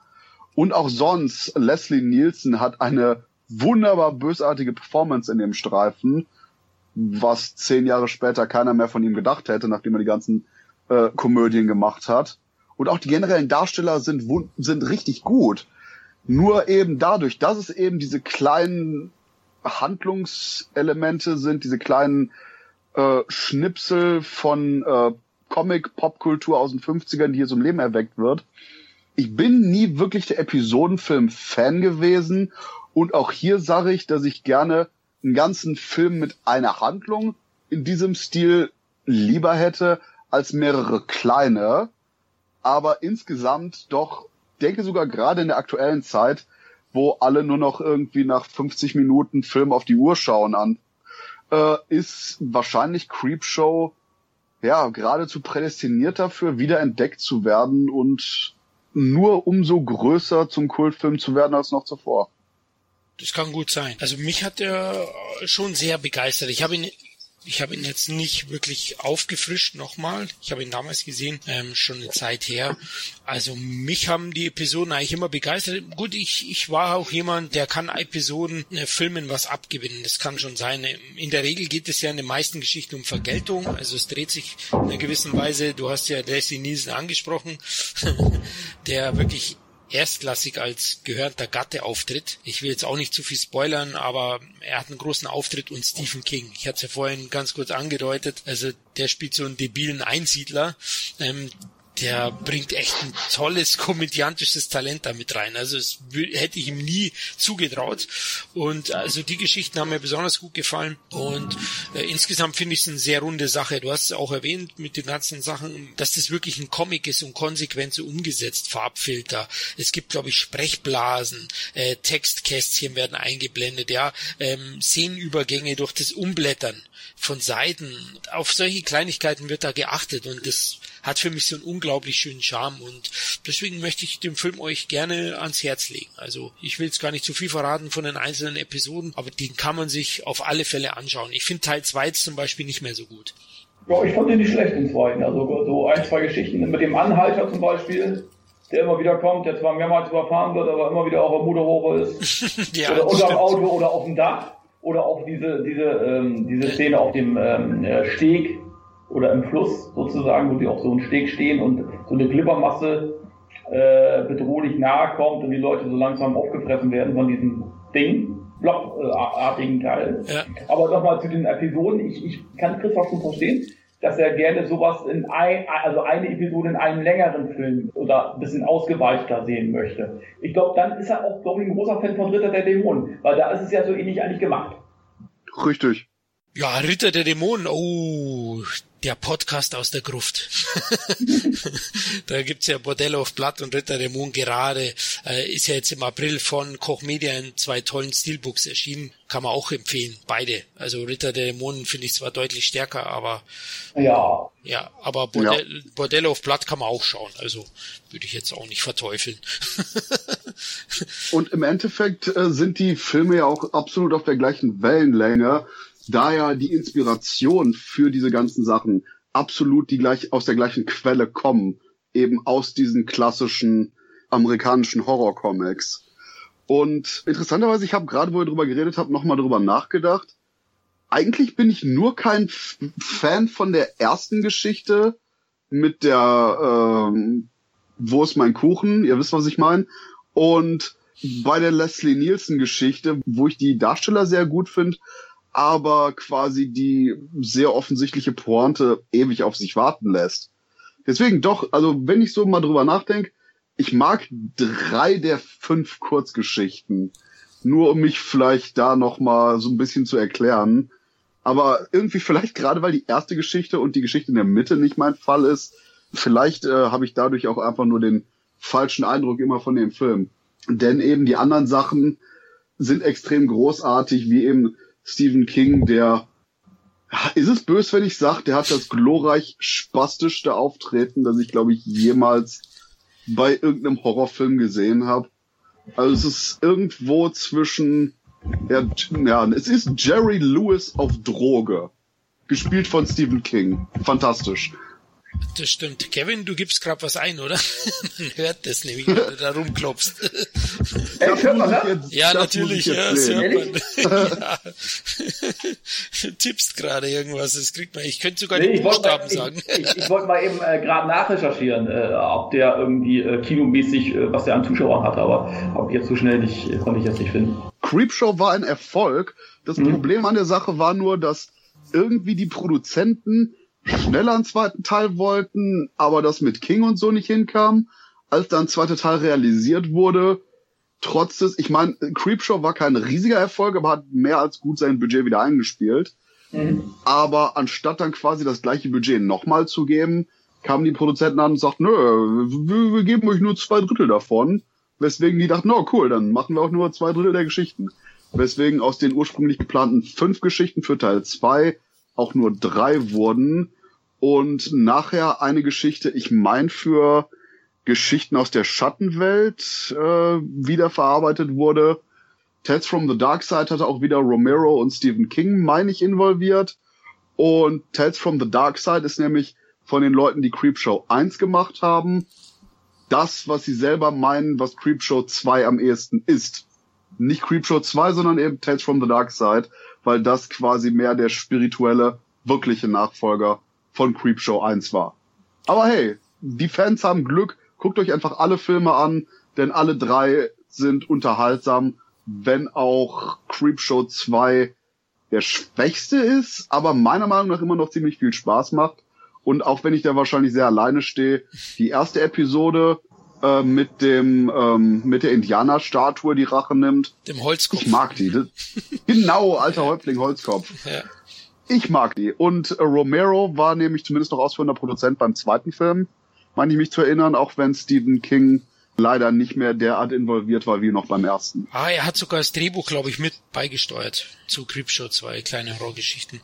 Und auch sonst, Leslie Nielsen hat eine wunderbar bösartige Performance in dem Streifen, was 10 Jahre später keiner mehr von ihm gedacht hätte, nachdem er die ganzen Komödien gemacht hat. Und auch die generellen Darsteller sind richtig gut. Nur eben dadurch, dass es eben diese kleinen Handlungselemente sind, diese kleinen Schnipsel von Comic-Popkultur aus den 50ern, die hier zum Leben erweckt wird. Ich bin nie wirklich der Episodenfilm-Fan gewesen und auch hier sage ich, dass ich gerne einen ganzen Film mit einer Handlung in diesem Stil lieber hätte als mehrere kleine, aber insgesamt doch, denke sogar gerade in der aktuellen Zeit, wo alle nur noch irgendwie nach 50 Minuten Film auf die Uhr schauen an, ist wahrscheinlich Creepshow ja geradezu prädestiniert dafür, wiederentdeckt zu werden und nur umso größer zum Kultfilm zu werden als noch zuvor. Das kann gut sein. Also mich hat er schon sehr begeistert. Ich habe ihn jetzt nicht wirklich aufgefrischt nochmal. Ich habe ihn damals gesehen, schon eine Zeit her. Also mich haben die Episoden eigentlich immer begeistert. Gut, ich war auch jemand, der kann Episoden Filmen was abgewinnen. Das kann schon sein. In der Regel geht es ja in den meisten Geschichten um Vergeltung. Also es dreht sich in einer gewissen Weise. Du hast ja Leslie Nielsen angesprochen, der wirklich erstklassig als gehörnter Gatte auftritt. Ich will jetzt auch nicht zu viel spoilern, aber er hat einen großen Auftritt und Stephen King. Ich hatte es ja vorhin ganz kurz angedeutet. Also der spielt so einen debilen Einsiedler, der bringt echt ein tolles komödiantisches Talent damit rein. Also das hätte ich ihm nie zugetraut. Und also die Geschichten haben mir besonders gut gefallen. Und insgesamt finde ich es eine sehr runde Sache. Du hast es auch erwähnt mit den ganzen Sachen, dass das wirklich ein Comic ist und konsequent so umgesetzt. Farbfilter. Es gibt, glaube ich, Sprechblasen. Textkästchen werden eingeblendet. Ja, Szenenübergänge durch das Umblättern von Seiten. Auf solche Kleinigkeiten wird da geachtet. Und das hat für mich so einen unglaublich schönen Charme und deswegen möchte ich den Film euch gerne ans Herz legen. Also ich will jetzt gar nicht zu viel verraten von den einzelnen Episoden, aber den kann man sich auf alle Fälle anschauen. Ich finde Teil 2 zum Beispiel nicht mehr so gut. Ja, ich fand den nicht schlecht, den zweiten. Also so ein, zwei Geschichten mit dem Anhalter zum Beispiel, der immer wieder kommt, der zwar mehrmals überfahren wird, aber immer wieder auch am Motorrohre ist. Ja, oder unter dem Auto oder auf dem Dach. Oder auch diese Szene auf dem Steg. Oder im Fluss sozusagen, wo sie auf so einem Steg stehen und so eine Glibbermasse bedrohlich nahe kommt und die Leute so langsam aufgefressen werden von diesem Ding, blockartigen Teil. Ja. Aber nochmal zu den Episoden, ich kann Christoph schon verstehen, dass er gerne sowas eine Episode in einem längeren Film oder ein bisschen ausgeweiter sehen möchte. Ich glaube, dann ist er auch doch ein großer Fan von Ritter der Dämonen, weil da ist es ja so ähnlich eigentlich gemacht. Richtig. Ja, Ritter der Dämonen, oh, der Podcast aus der Gruft. Da gibt's ja Bordello auf Blatt und Ritter der Dämonen gerade. Ist ja jetzt im April von Koch Media in 2 tollen Steelbooks erschienen. Kann man auch empfehlen, beide. Also Ritter der Dämonen finde ich zwar deutlich stärker, aber ja aber Bordello auf Blatt kann man auch schauen. Also würde ich jetzt auch nicht verteufeln. Und im Endeffekt sind die Filme ja auch absolut auf der gleichen Wellenlänge. Da ja die Inspiration für diese ganzen Sachen absolut aus der gleichen Quelle kommen, eben aus diesen klassischen amerikanischen Horrorcomics. Und interessanterweise, ich habe gerade, wo ihr drüber geredet habt, nochmal drüber nachgedacht. Eigentlich bin ich nur kein Fan von der ersten Geschichte mit der Wo ist mein Kuchen? Ihr wisst, was ich meine. Und bei der Leslie Nielsen Geschichte, wo ich die Darsteller sehr gut finde, aber quasi die sehr offensichtliche Pointe ewig auf sich warten lässt. Deswegen doch, also wenn ich so mal drüber nachdenke, ich mag 3 der 5 Kurzgeschichten, nur um mich vielleicht da nochmal so ein bisschen zu erklären. Aber irgendwie vielleicht gerade, weil die erste Geschichte und die Geschichte in der Mitte nicht mein Fall ist, vielleicht habe ich dadurch auch einfach nur den falschen Eindruck immer von dem Film. Denn eben die anderen Sachen sind extrem großartig, wie eben Stephen King, der, ist es böse, wenn ich sage, der hat das glorreich spastischste Auftreten, das ich, glaube ich, jemals bei irgendeinem Horrorfilm gesehen habe. Also es ist irgendwo zwischen, es ist Jerry Lewis auf Droge, gespielt von Stephen King. Fantastisch. Das stimmt. Kevin, du gibst gerade was ein, oder? Man hört das nämlich, wenn du da rumklopfst. Ey, hört man das? Ja, natürlich. Das hört man. Ja. Du tippst gerade irgendwas, das kriegt man. Ich könnte sogar die Buchstaben sagen. Ich wollte mal eben gerade nachrecherchieren, ob der irgendwie kinomäßig, was der an Zuschauern hat, aber ob jetzt so schnell konnte ich jetzt nicht finden. Creepshow war ein Erfolg. Das Problem an der Sache war nur, dass irgendwie die Produzenten schneller einen zweiten Teil wollten, aber das mit King und so nicht hinkam, als dann ein zweiter Teil realisiert wurde. Trotz des, ich meine, Creepshow war kein riesiger Erfolg, aber hat mehr als gut sein Budget wieder eingespielt. Mhm. Aber anstatt dann quasi das gleiche Budget nochmal zu geben, kamen die Produzenten an und sagten, nö, wir geben euch nur 2/3 davon. Weswegen die dachten, no, cool, dann machen wir auch nur 2/3 der Geschichten. Weswegen aus den ursprünglich geplanten 5 Geschichten für Teil 2 auch nur 3 wurden. Und nachher eine Geschichte, ich meine, für Geschichten aus der Schattenwelt wiederverarbeitet wurde. Tales from the Dark Side hatte auch wieder Romero und Stephen King, meine ich, involviert. Und Tales from the Dark Side ist nämlich von den Leuten, die Creepshow 1 gemacht haben, das, was sie selber meinen, was Creepshow 2 am ehesten ist. Nicht Creepshow 2, sondern eben Tales from the Dark Side, weil das quasi mehr der spirituelle, wirkliche Nachfolger von Creepshow 1 war. Aber hey, die Fans haben Glück, guckt euch einfach alle Filme an, denn alle 3 sind unterhaltsam, wenn auch Creepshow 2 der schwächste ist, aber meiner Meinung nach immer noch ziemlich viel Spaß macht Und auch wenn ich da wahrscheinlich sehr alleine stehe, die erste Episode mit der Indianerstatue, die Rache nimmt. Dem Holzkopf. Ich mag die. Das, genau, alter Häuptling, Holzkopf. Ja. Ich mag die. Und Romero war nämlich zumindest noch ausführender Produzent beim zweiten Film, meine ich mich zu erinnern, auch wenn Stephen King leider nicht mehr derart involviert war wie noch beim ersten. Ah, er hat sogar das Drehbuch, glaube ich, mit beigesteuert zu Creepshow 2, kleine Horrorgeschichten.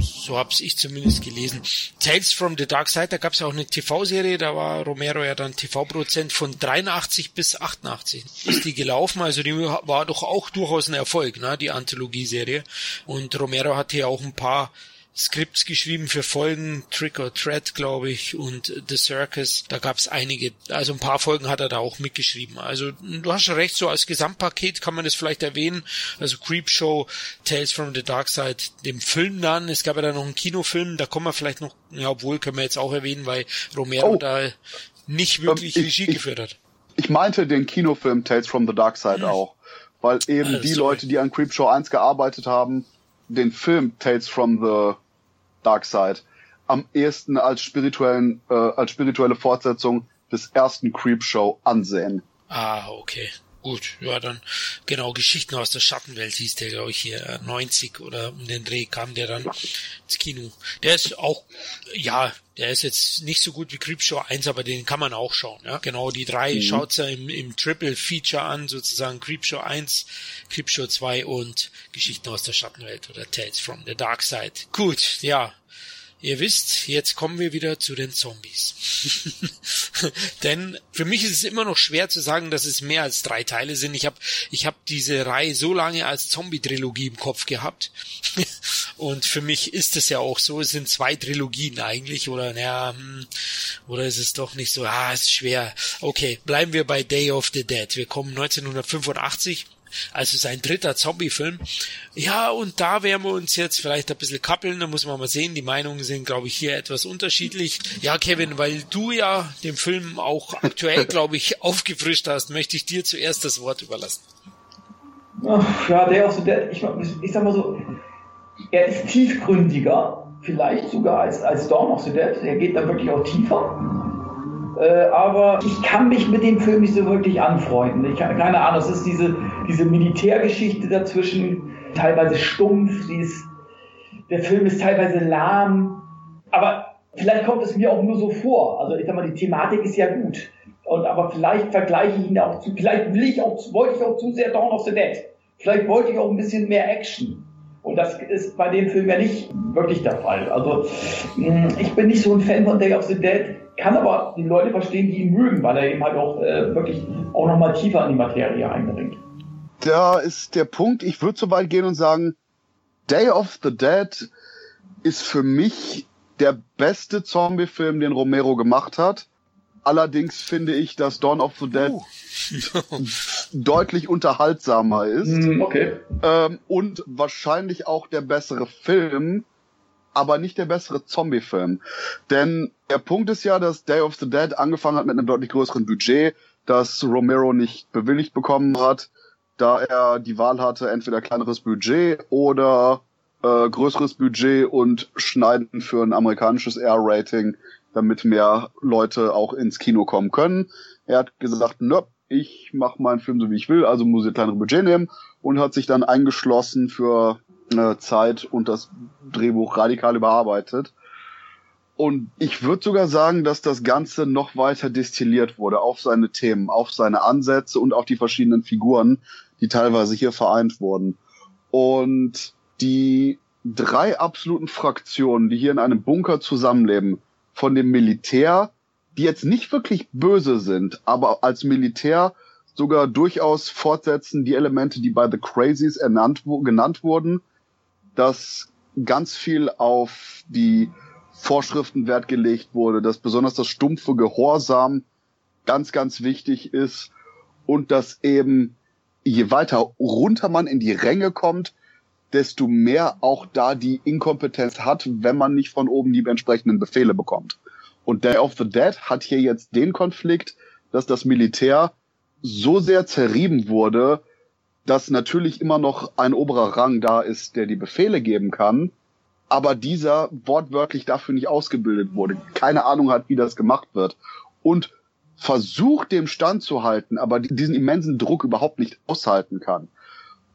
So hab's ich zumindest gelesen. Tales from the Dark Side, da gab's ja auch eine TV-Serie, da war Romero ja dann TV-Produzent von 83 bis 88. Ist die gelaufen, also die war doch auch durchaus ein Erfolg, ne, die Anthologie-Serie. Und Romero hatte ja auch ein paar Skripts geschrieben für Folgen, Trick or Treat, glaube ich, und The Circus. Da gab's einige, also ein paar Folgen hat er da auch mitgeschrieben. Also du hast schon recht, so als Gesamtpaket kann man das vielleicht erwähnen. Also Creepshow, Tales from the Dark Side, dem Film dann. Es gab ja dann noch einen Kinofilm, da kommen wir vielleicht noch, ja, obwohl können wir jetzt auch erwähnen, weil Romero da nicht wirklich Regie geführt hat. Ich meinte den Kinofilm Tales from the Dark Side auch, weil eben die Leute, die an Creepshow 1 gearbeitet haben, den Film Tales from the Dark Side am ehesten als spirituelle Fortsetzung des ersten Creepshow ansehen. Ah, okay. Gut, ja dann, genau, Geschichten aus der Schattenwelt hieß der, glaube ich, hier, 90 oder um den Dreh kam der dann ins Kino. Der ist auch, ja, der ist jetzt nicht so gut wie Creepshow 1, aber den kann man auch schauen, ja. Genau, die drei schaut's ja im Triple Feature an, sozusagen Creepshow 1, Creepshow 2 und Geschichten aus der Schattenwelt oder Tales from the Dark Side. Gut, ja. Ihr wisst, jetzt kommen wir wieder zu den Zombies. Denn für mich ist es immer noch schwer zu sagen, dass es mehr als 3 Teile sind. Ich hab diese Reihe so lange als Zombie-Trilogie im Kopf gehabt. Und für mich ist es ja auch so, es sind 2 Trilogien eigentlich. Oder naja, oder ist es doch nicht so, es ist schwer. Okay, bleiben wir bei Day of the Dead. Wir kommen 1985. Also sein dritter Zombie-Film. Ja, und da werden wir uns jetzt vielleicht ein bisschen kappeln, da muss man mal sehen, die Meinungen sind, glaube ich, hier etwas unterschiedlich. Ja, Kevin, weil du ja den Film auch aktuell, glaube ich, aufgefrischt hast, möchte ich dir zuerst das Wort überlassen. Ach, ja, der auch so, ich sag mal so, er ist tiefgründiger, vielleicht sogar als Dawn of the Dead, er geht da wirklich auch tiefer. Aber ich kann mich mit dem Film nicht so wirklich anfreunden. Ich habe keine Ahnung, es ist diese Militärgeschichte dazwischen, teilweise stumpf, der Film ist teilweise lahm, aber vielleicht kommt es mir auch nur so vor. Also ich sag mal, die Thematik ist ja gut. Aber vielleicht vergleiche ich ihn auch zu, wollte ich auch zu sehr Dawn of the Dead. Vielleicht wollte ich auch ein bisschen mehr Action. Und das ist bei dem Film ja nicht wirklich der Fall. Also ich bin nicht so ein Fan von Day of the Dead, kann aber die Leute verstehen, die ihn mögen, weil er eben halt auch wirklich auch nochmal tiefer in die Materie eindringt. Da ist der Punkt, ich würde so weit gehen und sagen, Day of the Dead ist für mich der beste Zombie-Film, den Romero gemacht hat. Allerdings finde ich, dass Dawn of the Dead deutlich unterhaltsamer ist. Okay. Und wahrscheinlich auch der bessere Film, aber nicht der bessere Zombie-Film. Denn der Punkt ist ja, dass Day of the Dead angefangen hat mit einem deutlich größeren Budget, das Romero nicht bewilligt bekommen hat, da er die Wahl hatte, entweder kleineres Budget oder größeres Budget und schneiden für ein amerikanisches R-Rating, damit mehr Leute auch ins Kino kommen können. Er hat gesagt, nö, ich mache meinen Film so, wie ich will, also muss ich ein kleineres Budget nehmen, und hat sich dann eingeschlossen für eine Zeit und das Drehbuch radikal überarbeitet. Und ich würde sogar sagen, dass das Ganze noch weiter destilliert wurde auf seine Themen, auf seine Ansätze und auf die verschiedenen Figuren, die teilweise hier vereint wurden. Und die 3 absoluten Fraktionen, die hier in einem Bunker zusammenleben, von dem Militär, die jetzt nicht wirklich böse sind, aber als Militär sogar durchaus fortsetzen die Elemente, die bei The Crazies genannt wurden, dass ganz viel auf die Vorschriften Wert gelegt wurde, dass besonders das stumpfe Gehorsam ganz, ganz wichtig ist und dass eben je weiter runter man in die Ränge kommt, desto mehr auch da die Inkompetenz hat, wenn man nicht von oben die entsprechenden Befehle bekommt. Und Day of the Dead hat hier jetzt den Konflikt, dass das Militär so sehr zerrieben wurde, dass natürlich immer noch ein oberer Rang da ist, der die Befehle geben kann, aber dieser wortwörtlich dafür nicht ausgebildet wurde, keine Ahnung hat, wie das gemacht wird und versucht, dem Stand zu halten, aber diesen immensen Druck überhaupt nicht aushalten kann.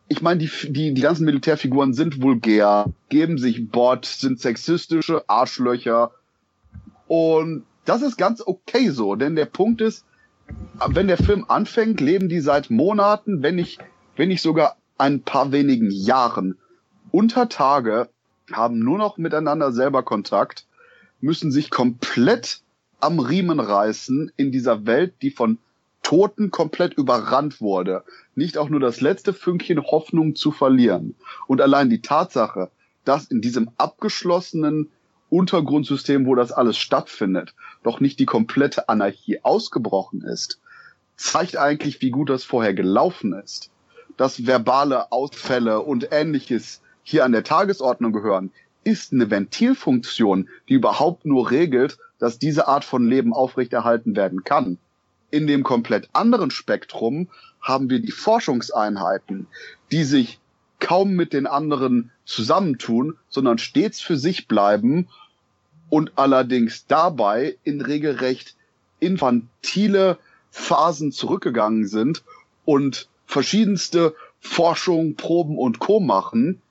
Ich meine, die ganzen Militärfiguren sind vulgär, geben sich Bord, sind sexistische Arschlöcher und das ist ganz okay so, denn der Punkt ist, wenn der Film anfängt, leben die seit Monaten, wenn nicht sogar ein paar wenigen Jahren unter Tage, haben nur noch miteinander selber Kontakt, müssen sich komplett am Riemen reißen in dieser Welt, die von Toten komplett überrannt wurde. Nicht auch nur das letzte Fünkchen Hoffnung zu verlieren. Und allein die Tatsache, dass in diesem abgeschlossenen Untergrundsystem, wo das alles stattfindet, doch nicht die komplette Anarchie ausgebrochen ist, zeigt eigentlich, wie gut das vorher gelaufen ist. Dass verbale Ausfälle und Ähnliches hier an der Tagesordnung gehören, ist eine Ventilfunktion, die überhaupt nur regelt, dass diese Art von Leben aufrechterhalten werden kann. In dem komplett anderen Spektrum haben wir die Forschungseinheiten, die sich kaum mit den anderen zusammentun, sondern stets für sich bleiben und allerdings dabei in regelrecht infantile Phasen zurückgegangen sind und verschiedenste Forschungen, Proben und Co. machen,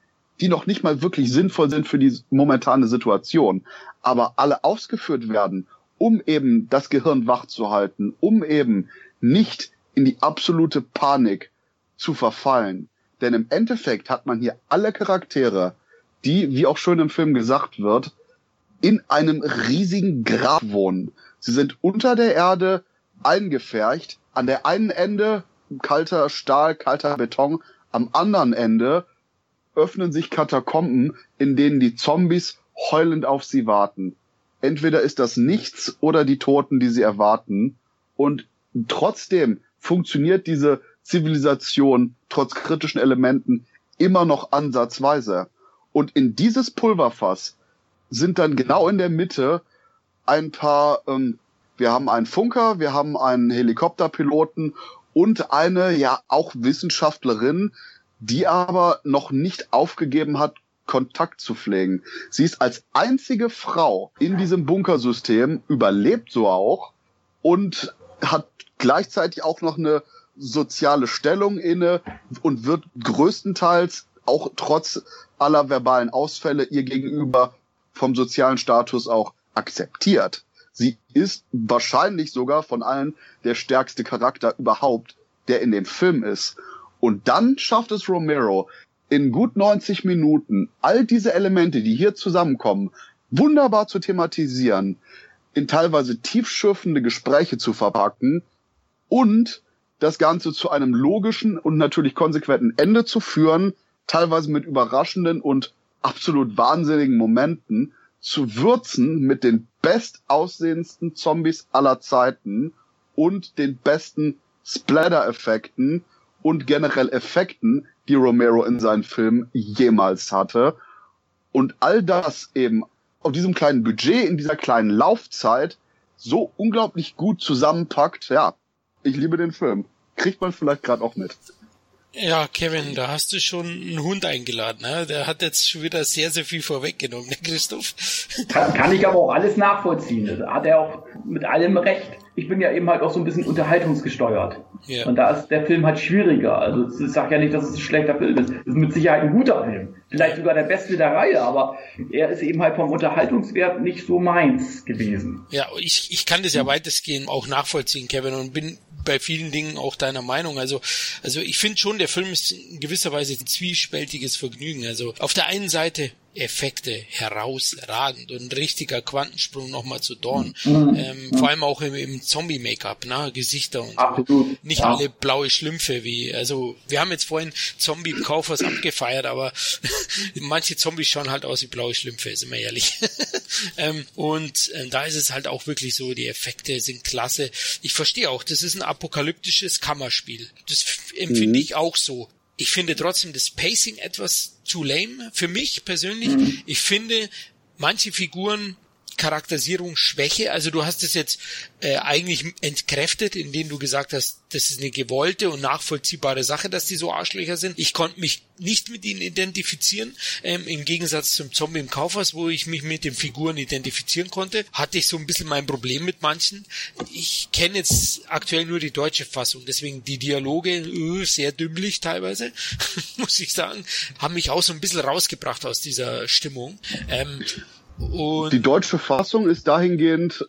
die noch nicht mal wirklich sinnvoll sind für die momentane Situation, aber alle ausgeführt werden, um eben das Gehirn wach zu halten, um eben nicht in die absolute Panik zu verfallen. Denn im Endeffekt hat man hier alle Charaktere, die, wie auch schön im Film gesagt wird, in einem riesigen Grab wohnen. Sie sind unter der Erde eingepfercht, an der einen Ende kalter Stahl, kalter Beton, am anderen Ende öffnen sich Katakomben, in denen die Zombies heulend auf sie warten. Entweder ist das nichts oder die Toten, die sie erwarten. Und trotzdem funktioniert diese Zivilisation trotz kritischen Elementen immer noch ansatzweise. Und in dieses Pulverfass sind dann genau in der Mitte ein paar, wir haben einen Funker, wir haben einen Helikopterpiloten und eine, ja, auch Wissenschaftlerin, die aber noch nicht aufgegeben hat, Kontakt zu pflegen. Sie ist als einzige Frau in diesem Bunkersystem, überlebt so auch und hat gleichzeitig auch noch eine soziale Stellung inne und wird größtenteils auch trotz aller verbalen Ausfälle ihr gegenüber vom sozialen Status auch akzeptiert. Sie ist wahrscheinlich sogar von allen der stärkste Charakter überhaupt, der in dem Film ist. Und dann schafft es Romero, in gut 90 Minuten all diese Elemente, die hier zusammenkommen, wunderbar zu thematisieren, in teilweise tiefschürfende Gespräche zu verpacken und das Ganze zu einem logischen und natürlich konsequenten Ende zu führen, teilweise mit überraschenden und absolut wahnsinnigen Momenten, zu würzen mit den bestaussehendsten Zombies aller Zeiten und den besten Splatter-Effekten und generell Effekten, die Romero in seinen Filmen jemals hatte. Und all das eben auf diesem kleinen Budget, in dieser kleinen Laufzeit so unglaublich gut zusammenpackt, ja, ich liebe den Film. Kriegt man vielleicht gerade auch mit. Ja, Kevin, da hast du schon einen Hund eingeladen. Ne? Der hat jetzt schon wieder sehr, sehr viel vorweggenommen, ne Christoph? Kann ich aber auch alles nachvollziehen. Da hat er auch mit allem recht. Ich bin ja eben halt auch so ein bisschen unterhaltungsgesteuert. Yeah. Und da ist der Film halt schwieriger. Also ich sage ja nicht, dass es ein schlechter Film ist. Es ist mit Sicherheit ein guter Film. Vielleicht sogar der beste der Reihe, aber er ist eben halt vom Unterhaltungswert nicht so meins gewesen. Ja, ich kann das ja weitestgehend auch nachvollziehen, Kevin, und bin bei vielen Dingen auch deiner Meinung. Also ich finde schon, der Film ist in gewisser Weise ein zwiespältiges Vergnügen. Also auf der einen Seite Effekte herausragend und ein richtiger Quantensprung nochmal zu Dawn. Vor allem auch im Zombie-Make-up, ne? Gesichter und absolut. Nicht ja. Alle blaue Schlümpfe wie, also wir haben jetzt vorhin Zombie im Kaufhaus abgefeiert, aber manche Zombies schauen halt aus wie blaue Schlümpfe, sind wir ehrlich. Da ist es halt auch wirklich so, die Effekte sind klasse. Ich verstehe auch, das ist ein apokalyptisches Kammerspiel. Das empfinde ich auch so. Ich finde trotzdem das Pacing etwas zu lame für mich persönlich. Ich finde, manche Figuren Charakterisierungsschwäche, also du hast es jetzt eigentlich entkräftet, indem du gesagt hast, das ist eine gewollte und nachvollziehbare Sache, dass die so Arschlöcher sind. Ich konnte mich nicht mit ihnen identifizieren, im Gegensatz zum Zombie im Kaufhaus, wo ich mich mit den Figuren identifizieren konnte, hatte ich so ein bisschen mein Problem mit manchen. Ich kenne jetzt aktuell nur die deutsche Fassung, deswegen die Dialoge sehr dümmlich teilweise, muss ich sagen, haben mich auch so ein bisschen rausgebracht aus dieser Stimmung. Und die deutsche Fassung ist dahingehend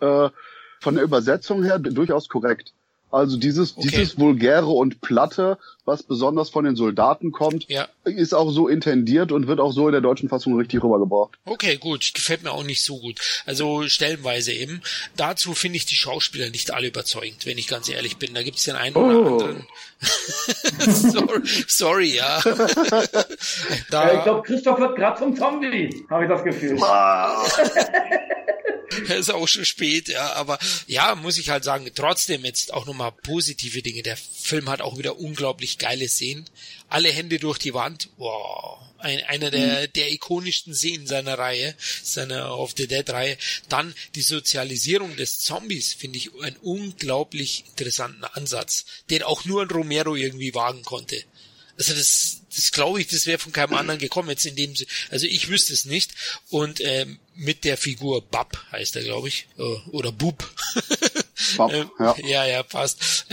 von der Übersetzung her durchaus korrekt. Also dieses Vulgäre und Platte, was besonders von den Soldaten kommt, ja, ist auch so intendiert und wird auch so in der deutschen Fassung richtig rübergebracht. Okay, gut. Gefällt mir auch nicht so gut. Also stellenweise eben. Dazu finde ich die Schauspieler nicht alle überzeugend, wenn ich ganz ehrlich bin. Da gibt es den einen oder anderen. sorry, ja. Ja, ich glaube, Christoph wird gerade zum Zombie, habe ich das Gefühl. Ist auch schon spät, ja, aber ja, muss ich halt sagen, trotzdem jetzt auch nochmal positive Dinge. Der Film hat auch wieder unglaublich geile Szenen. Alle Hände durch die Wand, wow. Einer der ikonischsten Szenen seiner Of the Dead Reihe. Dann die Sozialisierung des Zombies, finde ich einen unglaublich interessanten Ansatz, den auch nur ein Romero irgendwie wagen konnte. Also das glaube ich, das wäre von keinem anderen gekommen jetzt in dem Sinne. Also ich wüsste es nicht. Und mit der Figur Bab heißt er, glaube ich, oder Bub. Bab, ja, passt.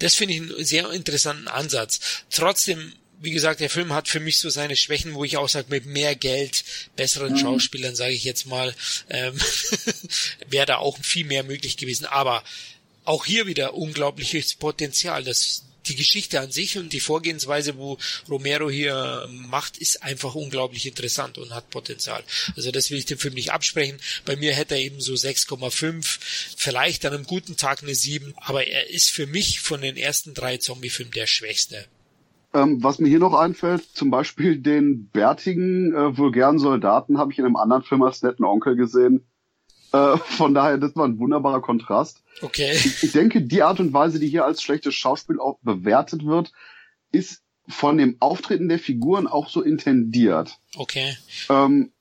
Das finde ich einen sehr interessanten Ansatz. Trotzdem, wie gesagt, der Film hat für mich so seine Schwächen, wo ich auch sage, mit mehr Geld, besseren Schauspielern, sage ich jetzt mal, wäre da auch viel mehr möglich gewesen. Aber auch hier wieder unglaubliches Potenzial, das die Geschichte an sich und die Vorgehensweise, wo Romero hier macht, ist einfach unglaublich interessant und hat Potenzial. Also das will ich dem Film nicht absprechen. Bei mir hätte er eben so 6,5, vielleicht an einem guten Tag eine 7, aber er ist für mich von den ersten 3 Zombie-Filmen der schwächste. Was mir hier noch einfällt, zum Beispiel den bärtigen, vulgären Soldaten habe ich in einem anderen Film als netten Onkel gesehen. Von daher, das war ein wunderbarer Kontrast. Okay. Ich denke, die Art und Weise, die hier als schlechtes Schauspiel auch bewertet wird, ist von dem Auftreten der Figuren auch so intendiert. Okay.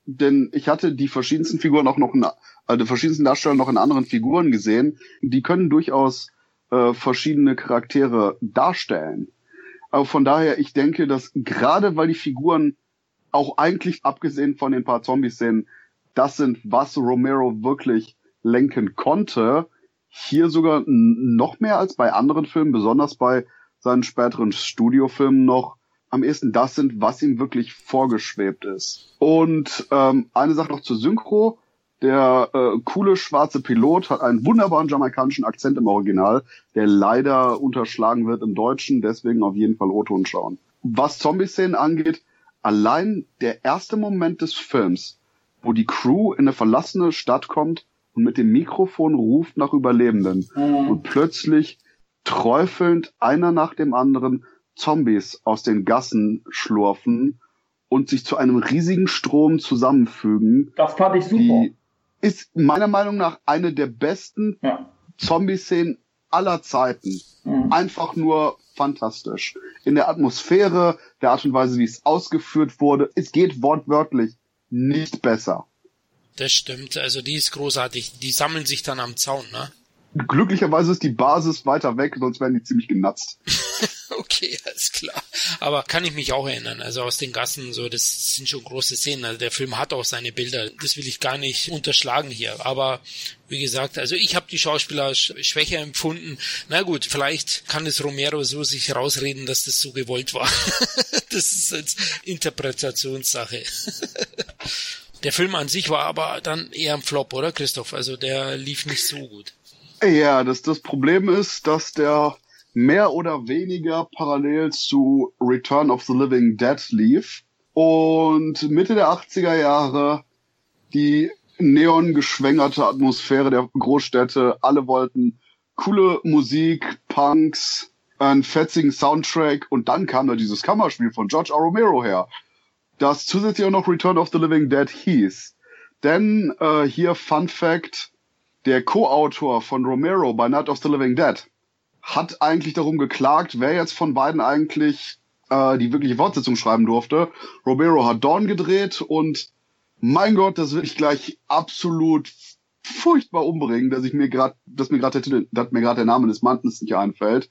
Denn ich hatte die verschiedensten Figuren auch noch, die verschiedensten Darsteller noch in anderen Figuren gesehen. Die können durchaus verschiedene Charaktere darstellen. Aber von daher, ich denke, dass gerade weil die Figuren auch eigentlich, abgesehen von den paar Zombie-Szenen, das sind, was Romero wirklich lenken konnte, hier sogar noch mehr als bei anderen Filmen, besonders bei seinen späteren Studiofilmen noch, am ehesten das sind, was ihm wirklich vorgeschwebt ist. Und eine Sache noch zur Synchro. Der coole schwarze Pilot hat einen wunderbaren jamaikanischen Akzent im Original, der leider unterschlagen wird im Deutschen, deswegen auf jeden Fall O-Ton schauen. Was Zombie-Szenen angeht, allein der erste Moment des Films, wo die Crew in eine verlassene Stadt kommt und mit dem Mikrofon ruft nach Überlebenden. Und plötzlich träufelnd einer nach dem anderen Zombies aus den Gassen schlurfen und sich zu einem riesigen Strom zusammenfügen. Das fand ich super. Die ist meiner Meinung nach eine der besten Zombie-Szenen aller Zeiten. Einfach nur fantastisch. In der Atmosphäre, der Art und Weise, wie es ausgeführt wurde, es geht wortwörtlich nicht besser. Das stimmt, also die ist großartig. Die sammeln sich dann am Zaun, ne? Glücklicherweise ist die Basis weiter weg, sonst wären die ziemlich genatzt. Okay, alles klar. Aber kann ich mich auch erinnern, also aus den Gassen und so, das sind schon große Szenen. Also der Film hat auch seine Bilder, das will ich gar nicht unterschlagen hier. Aber wie gesagt, also ich habe die Schauspieler schwächer empfunden. Na gut, vielleicht kann es Romero so sich rausreden, dass das so gewollt war. Das ist jetzt Interpretationssache. Der Film an sich war aber dann eher ein Flop, oder Christoph? Also der lief nicht so gut. Ja, das Problem ist, dass der mehr oder weniger parallel zu Return of the Living Dead lief und Mitte der 80er Jahre die neongeschwängerte Atmosphäre der Großstädte, alle wollten coole Musik, Punks, einen fetzigen Soundtrack und dann kam da dieses Kammerspiel von George R. Romero her, das zusätzlich auch noch Return of the Living Dead hieß. Denn hier Fun Fact, der Co-Autor von Romero bei Night of the Living Dead hat eigentlich darum geklagt, wer jetzt von beiden eigentlich die wirkliche Fortsetzung schreiben durfte. Romero hat Dawn gedreht und mein Gott, das will ich gleich absolut furchtbar umbringen, dass mir gerade der Name des Mantens nicht einfällt.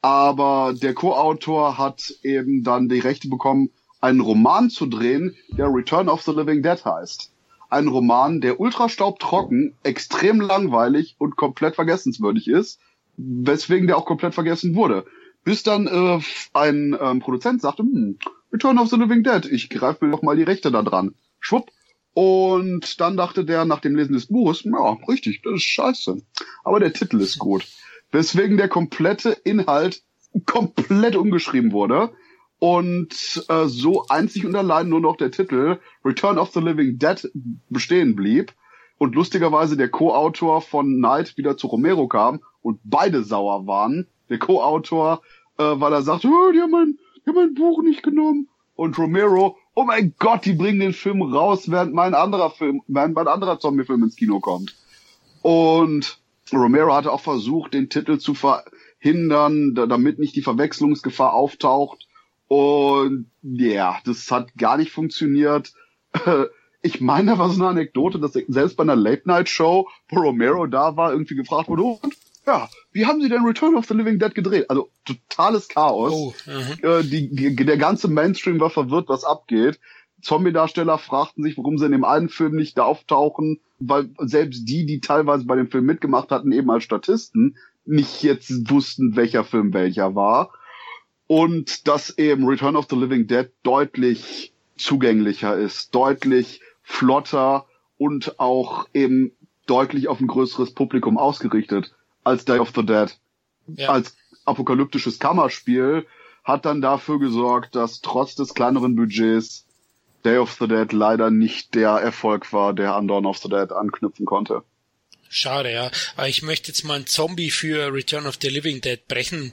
Aber der Co-Autor hat eben dann die Rechte bekommen, einen Roman zu drehen, der Return of the Living Dead heißt. Ein Roman, der ultra staubtrocken, extrem langweilig und komplett vergessenswürdig ist, weswegen der auch komplett vergessen wurde. Bis dann ein Produzent sagte, Return of the Living Dead, ich greife mir doch mal die Rechte da dran. Schwupp. Und dann dachte der nach dem Lesen des Buches, ja, richtig, das ist scheiße. Aber der Titel ist gut. Weswegen der komplette Inhalt komplett umgeschrieben wurde. Und so einzig und allein nur noch der Titel Return of the Living Dead bestehen blieb und lustigerweise der Co-Autor von Night wieder zu Romero kam und beide sauer waren. Der Co-Autor, weil er sagt, oh, die haben mein Buch nicht genommen. Und Romero, oh mein Gott, die bringen den Film raus, während mein anderer Zombie-Film ins Kino kommt. Und Romero hatte auch versucht, den Titel zu verhindern, damit nicht die Verwechslungsgefahr auftaucht. Und ja, das hat gar nicht funktioniert. Ich meine, da war so eine Anekdote, dass selbst bei einer Late-Night-Show, wo Romero da war, irgendwie gefragt wurde, und ja, wie haben sie denn Return of the Living Dead gedreht? Also totales Chaos. Oh, der ganze Mainstream war verwirrt, was abgeht. Zombie-Darsteller fragten sich, warum sie in dem einen Film nicht da auftauchen, weil selbst die teilweise bei dem Film mitgemacht hatten, eben als Statisten, nicht jetzt wussten, welcher Film welcher war. Und dass eben Return of the Living Dead deutlich zugänglicher ist, deutlich flotter und auch eben deutlich auf ein größeres Publikum ausgerichtet als Day of the Dead. Ja. Als apokalyptisches Kammerspiel hat dann dafür gesorgt, dass trotz des kleineren Budgets Day of the Dead leider nicht der Erfolg war, der an Dawn of the Dead anknüpfen konnte. Schade, ja. Aber ich möchte jetzt mal einen Zombie für Return of the Living Dead brechen.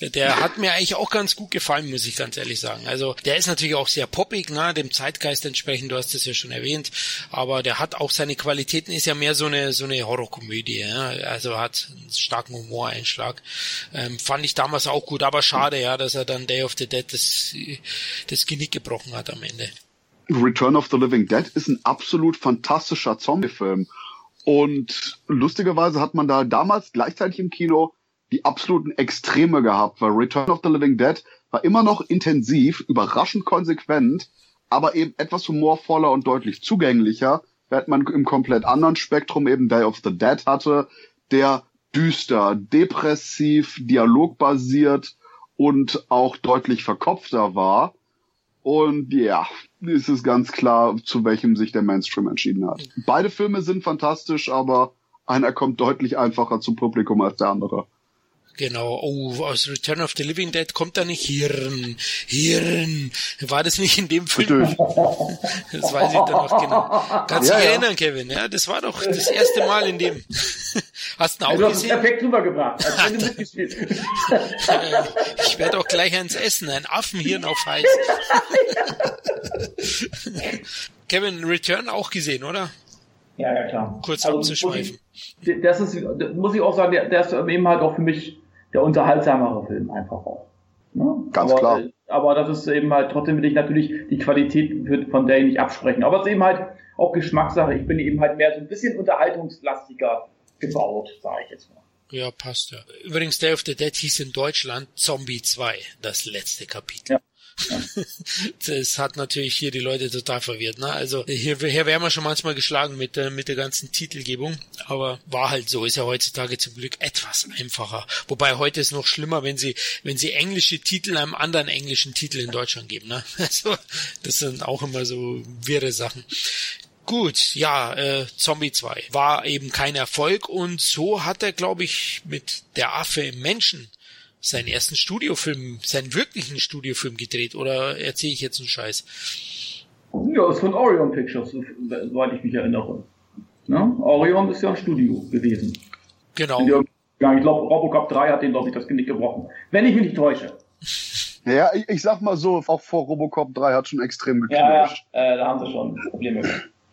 Der hat mir eigentlich auch ganz gut gefallen, muss ich ganz ehrlich sagen. Also der ist natürlich auch sehr poppig, ne, dem Zeitgeist entsprechend, du hast es ja schon erwähnt. Aber der hat auch seine Qualitäten, ist ja mehr so eine Horrorkomödie. Ja? Also hat einen starken Humoreinschlag. Fand ich damals auch gut, aber schade, ja, dass er dann Day of the Dead das Genick gebrochen hat am Ende. Return of the Living Dead ist ein absolut fantastischer Zombie-Film. Und lustigerweise hat man da damals gleichzeitig im Kino die absoluten Extreme gehabt, weil Return of the Living Dead war immer noch intensiv, überraschend konsequent, aber eben etwas humorvoller und deutlich zugänglicher, während man im komplett anderen Spektrum eben Day of the Dead hatte, der düster, depressiv, dialogbasiert und auch deutlich verkopfter war. Und ja, ist es ganz klar, zu welchem sich der Mainstream entschieden hat. Beide Filme sind fantastisch, aber einer kommt deutlich einfacher zum Publikum als der andere. Genau, oh, aus Return of the Living Dead kommt da nicht Hirn. War das nicht in dem Film? Das weiß ich dann noch genau. Kannst du dich erinnern, Kevin? Ja, das war doch das erste Mal in dem. Hast du ihn auch gesehen? Du hast perfekt rübergebracht. Ich werde auch gleich eins essen, ein Affenhirn auf Heiß. Kevin, Return auch gesehen, oder? Ja, klar. Kurz abzuschweifen. Das muss ich auch sagen, der ist eben halt auch für mich der unterhaltsamere Film einfach auch. Ne? Ganz aber, klar. Aber das ist eben halt, trotzdem will ich natürlich die Qualität von Day nicht absprechen. Aber es ist eben halt auch Geschmackssache. Ich bin eben halt mehr so ein bisschen unterhaltungslastiger gebaut, sage ich jetzt mal. Ja, passt ja. Übrigens, Day of the Dead hieß in Deutschland Zombie 2, das letzte Kapitel. Ja. Das hat natürlich hier die Leute total verwirrt, ne? Also hier wären wir schon manchmal geschlagen mit der ganzen Titelgebung, aber war halt so, ist ja heutzutage zum Glück etwas einfacher. Wobei heute ist noch schlimmer, wenn sie englische Titel einem anderen englischen Titel in Deutschland geben, ne? Also das sind auch immer so wirre Sachen. Gut, ja, Zombie 2 war eben kein Erfolg und so hat er, glaube ich, mit Der Affe im Menschen seinen wirklichen Studiofilm gedreht, oder erzähle ich jetzt einen Scheiß? Ja, ist von Orion Pictures, soweit ich mich erinnere. Ne? Orion ist ja ein Studio gewesen. Genau. Ich glaube, Robocop 3 hat den, glaube ich, das Genick gebrochen. Wenn ich mich nicht täusche. Ja, ich sag mal so, auch vor Robocop 3 hat schon extrem geknirscht. Ja, da haben sie schon Probleme.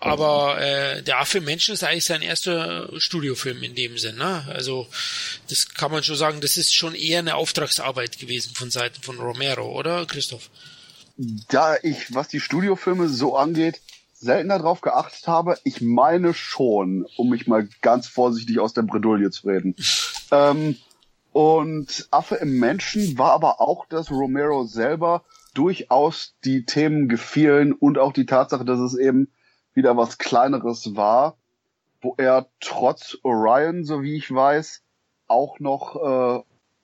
Aber Der Affe im Menschen ist eigentlich sein erster Studiofilm in dem Sinn, ne? Also das kann man schon sagen, das ist schon eher eine Auftragsarbeit gewesen von Seiten von Romero, oder Christoph? Da was die Studiofilme so angeht, seltener drauf geachtet habe. Ich meine schon, um mich mal ganz vorsichtig aus der Bredouille zu reden. Und Affe im Menschen war aber auch, dass Romero selber durchaus die Themen gefielen und auch die Tatsache, dass es eben wieder was Kleineres war, wo er trotz Orion, so wie ich weiß, auch noch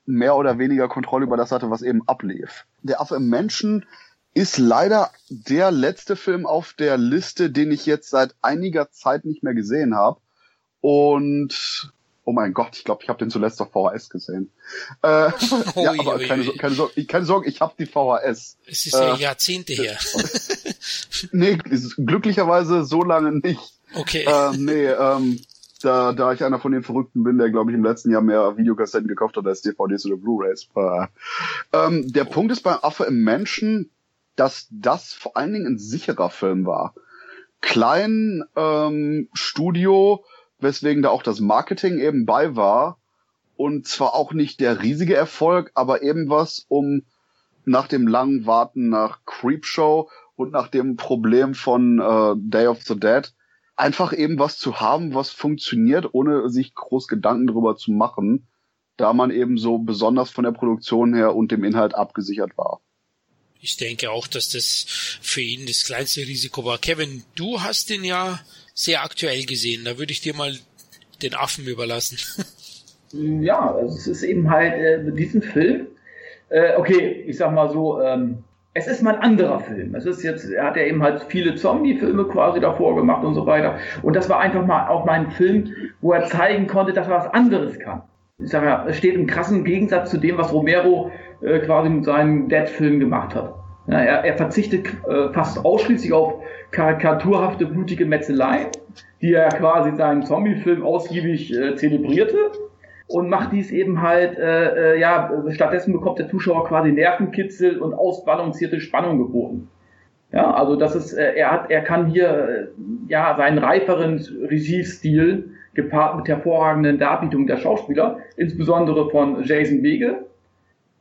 mehr oder weniger Kontrolle über das hatte, was eben ablief. Der Affe im Menschen ist leider der letzte Film auf der Liste, den ich jetzt seit einiger Zeit nicht mehr gesehen habe. Und oh mein Gott, ich glaube, ich habe den zuletzt auf VHS gesehen. Ja, aber keine Sorge, ich habe die VHS. Es ist ja Jahrzehnte her. Nee, glücklicherweise so lange nicht. Okay. Da ich einer von den Verrückten bin, der, glaube ich, im letzten Jahr mehr Videokassetten gekauft hat als DVDs oder Blu-rays. Der Punkt ist beim Affe im Menschen, dass das vor allen Dingen ein sicherer Film war. Klein, Studio, weswegen da auch das Marketing eben bei war. Und zwar auch nicht der riesige Erfolg, aber eben was, um nach dem langen Warten nach Creepshow und nach dem Problem von Day of the Dead einfach eben was zu haben, was funktioniert, ohne sich groß Gedanken darüber zu machen, da man eben so besonders von der Produktion her und dem Inhalt abgesichert war. Ich denke auch, dass das für ihn das kleinste Risiko war. Kevin, du hast den ja sehr aktuell gesehen. Da würde ich dir mal den Affen überlassen. Ja, also es ist eben halt mit diesem Film, okay, ich sag mal so, es ist mal ein anderer Film. Es ist jetzt, er hat ja eben halt viele Zombie-Filme quasi davor gemacht und so weiter. Und das war einfach mal auch mal ein Film, wo er zeigen konnte, dass er was anderes kann. Ich sag ja, es steht im krassen Gegensatz zu dem, was Romero quasi mit seinem Dead-Film gemacht hat. Ja, er verzichtet fast ausschließlich auf karikaturhafte, blutige Metzelei, die er quasi in seinem Zombie-Film ausgiebig zelebrierte. Und macht dies eben halt, stattdessen bekommt der Zuschauer quasi Nervenkitzel und ausbalancierte Spannung geboten. Ja, also das ist, er kann hier seinen reiferen Regiestil gepaart mit hervorragenden Darbietungen der Schauspieler, insbesondere von Jason Wege,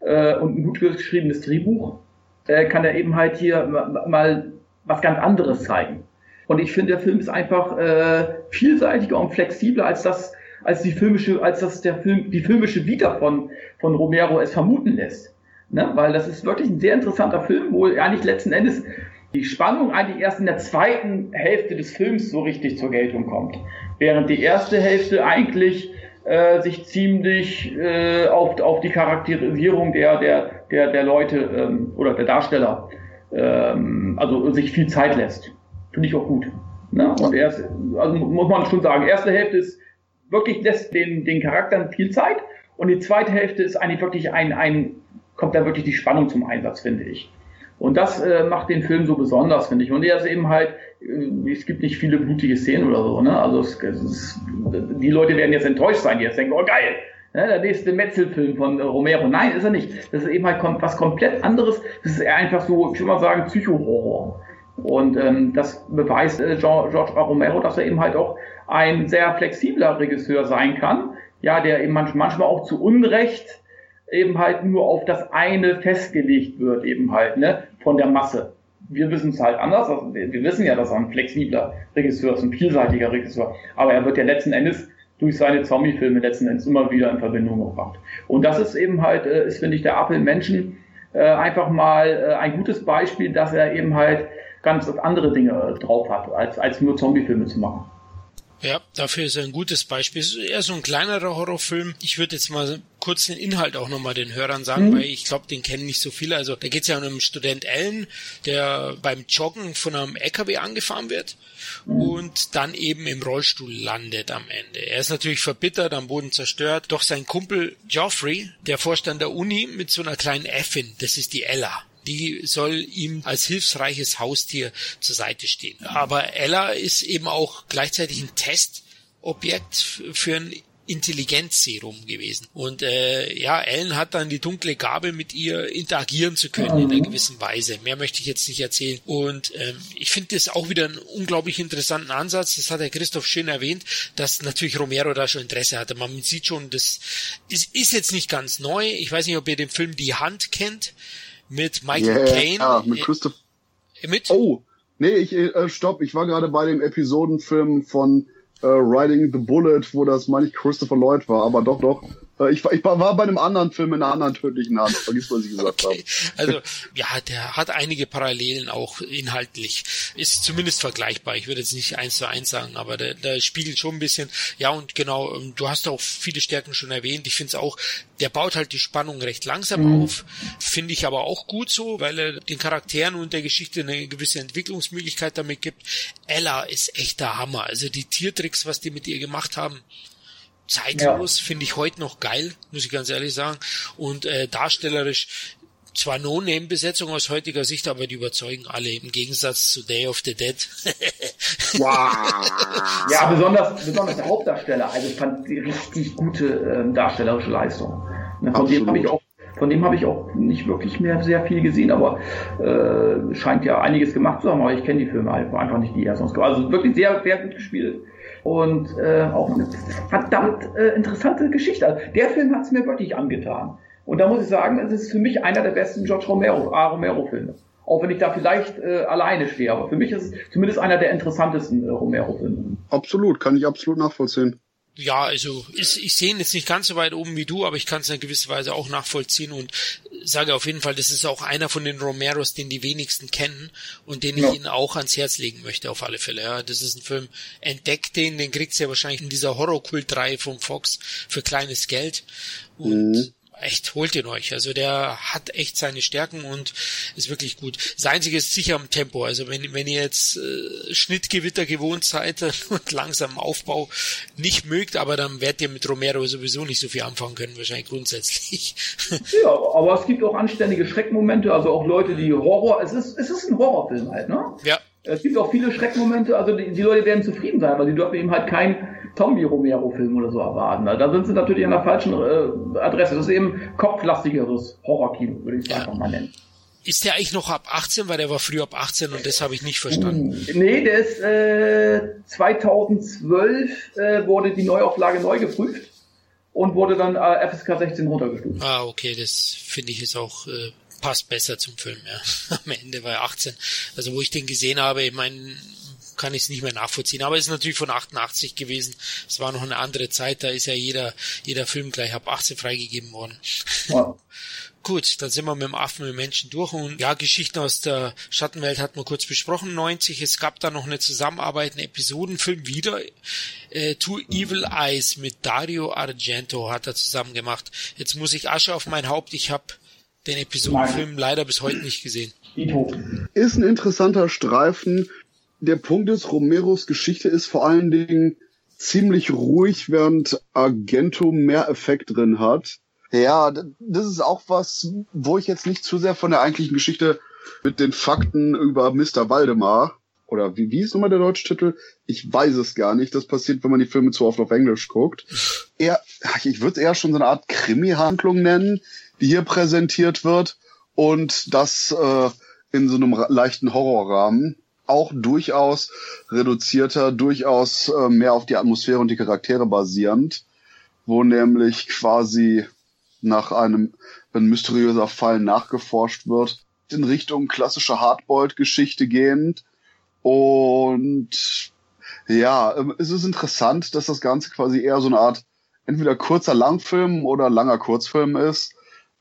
und ein gut geschriebenes Drehbuch, kann er eben halt hier mal was ganz anderes zeigen. Und ich finde, der Film ist einfach, vielseitiger und flexibler als die filmische Vita von Romero es vermuten lässt. Ne? Weil das ist wirklich ein sehr interessanter Film, wo eigentlich letzten Endes die Spannung eigentlich erst in der zweiten Hälfte des Films so richtig zur Geltung kommt. Während die erste Hälfte eigentlich sich ziemlich auf die Charakterisierung der Leute oder der Darsteller sich viel Zeit lässt. Finde ich auch gut. Ne? Und muss man schon sagen, erste Hälfte ist wirklich lässt den Charakteren viel Zeit und die zweite Hälfte ist eigentlich wirklich kommt da wirklich die Spannung zum Einsatz, finde ich. Und das macht den Film so besonders, finde ich. Und er ist eben halt, es gibt nicht viele blutige Szenen oder so, ne? Also die Leute werden jetzt enttäuscht sein, die jetzt denken, oh geil, ne, der nächste Metzelfilm von Romero. Nein, ist er nicht. Das ist eben halt was komplett anderes. Das ist einfach so, ich würde mal sagen, Psycho-Horror. Und das beweist George Romero, dass er eben halt auch ein sehr flexibler Regisseur sein kann, ja, der eben manchmal auch zu Unrecht eben halt nur auf das eine festgelegt wird, eben halt, ne, von der Masse. Wir wissen es halt anders, also wir wissen ja, dass er ein flexibler Regisseur ist, ein vielseitiger Regisseur, aber er wird ja letzten Endes durch seine Zombie-Filme letzten Endes immer wieder in Verbindung gebracht. Und das ist eben halt, ist, finde ich, der Apfel Menschen einfach mal ein gutes Beispiel, dass er eben halt ganz andere Dinge drauf hat, als nur Zombie-Filme zu machen. Ja, dafür ist er ein gutes Beispiel. Es ist eher so ein kleinerer Horrorfilm. Ich würde jetzt mal kurz den Inhalt auch nochmal den Hörern sagen, weil ich glaube, den kennen nicht so viele. Also da geht es ja um einen Student Alan, der beim Joggen von einem LKW angefahren wird und dann eben im Rollstuhl landet am Ende. Er ist natürlich verbittert, am Boden zerstört. Doch sein Kumpel Geoffrey, der Vorstand der Uni, mit so einer kleinen Äffin, das ist die Ella. Die soll ihm als hilfsreiches Haustier zur Seite stehen. Aber Ella ist eben auch gleichzeitig ein Testobjekt für ein Intelligenzserum gewesen. Und Ellen hat dann die dunkle Gabe, mit ihr interagieren zu können in einer gewissen Weise. Mehr möchte ich jetzt nicht erzählen. Und ich finde das auch wieder einen unglaublich interessanten Ansatz. Das hat der Christoph schön erwähnt, dass natürlich Romero da schon Interesse hatte. Man sieht schon, das ist jetzt nicht ganz neu. Ich weiß nicht, ob ihr den Film Die Hand kennt. Mit Michael Caine. Ja, mit Christoph. Nee, stopp. Ich war gerade bei dem Episodenfilm von Riding the Bullet, wo das, meine ich, Christopher Lloyd war. Aber doch. Ich war bei einem anderen Film in einer anderen tödlichen Art. Vergiss, was ich gesagt habe. Also, ja, der hat einige Parallelen auch inhaltlich. Ist zumindest vergleichbar. Ich würde jetzt nicht 1:1 sagen, aber der spiegelt schon ein bisschen. Ja, und genau, du hast auch viele Stärken schon erwähnt. Ich finde es auch, der baut halt die Spannung recht langsam auf. Finde ich aber auch gut so, weil er den Charakteren und der Geschichte eine gewisse Entwicklungsmöglichkeit damit gibt. Ella ist echt der Hammer. Also die Tiertricks, was die mit ihr gemacht haben, zeitlos, finde ich heute noch geil, muss ich ganz ehrlich sagen. Und darstellerisch zwar No-Name-Besetzung aus heutiger Sicht, aber die überzeugen alle im Gegensatz zu Day of the Dead. Wow! Ja, besonders der Hauptdarsteller. Also ich fand die richtig gute darstellerische Leistung. Von dem habe ich auch nicht wirklich mehr sehr viel gesehen, aber scheint ja einiges gemacht zu haben, aber ich kenne die Filme einfach nicht, die er sonst gemacht hat. Also wirklich sehr, sehr gut gespielt. Und auch eine verdammt interessante Geschichte. Also, der Film hat es mir wirklich angetan. Und da muss ich sagen, es ist für mich einer der besten George Romero-Filme. Auch wenn ich da vielleicht alleine stehe. Aber für mich ist es zumindest einer der interessantesten Romero-Filme. Absolut, kann ich absolut nachvollziehen. Ja, also ich sehe ihn jetzt nicht ganz so weit oben wie du, aber ich kann es in gewisser Weise auch nachvollziehen und sage auf jeden Fall, das ist auch einer von den Romeros, den die wenigsten kennen und den ich ihnen auch ans Herz legen möchte, auf alle Fälle. Ja, das ist ein Film, entdeckt den kriegst du ja wahrscheinlich in dieser Horrorkult-Reihe vom Fox für kleines Geld und echt, holt ihn euch. Also der hat echt seine Stärken und ist wirklich gut. Das Einzige ist sicher am Tempo. Also wenn ihr jetzt Schnittgewitter gewohnt seid und langsamen Aufbau nicht mögt, aber dann werdet ihr mit Romero sowieso nicht so viel anfangen können, wahrscheinlich grundsätzlich. Ja, aber es gibt auch anständige Schreckmomente, also auch Leute, die es ist ein Horrorfilm halt, ne? Ja. Es gibt auch viele Schreckmomente, also die Leute werden zufrieden sein, aber die dürfen eben halt keinen Zombie-Romero-Film oder so erwarten. Also da sind sie natürlich an der falschen Adresse. Das ist eben kopflastigeres Horrorkino, würde ich einfach mal nennen. Ist der eigentlich noch ab 18? Weil der war früh ab 18 und das habe ich nicht verstanden. Nee, der ist 2012 wurde die Neuauflage neu geprüft und wurde dann FSK 16 runtergestuft. Ah, okay, das finde ich jetzt auch... passt besser zum Film, ja. Am Ende war er 18. Also wo ich den gesehen habe, ich meine, kann ich es nicht mehr nachvollziehen. Aber es ist natürlich von 88 gewesen. Es war noch eine andere Zeit, da ist ja jeder Film gleich ab 18 freigegeben worden. Wow. Gut, dann sind wir mit dem Affen und dem Menschen durch und ja, Geschichten aus der Schattenwelt hat man kurz besprochen, 90, es gab da noch eine Zusammenarbeit, einen Episodenfilm wieder, Two Evil Eyes mit Dario Argento hat er zusammen gemacht. Jetzt muss ich Asche auf mein Haupt, ich habe den Episodenfilm leider bis heute nicht gesehen. Ist ein interessanter Streifen. Der Punkt ist, Romeros Geschichte ist vor allen Dingen ziemlich ruhig, während Argento mehr Effekt drin hat. Ja, das ist auch was, wo ich jetzt nicht zu sehr von der eigentlichen Geschichte mit den Fakten über Mr. Waldemar, oder wie ist nochmal der deutsche Titel? Ich weiß es gar nicht. Das passiert, wenn man die Filme zu oft auf Englisch guckt. Ich würde es eher schon so eine Art Krimi-Handlung nennen, die hier präsentiert wird und das in so einem leichten Horrorrahmen, auch durchaus reduzierter, durchaus mehr auf die Atmosphäre und die Charaktere basierend, wo nämlich quasi nach einem mysteriöser Fall nachgeforscht wird, in Richtung klassische Hardboiled-Geschichte gehend. Und ja, es ist interessant, dass das Ganze quasi eher so eine Art entweder kurzer Langfilm oder langer Kurzfilm ist,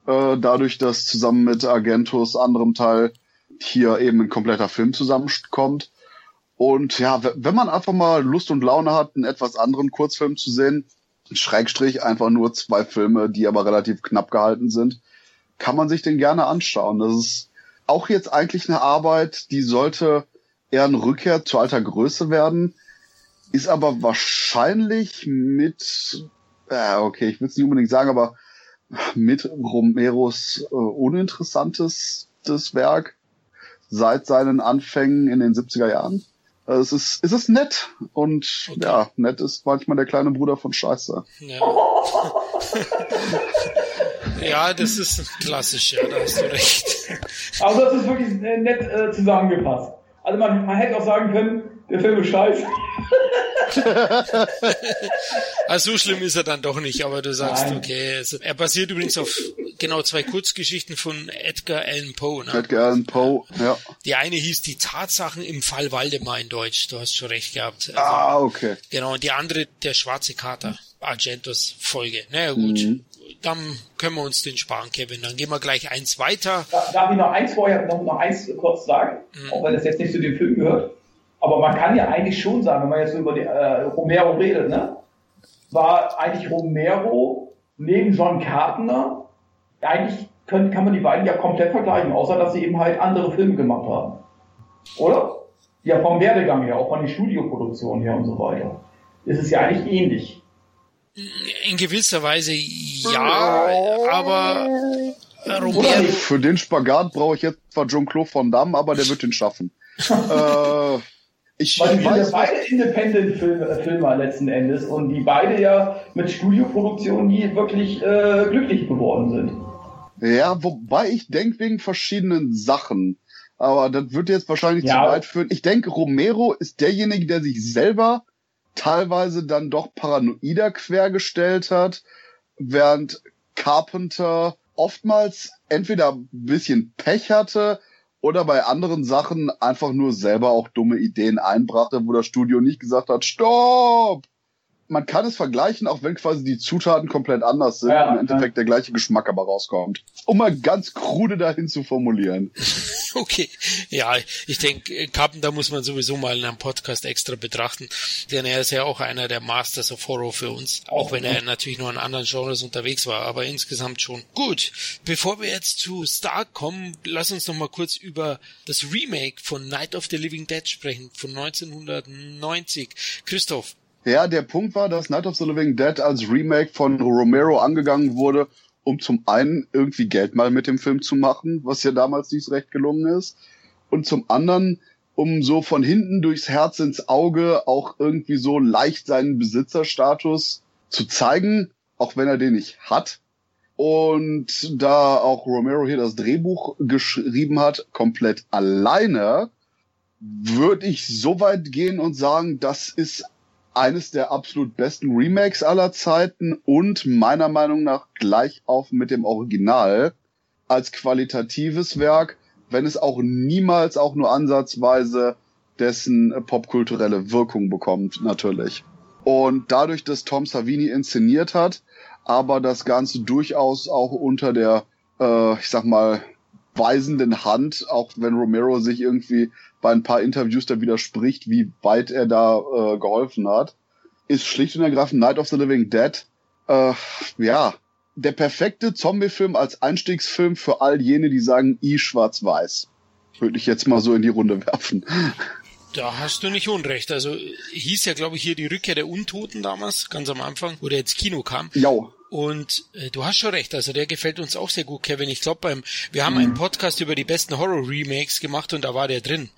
dadurch, dass zusammen mit Argentos anderem Teil hier eben ein kompletter Film zusammenkommt. Und ja, wenn man einfach mal Lust und Laune hat, einen etwas anderen Kurzfilm zu sehen, Schrägstrich einfach nur 2 Filme, die aber relativ knapp gehalten sind, kann man sich den gerne anschauen. Das ist auch jetzt eigentlich eine Arbeit, die sollte eher eine Rückkehr zur alter Größe werden, ist aber wahrscheinlich mit, ich will es nicht unbedingt sagen, aber mit Romeros uninteressantestes Werk seit seinen Anfängen in den 70er Jahren. Es ist nett und okay. Ja, nett ist manchmal der kleine Bruder von Scheiße. Ja, ja, das ist klassisch, ja, da hast du recht. Aber das ist wirklich nett zusammengepasst. Also man hätte auch sagen können, der Film ist scheiße. Also so schlimm ist er dann doch nicht, aber du sagst, okay. Er basiert übrigens auf genau, zwei Kurzgeschichten von Edgar Allan Poe. Ne? Edgar Allan Poe, ja. Die eine hieß Die Tatsachen im Fall Waldemar in Deutsch. Du hast schon recht gehabt. Also, okay. Genau, und die andere, Der schwarze Kater, Argentos Folge. Na ja, gut. Mhm. Dann können wir uns den sparen, Kevin. Dann gehen wir gleich eins weiter. Darf ich noch eins vorher, noch eins kurz sagen? Mhm. Auch wenn das jetzt nicht zu den Filmen gehört. Aber man kann ja eigentlich schon sagen, wenn man jetzt über die, Romero redet, ne? War eigentlich Romero neben John Carpenter, eigentlich kann man die beiden ja komplett vergleichen, außer dass sie eben halt andere Filme gemacht haben. Oder? Ja, vom Werdegang her, auch von der Studioproduktion her und so weiter. Ist es ja eigentlich ähnlich. In gewisser Weise ja, aber Romero... Für den Spagat brauche ich jetzt zwar Jean-Claude Van Damme, aber der wird den schaffen. Weil wir ja beide Independent-Filmer letzten Endes und die beide ja mit Studioproduktionen nie wirklich glücklich geworden sind. Ja, wobei ich denke, wegen verschiedenen Sachen. Aber das wird jetzt wahrscheinlich zu weit führen. Ich denke, Romero ist derjenige, der sich selber teilweise dann doch paranoider quergestellt hat, während Carpenter oftmals entweder ein bisschen Pech hatte, oder bei anderen Sachen einfach nur selber auch dumme Ideen einbrachte, wo das Studio nicht gesagt hat, stopp! Man kann es vergleichen, auch wenn quasi die Zutaten komplett anders sind, ja, und im Endeffekt der gleiche Geschmack aber rauskommt. Um mal ganz krude dahin zu formulieren. Okay, ja, ich denke, Carpenter muss man sowieso mal in einem Podcast extra betrachten, denn er ist ja auch einer der Masters of Horror für uns, auch wenn er natürlich nur in anderen Genres unterwegs war, aber insgesamt schon. Gut, bevor wir jetzt zu Stark kommen, lass uns noch mal kurz über das Remake von Night of the Living Dead sprechen, von 1990. Christoph. Ja, der Punkt war, dass Night of the Living Dead als Remake von Romero angegangen wurde, um zum einen irgendwie Geld mal mit dem Film zu machen, was ja damals nicht recht gelungen ist, und zum anderen, um so von hinten durchs Herz ins Auge auch irgendwie so leicht seinen Besitzerstatus zu zeigen, auch wenn er den nicht hat. Und da auch Romero hier das Drehbuch geschrieben hat, komplett alleine, würde ich so weit gehen und sagen, das ist eines der absolut besten Remakes aller Zeiten und meiner Meinung nach gleich auf mit dem Original als qualitatives Werk, wenn es auch niemals auch nur ansatzweise dessen popkulturelle Wirkung bekommt, natürlich. Und dadurch, dass Tom Savini inszeniert hat, aber das Ganze durchaus auch unter der, ich sag mal, weisenden Hand, auch wenn Romero sich irgendwie bei ein paar Interviews da widerspricht, wie weit er da geholfen hat, ist schlicht und ergreifend Night of the Living Dead der perfekte Zombie-Film als Einstiegsfilm für all jene, die sagen, schwarz-weiß. Würde ich jetzt mal so in die Runde werfen. Da hast du nicht unrecht. Also hieß ja, glaube ich, hier die Rückkehr der Untoten damals, ganz am Anfang, wo der ins Kino kam. Ja. Und du hast schon recht, also der gefällt uns auch sehr gut, Kevin. Ich glaube, wir haben einen Podcast über die besten Horror-Remakes gemacht und da war der drin,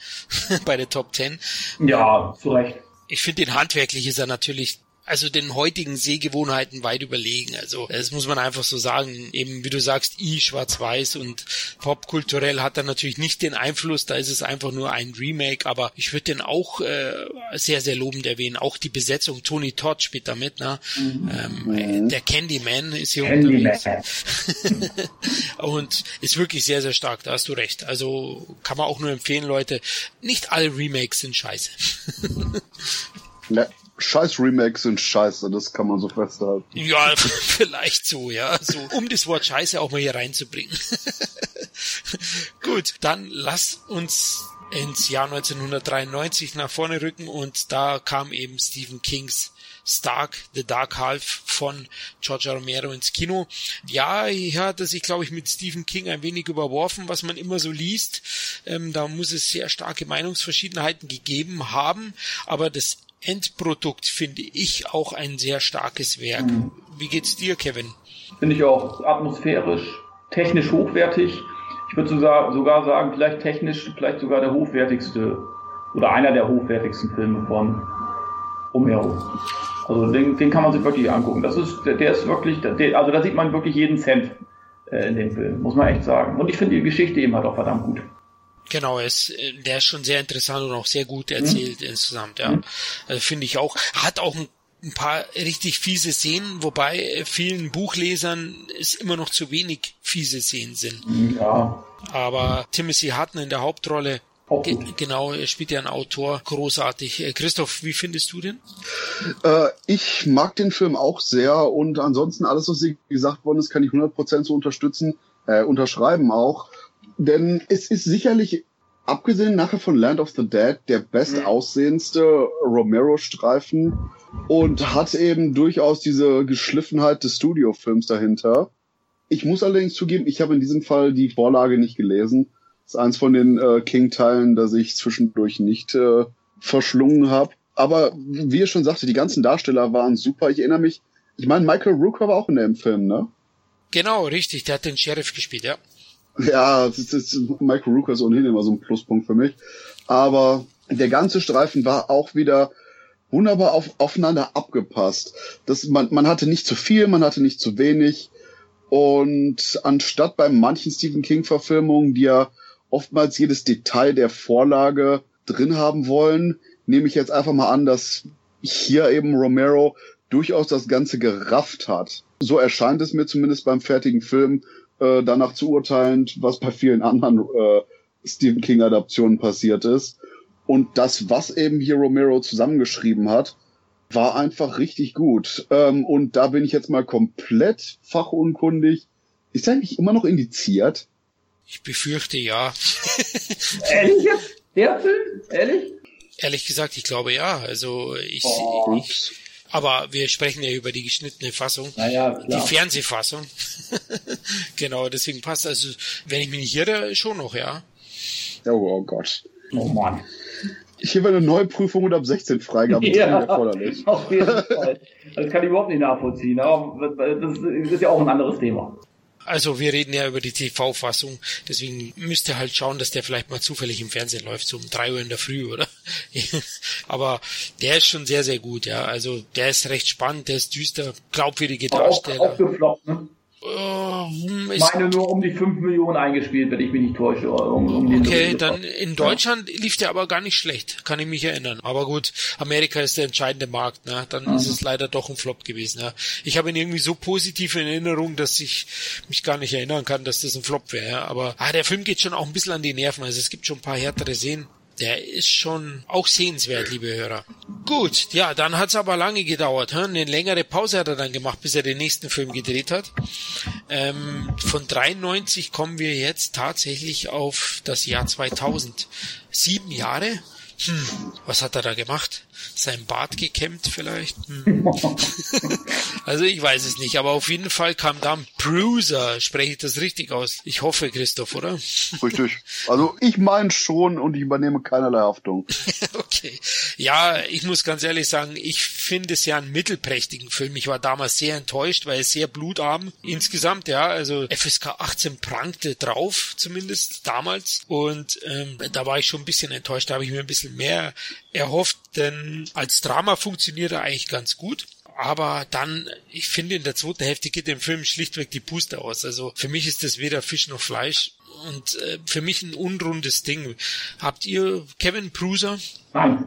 bei der Top 10. Ja, zu Recht. Ich finde, den handwerklich ist er natürlich, also den heutigen Sehgewohnheiten weit überlegen. Also das muss man einfach so sagen. Eben, wie du sagst, schwarz-weiß und popkulturell hat er natürlich nicht den Einfluss, da ist es einfach nur ein Remake, aber ich würde den auch sehr, sehr lobend erwähnen. Auch die Besetzung, Tony Todd spielt da mit, ne? Der Candyman ist hier unterwegs. Und ist wirklich sehr, sehr stark, da hast du recht. Also kann man auch nur empfehlen, Leute, nicht alle Remakes sind scheiße. Ne. Scheiß Remakes sind scheiße, das kann man so festhalten. Ja, vielleicht so, ja. So, um das Wort scheiße auch mal hier reinzubringen. Gut, dann lass uns ins Jahr 1993 nach vorne rücken und da kam eben Stephen Kings Stark, The Dark Half von George Romero ins Kino. Ja, hier hat er sich, glaube ich, mit Stephen King ein wenig überworfen, was man immer so liest. Da muss es sehr starke Meinungsverschiedenheiten gegeben haben, aber das Endprodukt finde ich auch ein sehr starkes Werk. Wie geht's dir, Kevin? Finde ich auch atmosphärisch, technisch hochwertig. Ich würde sogar sagen, vielleicht technisch, vielleicht sogar der hochwertigste oder einer der hochwertigsten Filme von Romero. Also den kann man sich wirklich angucken. Also da sieht man wirklich jeden Cent in dem Film, muss man echt sagen. Und ich finde die Geschichte eben halt auch verdammt gut. Genau, der ist schon sehr interessant und auch sehr gut erzählt insgesamt, ja. Also finde ich auch, hat auch einen ein paar richtig fiese Szenen, wobei vielen Buchlesern es immer noch zu wenig fiese Szenen sind. Ja. Aber Timothy Hutton in der Hauptrolle, genau, er spielt ja einen Autor, großartig. Christoph, wie findest du den? Ich mag den Film auch sehr und ansonsten alles, was gesagt worden ist, kann ich 100% so unterschreiben auch. Denn es ist sicherlich, abgesehen nachher von Land of the Dead, der bestaussehendste Romero-Streifen und hat eben durchaus diese Geschliffenheit des Studiofilms dahinter. Ich muss allerdings zugeben, ich habe in diesem Fall die Vorlage nicht gelesen. Das ist eins von den King-Teilen, das ich zwischendurch nicht verschlungen habe. Aber wie ihr schon sagte, die ganzen Darsteller waren super. Ich erinnere mich, ich meine, Michael Rooker war auch in dem Film, ne? Genau, richtig. Der hat den Sheriff gespielt, ja. Ja, das Michael Rooker ist ohnehin immer so ein Pluspunkt für mich. Aber der ganze Streifen war auch wieder wunderbar aufeinander abgepasst. Man hatte nicht zu viel, man hatte nicht zu wenig. Und anstatt bei manchen Stephen King-Verfilmungen, die ja oftmals jedes Detail der Vorlage drin haben wollen, nehme ich jetzt einfach mal an, dass hier eben Romero durchaus das Ganze gerafft hat. So erscheint es mir zumindest beim fertigen Film, danach zu urteilen, was bei vielen anderen Stephen King-Adaptionen passiert ist. Und das, was eben hier Romero zusammengeschrieben hat, war einfach richtig gut. Und da bin ich jetzt mal komplett fachunkundig. Ist er eigentlich immer noch indiziert? Ich befürchte, ja. Ehrlich jetzt? Der Film? Ehrlich? Ehrlich gesagt, ich glaube, ja. Also aber wir sprechen ja über die geschnittene Fassung, naja, die Fernsehfassung. Genau, deswegen passt. Also, wenn ich mich nicht irre, schon noch, ja. Oh Gott. Oh Mann. Hier wäre eine neue Prüfung und ab 16 Freigaben erforderlich. Auf jeden Fall. Das kann ich überhaupt nicht nachvollziehen. Aber das ist ja auch ein anderes Thema. Also wir reden ja über die TV-Fassung, deswegen müsst ihr halt schauen, dass der vielleicht mal zufällig im Fernsehen läuft, so um 3 Uhr in der Früh, oder? Aber der ist schon sehr, sehr gut, ja. Also der ist recht spannend, der ist düster, glaubwürdige Darsteller. Auch gefloppt, ne? Ich meine nur um die 5 Millionen eingespielt, wenn ich mich nicht täusche. Okay, dann in Deutschland lief der aber gar nicht schlecht, kann ich mich erinnern. Aber gut, Amerika ist der entscheidende Markt, ne? Dann ist es leider doch ein Flop gewesen. Ne? Ich habe ihn irgendwie so positiv in Erinnerung, dass ich mich gar nicht erinnern kann, dass das ein Flop wäre. Ja? Aber der Film geht schon auch ein bisschen an die Nerven, also es gibt schon ein paar härtere Szenen. Der ist schon auch sehenswert, liebe Hörer. Gut, ja, dann hat's aber lange gedauert. Eine längere Pause hat er dann gemacht, bis er den nächsten Film gedreht hat. Von 93 kommen wir jetzt tatsächlich auf das Jahr 2000. 7 Jahre? Was hat er da gemacht? Sein Bart gekämmt vielleicht? Also ich weiß es nicht, aber auf jeden Fall kam dann Bruiser, spreche ich das richtig aus? Ich hoffe, Christoph, oder? Richtig. Also ich meine schon und ich übernehme keinerlei Haftung. Okay. Ja, ich muss ganz ehrlich sagen, ich finde es ja einen mittelprächtigen Film. Ich war damals sehr enttäuscht, weil er sehr blutarm insgesamt, ja, also FSK 18 prangte drauf, zumindest damals. Und da war ich schon ein bisschen enttäuscht, da habe ich mir ein bisschen mehr erhofft, denn als Drama funktioniert er eigentlich ganz gut. Aber dann, ich finde, in der zweiten Hälfte geht dem Film schlichtweg die Puste aus. Also für mich ist das weder Fisch noch Fleisch und für mich ein unrundes Ding. Habt ihr Kevin Bruiser? Nein.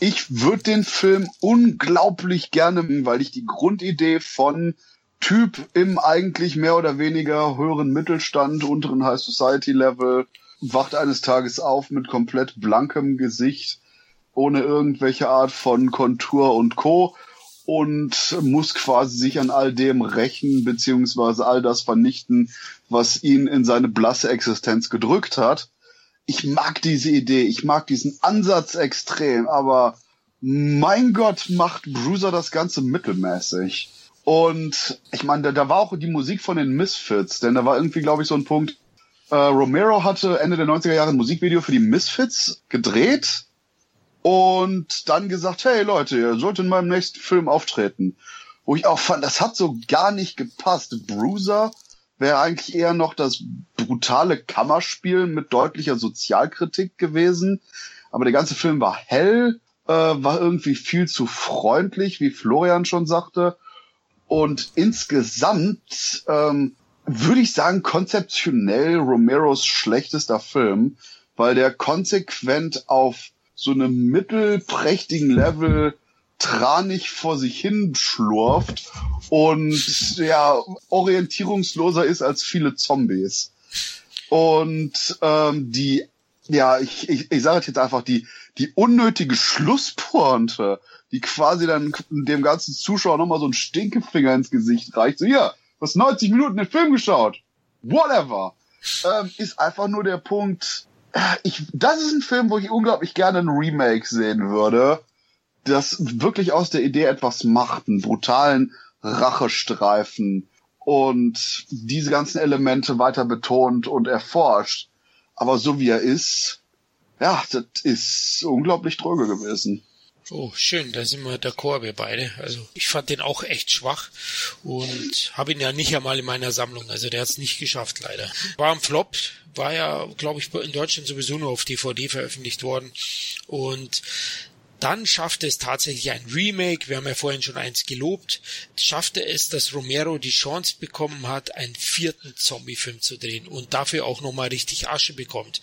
Ich würde den Film unglaublich gerne, weil ich die Grundidee von Typ im eigentlich mehr oder weniger höheren Mittelstand, unteren High Society Level, wacht eines Tages auf mit komplett blankem Gesicht, ohne irgendwelche Art von Kontur und Co. und muss quasi sich an all dem rächen, beziehungsweise all das vernichten, was ihn in seine blasse Existenz gedrückt hat. Ich mag diese Idee, ich mag diesen Ansatz extrem, aber mein Gott, macht Bruiser das Ganze mittelmäßig. Und ich meine, da war auch die Musik von den Misfits, denn da war irgendwie, glaube ich, so ein Punkt, Romero hatte Ende der 90er Jahre ein Musikvideo für die Misfits gedreht und dann gesagt, hey Leute, ihr sollt in meinem nächsten Film auftreten. Wo ich auch fand, das hat so gar nicht gepasst. Bruiser wäre eigentlich eher noch das brutale Kammerspiel mit deutlicher Sozialkritik gewesen. Aber der ganze Film war hell, war irgendwie viel zu freundlich, wie Florian schon sagte. Und insgesamt würde ich sagen, konzeptionell Romeros schlechtester Film, weil der konsequent auf so einem mittelprächtigen Level tranig vor sich hin schlurft und ja orientierungsloser ist als viele Zombies. Und die, ja, ich sage jetzt einfach, die unnötige Schlusspointe, die quasi dann dem ganzen Zuschauer nochmal so einen Stinkefinger ins Gesicht reicht. So, hier, du hast 90 Minuten den Film geschaut. Whatever. Ist einfach nur der Punkt. Das ist ein Film, wo ich unglaublich gerne ein Remake sehen würde, das wirklich aus der Idee etwas macht, einen brutalen Rachestreifen und diese ganzen Elemente weiter betont und erforscht. Aber so wie er ist, ja, das ist unglaublich dröge gewesen. Oh, schön, da sind wir d'accord, wir beide. Also ich fand den auch echt schwach und habe ihn ja nicht einmal in meiner Sammlung. Also der hat es nicht geschafft, leider. War ein Flop, war ja, glaube ich, in Deutschland sowieso nur auf DVD veröffentlicht worden. Und dann schaffte es tatsächlich ein Remake, wir haben ja vorhin schon eins gelobt, schaffte es, dass Romero die Chance bekommen hat, einen vierten Zombie-Film zu drehen und dafür auch nochmal richtig Asche bekommt.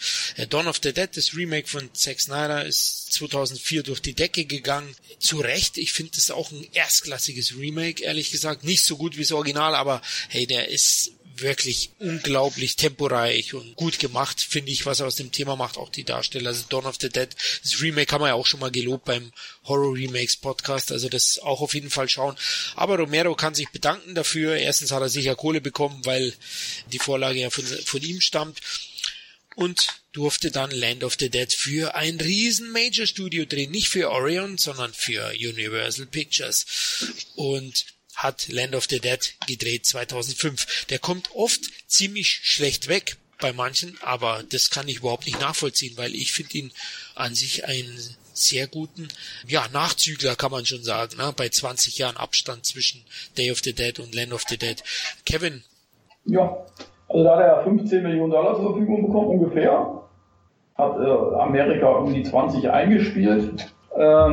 Dawn of the Dead, das Remake von Zack Snyder, ist 2004 durch die Decke gegangen. Zu Recht, ich finde das auch ein erstklassiges Remake, ehrlich gesagt. Nicht so gut wie das Original, aber hey, der ist wirklich unglaublich temporeich und gut gemacht, finde ich, was er aus dem Thema macht, auch die Darsteller. Also Dawn of the Dead, das Remake haben wir ja auch schon mal gelobt beim Horror-Remakes-Podcast, also das auch auf jeden Fall schauen. Aber Romero kann sich bedanken dafür. Erstens hat er sicher Kohle bekommen, weil die Vorlage ja von ihm stammt. Und durfte dann Land of the Dead für ein riesen Major-Studio drehen. Nicht für Orion, sondern für Universal Pictures. Und hat Land of the Dead gedreht 2005. Der kommt oft ziemlich schlecht weg bei manchen, aber das kann ich überhaupt nicht nachvollziehen, weil ich finde ihn an sich einen sehr guten, ja, Nachzügler kann man schon sagen, ne? Bei 20 Jahren Abstand zwischen Day of the Dead und Land of the Dead. Kevin? Ja, also da hat er 15 Millionen Dollar zur Verfügung bekommen, ungefähr. Hat Amerika um die 20 eingespielt. Ja,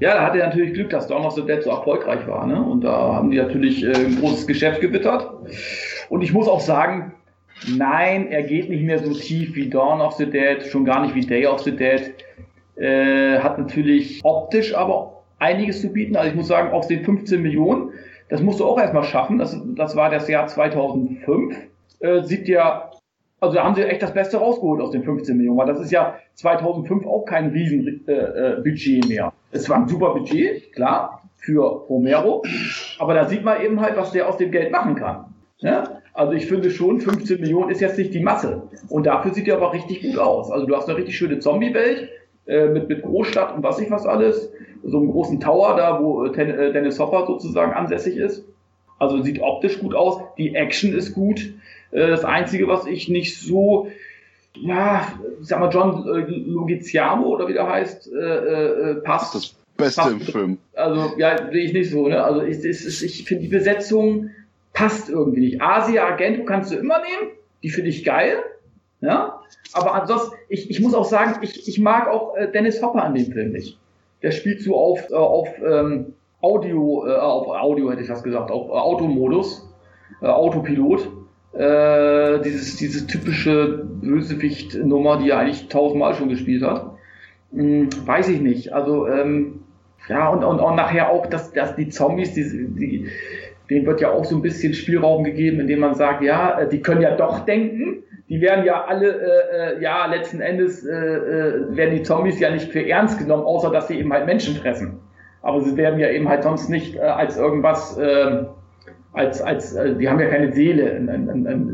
da hatte er natürlich Glück, dass Dawn of the Dead so erfolgreich war, ne? Und da haben die natürlich ein großes Geschäft gewittert. Und ich muss auch sagen, nein, er geht nicht mehr so tief wie Dawn of the Dead, schon gar nicht wie Day of the Dead. Hat natürlich optisch aber einiges zu bieten. Also ich muss sagen, auf den 15 Millionen, das musst du auch erstmal schaffen. Das war das Jahr 2005. Sieht ja, also da haben sie echt das Beste rausgeholt aus den 15 Millionen, weil das ist ja 2005 auch kein riesen Budget mehr. Es war ein super Budget, klar, für Romero, aber da sieht man eben halt, was der aus dem Geld machen kann. Ne? Also ich finde schon, 15 Millionen ist jetzt nicht die Masse und dafür sieht er aber richtig gut aus. Also du hast eine richtig schöne Zombie-Welt mit Großstadt und was ich was alles, so einen großen Tower da, wo Dennis Hopper sozusagen ansässig ist. Also sieht optisch gut aus, die Action ist gut. Das Einzige, was ich nicht so, ja, ich sag mal, John Leguizamo oder wie der heißt, passt. Das Beste passt, im Film. Also, ja, sehe ich nicht so, ne? Also, ich finde, die Besetzung passt irgendwie nicht. Asia Argento kannst du immer nehmen, die finde ich geil, ja? Aber ansonsten, ich muss auch sagen, ich mag auch Dennis Hopper an dem Film nicht. Der spielt so auf Audio hätte ich fast gesagt, auf Automodus, Autopilot. Diese typische Bösewicht-Nummer, die er eigentlich 1000-mal schon gespielt hat, weiß ich nicht. Also ja, und nachher auch, dass die Zombies, denen wird ja auch so ein bisschen Spielraum gegeben, indem man sagt, ja, die können ja doch denken, die werden ja alle, ja, letzten Endes werden die Zombies ja nicht für ernst genommen, außer dass sie eben halt Menschen fressen. Aber sie werden ja eben halt sonst nicht als irgendwas die haben ja keine Seele,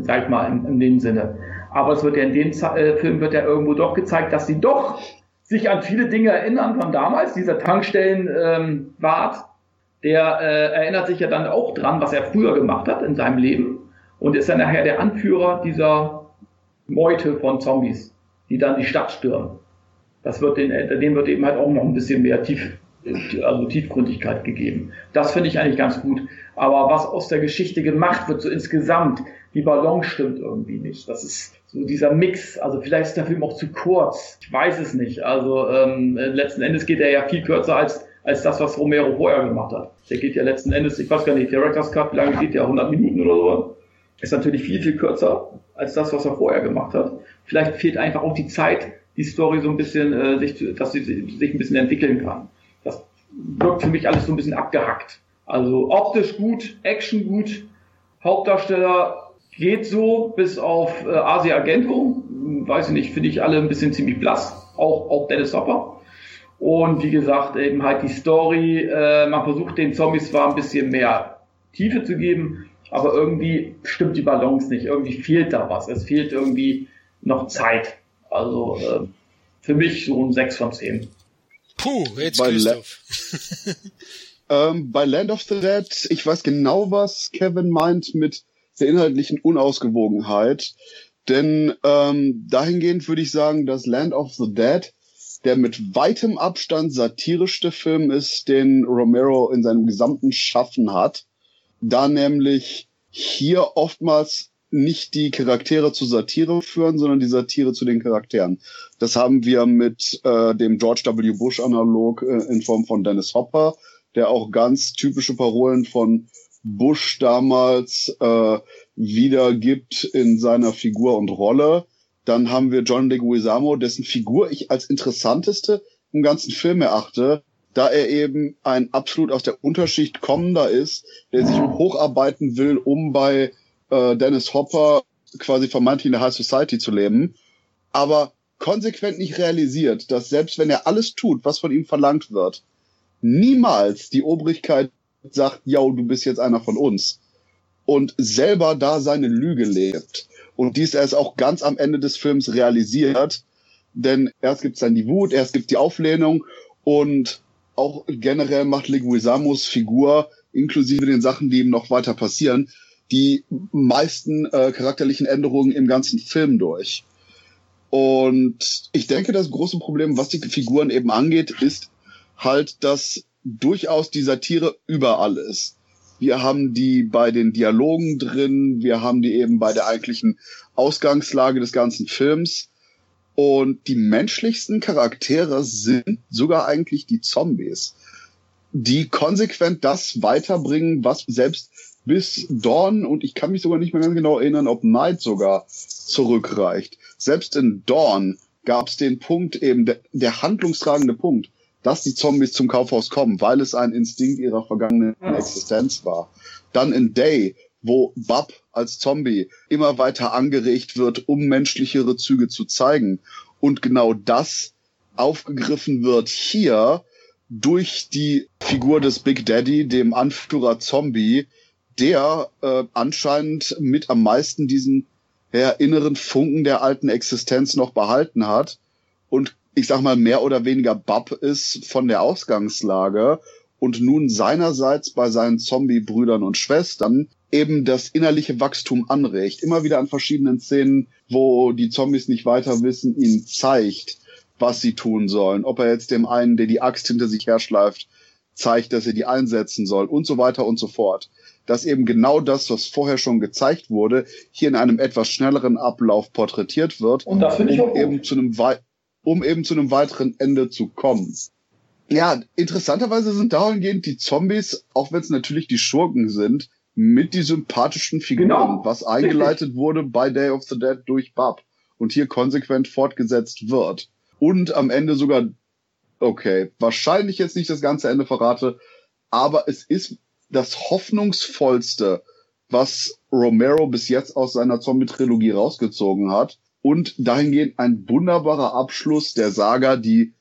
sag ich mal, in dem Sinne. Aber es wird ja in dem Film wird ja irgendwo doch gezeigt, dass sie doch sich an viele Dinge erinnern von damals. Dieser Tankstellenwart, der erinnert sich ja dann auch dran, was er früher gemacht hat in seinem Leben und ist dann nachher der Anführer dieser Meute von Zombies, die dann die Stadt stürmen. Das wird dem wird eben halt auch noch ein bisschen mehr Tiefgründigkeit gegeben. Das finde ich eigentlich ganz gut. Aber was aus der Geschichte gemacht wird, so insgesamt, die Balance stimmt irgendwie nicht. Das ist so dieser Mix. Also vielleicht ist der Film auch zu kurz. Ich weiß es nicht. Also letzten Endes geht er ja viel kürzer als das, was Romero vorher gemacht hat. Der geht ja letzten Endes, ich weiß gar nicht, Director's Cut, wie lange geht der? 100 Minuten oder so. Ist natürlich viel, viel kürzer als das, was er vorher gemacht hat. Vielleicht fehlt einfach auch die Zeit, die Story so ein bisschen, dass sie sich ein bisschen entwickeln kann. wirkt für mich alles so ein bisschen abgehackt. Also optisch gut, Action gut, Hauptdarsteller geht so, bis auf Asia Argento, weiß ich nicht, finde ich alle ein bisschen ziemlich blass, auch Dennis Hopper. Und wie gesagt, eben halt die Story, man versucht den Zombies zwar ein bisschen mehr Tiefe zu geben, aber irgendwie stimmt die Balance nicht, irgendwie fehlt da was, es fehlt irgendwie noch Zeit. Also für mich so ein 6 von 10. Puh, jetzt Christoph. Bei Land of the Dead, ich weiß genau, was Kevin meint mit der inhaltlichen Unausgewogenheit, denn dahingehend würde ich sagen, dass Land of the Dead der mit weitem Abstand satirischste Film ist, den Romero in seinem gesamten Schaffen hat, da nämlich hier oftmals nicht die Charaktere zur Satire führen, sondern die Satire zu den Charakteren. Das haben wir mit dem George W. Bush-Analog in Form von Dennis Hopper, der auch ganz typische Parolen von Bush damals wiedergibt in seiner Figur und Rolle. Dann haben wir John Leguizamo, dessen Figur ich als interessanteste im ganzen Film erachte, da er eben ein absolut aus der Unterschicht kommender ist, der sich hocharbeiten will, um bei Dennis Hopper quasi vermeintlich in der High Society zu leben, aber konsequent nicht realisiert, dass selbst wenn er alles tut, was von ihm verlangt wird, niemals die Obrigkeit sagt, ja, du bist jetzt einer von uns, und selber da seine Lüge lebt. Und dies erst auch ganz am Ende des Films realisiert, denn erst gibt's dann die Wut, erst gibt's die Auflehnung, und auch generell macht Leguizamos Figur, inklusive den Sachen, die ihm noch weiter passieren, die meisten charakterlichen Änderungen im ganzen Film durch. Und ich denke, das große Problem, was die Figuren eben angeht, ist halt, dass durchaus die Satire überall ist. Wir haben die bei den Dialogen drin, wir haben die eben bei der eigentlichen Ausgangslage des ganzen Films. Und die menschlichsten Charaktere sind sogar eigentlich die Zombies, die konsequent das weiterbringen, was selbst bis Dawn, und ich kann mich sogar nicht mehr ganz genau erinnern, ob Night sogar zurückreicht. Selbst in Dawn gab es den Punkt, eben der handlungstragende Punkt, dass die Zombies zum Kaufhaus kommen, weil es ein Instinkt ihrer vergangenen Existenz war. Dann in Day, wo Bub als Zombie immer weiter angeregt wird, um menschlichere Züge zu zeigen. Und genau das aufgegriffen wird hier durch die Figur des Big Daddy, dem Anführer Zombie, der anscheinend mit am meisten diesen inneren Funken der alten Existenz noch behalten hat und, ich sag mal, mehr oder weniger Bub ist von der Ausgangslage und nun seinerseits bei seinen Zombie-Brüdern und Schwestern eben das innerliche Wachstum anregt. Immer wieder an verschiedenen Szenen, wo die Zombies nicht weiter wissen, ihnen zeigt, was sie tun sollen. Ob er jetzt dem einen, der die Axt hinter sich herschleift, zeigt, dass er die einsetzen soll und so weiter und so fort. Dass eben genau das, was vorher schon gezeigt wurde, hier in einem etwas schnelleren Ablauf porträtiert wird, und das um eben zu einem weiteren Ende zu kommen. Ja, interessanterweise sind dahingehend die Zombies, auch wenn es natürlich die Schurken sind, mit die sympathischen Figuren, genau, was eingeleitet wurde bei Day of the Dead durch Bub und hier konsequent fortgesetzt wird. Und am Ende sogar, okay, wahrscheinlich jetzt nicht das ganze Ende verrate, aber es ist das hoffnungsvollste, was Romero bis jetzt aus seiner Zombie-Trilogie rausgezogen hat. Und dahingehend ein wunderbarer Abschluss der Saga, die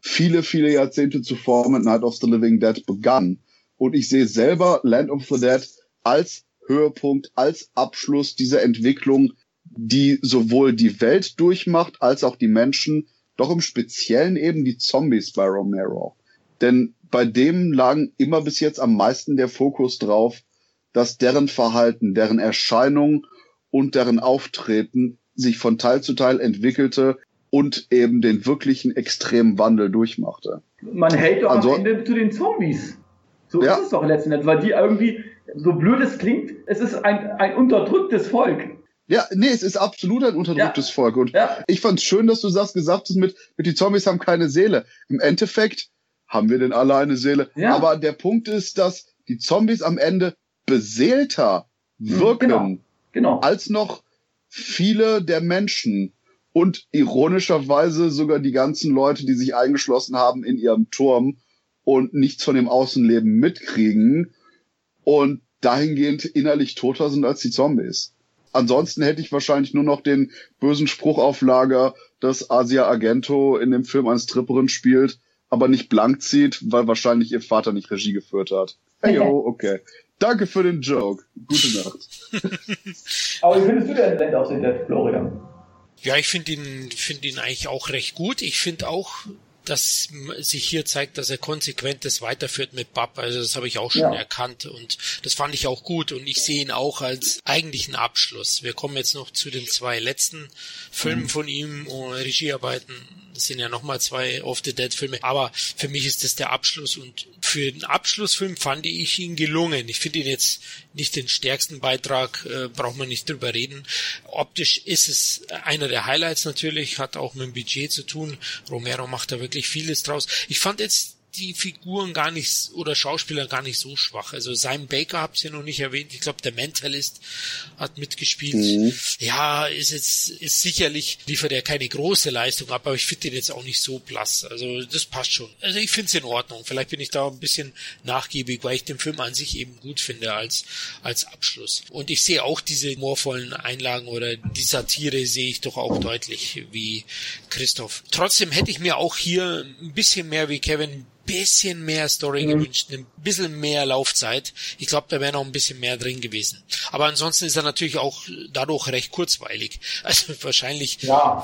viele, viele Jahrzehnte zuvor mit Night of the Living Dead begann. Und ich sehe selber Land of the Dead als Höhepunkt, als Abschluss dieser Entwicklung, die sowohl die Welt durchmacht, als auch die Menschen, doch im Speziellen eben die Zombies bei Romero. Denn bei dem lagen immer bis jetzt am meisten der Fokus drauf, dass deren Verhalten, deren Erscheinung und deren Auftreten sich von Teil zu Teil entwickelte und eben den wirklichen extremen Wandel durchmachte. Man hält doch am Ende zu den Zombies. So ja. Ist es doch letzten Endes, weil die irgendwie, so blöd es klingt, es ist ein unterdrücktes Volk. Ja, nee, es ist absolut ein unterdrücktes Volk. Und ich fand's schön, dass du gesagt hast, mit die Zombies haben keine Seele. Im Endeffekt haben wir denn alle eine Seele. Ja. Aber der Punkt ist, dass die Zombies am Ende beseelter wirken, genau. als noch viele der Menschen und ironischerweise sogar die ganzen Leute, die sich eingeschlossen haben in ihrem Turm, und nichts von dem Außenleben mitkriegen und dahingehend innerlich toter sind als die Zombies. Ansonsten hätte ich wahrscheinlich nur noch den bösen Spruch auf Lager, dass Asia Argento in dem Film eine Stripperin spielt, aber nicht blank zieht, weil wahrscheinlich ihr Vater nicht Regie geführt hat. Hey, okay. Danke für den Joke. Gute Nacht. Aber wie findest du denn Land of the Dead, Florian? Ja, ich finde ihn eigentlich auch recht gut. Ich finde auch, dass sich hier zeigt, dass er konsequent das weiterführt mit Bub. Also das habe ich auch schon erkannt und das fand ich auch gut und ich sehe ihn auch als eigentlichen Abschluss. Wir kommen jetzt noch zu den zwei letzten Filmen von ihm, Regiearbeiten. Das sind ja nochmal zwei Of the Dead Filme, aber für mich ist das der Abschluss und für den Abschlussfilm fand ich ihn gelungen. Ich finde ihn jetzt nicht den stärksten Beitrag, braucht man nicht drüber reden. Optisch ist es einer der Highlights natürlich, hat auch mit dem Budget zu tun. Romero macht da wirklich vieles draus. Ich fand jetzt die Figuren gar nicht oder Schauspieler gar nicht so schwach. Also Simon Baker habt ihr noch nicht erwähnt. Ich glaube, der Mentalist hat mitgespielt. Ja, ist sicherlich, liefert er keine große Leistung ab, aber ich finde den jetzt auch nicht so blass. Also das passt schon. Also ich finde es in Ordnung. Vielleicht bin ich da ein bisschen nachgiebig, weil ich den Film an sich eben gut finde als Abschluss. Und ich sehe auch diese humorvollen Einlagen oder die Satire sehe ich doch auch deutlich wie Christoph. Trotzdem hätte ich mir auch hier ein bisschen mehr wie Kevin bisschen mehr Story gewünscht, ein bisschen mehr Laufzeit. Ich glaube, da wäre noch ein bisschen mehr drin gewesen. Aber ansonsten ist er natürlich auch dadurch recht kurzweilig. Also wahrscheinlich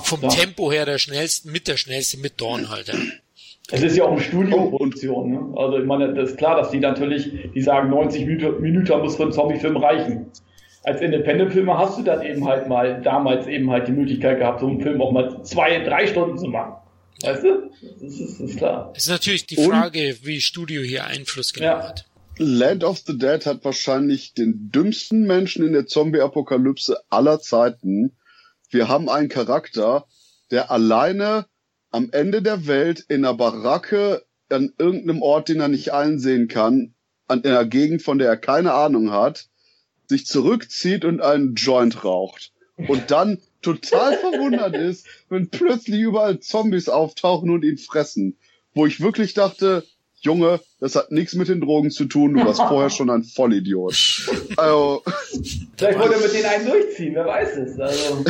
vom Tempo her der schnellste mit Dorn halt. Ja. Es ist ja auch eine Studioproduktion. Ne? Also ich meine, das ist klar, dass die natürlich, die sagen 90 Minuten muss für einen Zombie-Film reichen. Als Independent-Filmer hast du dann eben halt mal damals eben halt die Möglichkeit gehabt, so einen Film auch mal 2-3 Stunden zu machen. Weißt du? Das ist klar. Es ist natürlich die Frage, wie Studio hier Einfluss genommen hat. Land of the Dead hat wahrscheinlich den dümmsten Menschen in der Zombie-Apokalypse aller Zeiten. Wir haben einen Charakter, der alleine am Ende der Welt in einer Baracke an irgendeinem Ort, den er nicht einsehen kann, an einer Gegend, von der er keine Ahnung hat, sich zurückzieht und einen Joint raucht. Und dann total verwundert ist, wenn plötzlich überall Zombies auftauchen und ihn fressen. Wo ich wirklich dachte, Junge, das hat nichts mit den Drogen zu tun, du warst vorher schon ein Vollidiot. Also, vielleicht wollte er mit denen einen durchziehen, wer weiß es. Also.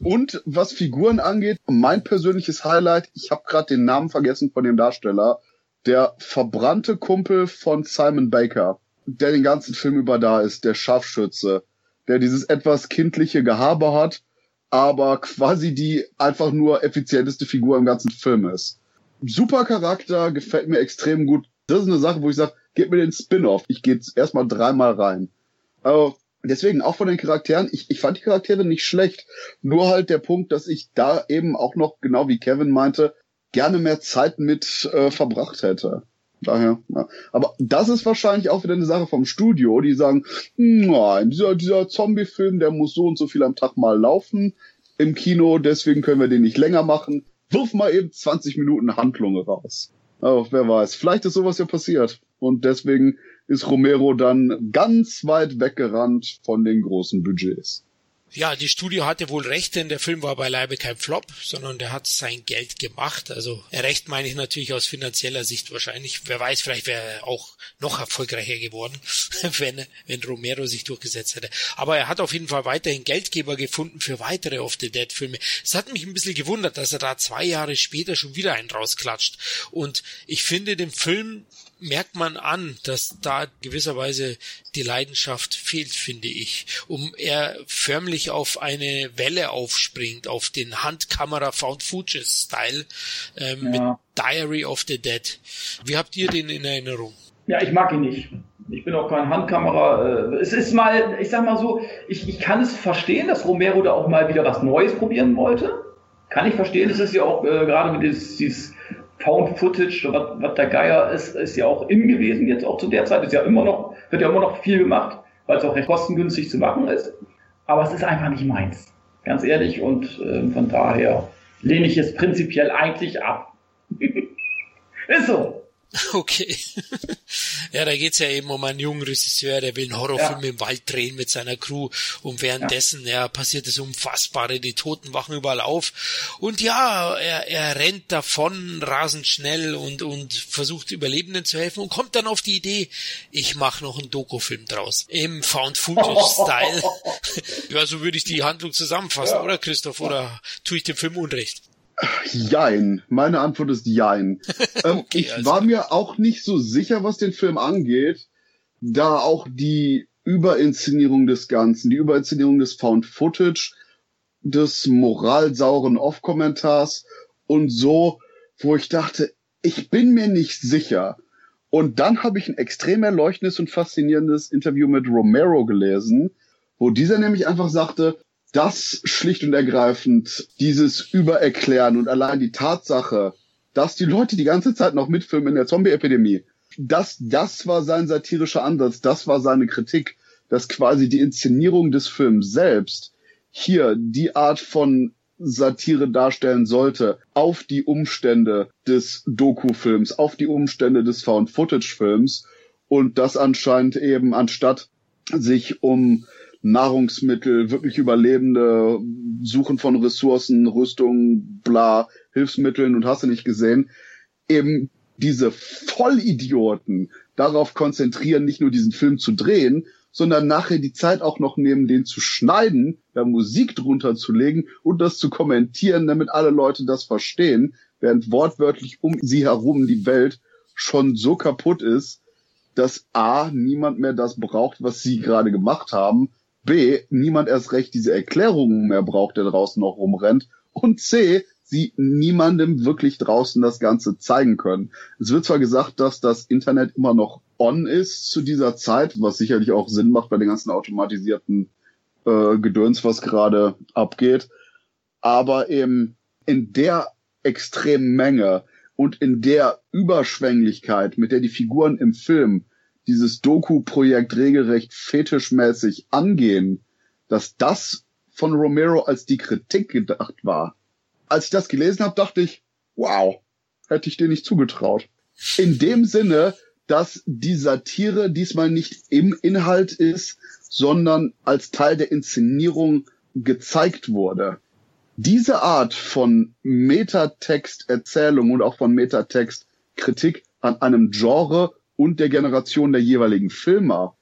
Und was Figuren angeht, mein persönliches Highlight, ich habe gerade den Namen vergessen von dem Darsteller, der verbrannte Kumpel von Simon Baker, der den ganzen Film über da ist, der Scharfschütze. Der dieses etwas kindliche Gehabe hat, aber quasi die einfach nur effizienteste Figur im ganzen Film ist. Super Charakter, gefällt mir extrem gut. Das ist eine Sache, wo ich sage, gib mir den Spin-Off. Ich gehe jetzt erstmal 3-mal rein. Also deswegen auch von den Charakteren, ich fand die Charaktere nicht schlecht. Nur halt der Punkt, dass ich da eben auch noch, genau wie Kevin meinte, gerne mehr Zeit mit verbracht hätte. Daher, ja. Aber das ist wahrscheinlich auch wieder eine Sache vom Studio, die sagen, nein, dieser Zombie-Film, der muss so und so viel am Tag mal laufen im Kino, deswegen können wir den nicht länger machen. Wirf mal eben 20 Minuten Handlung raus. Oh, wer weiß, vielleicht ist sowas ja passiert. Und deswegen ist Romero dann ganz weit weggerannt von den großen Budgets. Ja, die Studio hatte wohl recht, denn der Film war beileibe kein Flop, sondern der hat sein Geld gemacht. Also recht meine ich natürlich aus finanzieller Sicht wahrscheinlich. Wer weiß, vielleicht wäre er auch noch erfolgreicher geworden, wenn Romero sich durchgesetzt hätte. Aber er hat auf jeden Fall weiterhin Geldgeber gefunden für weitere Of the Dead Filme. Es hat mich ein bisschen gewundert, dass er da 2 Jahre später schon wieder einen rausklatscht. Und ich finde den Film... merkt man an, dass da gewisserweise die Leidenschaft fehlt, finde ich. Er förmlich auf eine Welle aufspringt, auf den Handkamera-Found-Footage-Style mit Diary of the Dead. Wie habt ihr den in Erinnerung? Ja, ich mag ihn nicht. Ich bin auch kein Handkamera. Es ist mal, ich sag mal so, ich kann es verstehen, dass Romero da auch mal wieder was Neues probieren wollte. Kann ich verstehen. Es ist ja auch gerade mit dieses Found-Footage, was der Geier ist ja auch in gewesen jetzt auch zu der Zeit, wird ja immer noch viel gemacht, weil es auch recht kostengünstig zu machen ist. Aber es ist einfach nicht meins, ganz ehrlich. Und von daher lehne ich es prinzipiell eigentlich ab. Ist so. Okay. Ja, da geht's ja eben um einen jungen Regisseur, der will einen Horrorfilm im Wald drehen mit seiner Crew und währenddessen passiert das Unfassbare, die Toten wachen überall auf und er rennt davon rasend schnell und versucht Überlebenden zu helfen und kommt dann auf die Idee, ich mache noch einen Dokufilm draus. Im Found-Footage-Style. Ja, so würde ich die Handlung zusammenfassen, oder Christoph? Oder tue ich dem Film Unrecht? Jein. Meine Antwort ist jein. Okay, ich war mir auch nicht so sicher, was den Film angeht, da auch die Überinszenierung des Ganzen, die Überinszenierung des Found Footage, des moralsauren Off-Kommentars und so, wo ich dachte, ich bin mir nicht sicher. Und dann habe ich ein extrem erleuchtendes und faszinierendes Interview mit Romero gelesen, wo dieser nämlich einfach sagte, dass schlicht und ergreifend dieses Übererklären und allein die Tatsache, dass die Leute die ganze Zeit noch mitfilmen in der Zombie-Epidemie, das war sein satirischer Ansatz, das war seine Kritik, dass quasi die Inszenierung des Films selbst hier die Art von Satire darstellen sollte auf die Umstände des Doku-Films, auf die Umstände des Found-Footage-Films und das anscheinend eben anstatt sich um Nahrungsmittel, wirklich Überlebende, Suchen von Ressourcen, Rüstung, bla, Hilfsmitteln und hast du nicht gesehen, eben diese Vollidioten darauf konzentrieren, nicht nur diesen Film zu drehen, sondern nachher die Zeit auch noch nehmen, den zu schneiden, da Musik drunter zu legen und das zu kommentieren, damit alle Leute das verstehen, während wortwörtlich um sie herum die Welt schon so kaputt ist, dass A, niemand mehr das braucht, was sie gerade gemacht haben, B, niemand erst recht diese Erklärungen mehr braucht, der draußen noch rumrennt und C, sie niemandem wirklich draußen das Ganze zeigen können. Es wird zwar gesagt, dass das Internet immer noch on ist zu dieser Zeit, was sicherlich auch Sinn macht bei den ganzen automatisierten Gedöns, was gerade abgeht, aber eben in der extremen Menge und in der Überschwänglichkeit, mit der die Figuren im Film dieses Doku-Projekt regelrecht fetischmäßig angehen, dass das von Romero als die Kritik gedacht war. Als ich das gelesen habe, dachte ich, wow, hätte ich dir nicht zugetraut. In dem Sinne, dass die Satire diesmal nicht im Inhalt ist, sondern als Teil der Inszenierung gezeigt wurde. Diese Art von Metatext-Erzählung und auch von Metatext-Kritik an einem Genre und der Generation der jeweiligen Filmer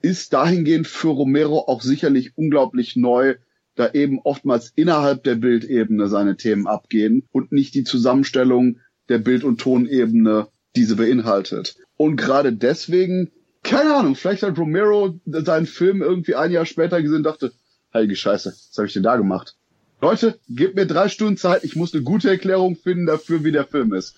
ist dahingehend für Romero auch sicherlich unglaublich neu, da eben oftmals innerhalb der Bildebene seine Themen abgehen und nicht die Zusammenstellung der Bild- und Tonebene diese beinhaltet. Und gerade deswegen, keine Ahnung, vielleicht hat Romero seinen Film irgendwie ein Jahr später gesehen und dachte, heilige Scheiße, was habe ich denn da gemacht? Leute, gebt mir 3 Stunden Zeit, ich muss eine gute Erklärung finden dafür, wie der Film ist.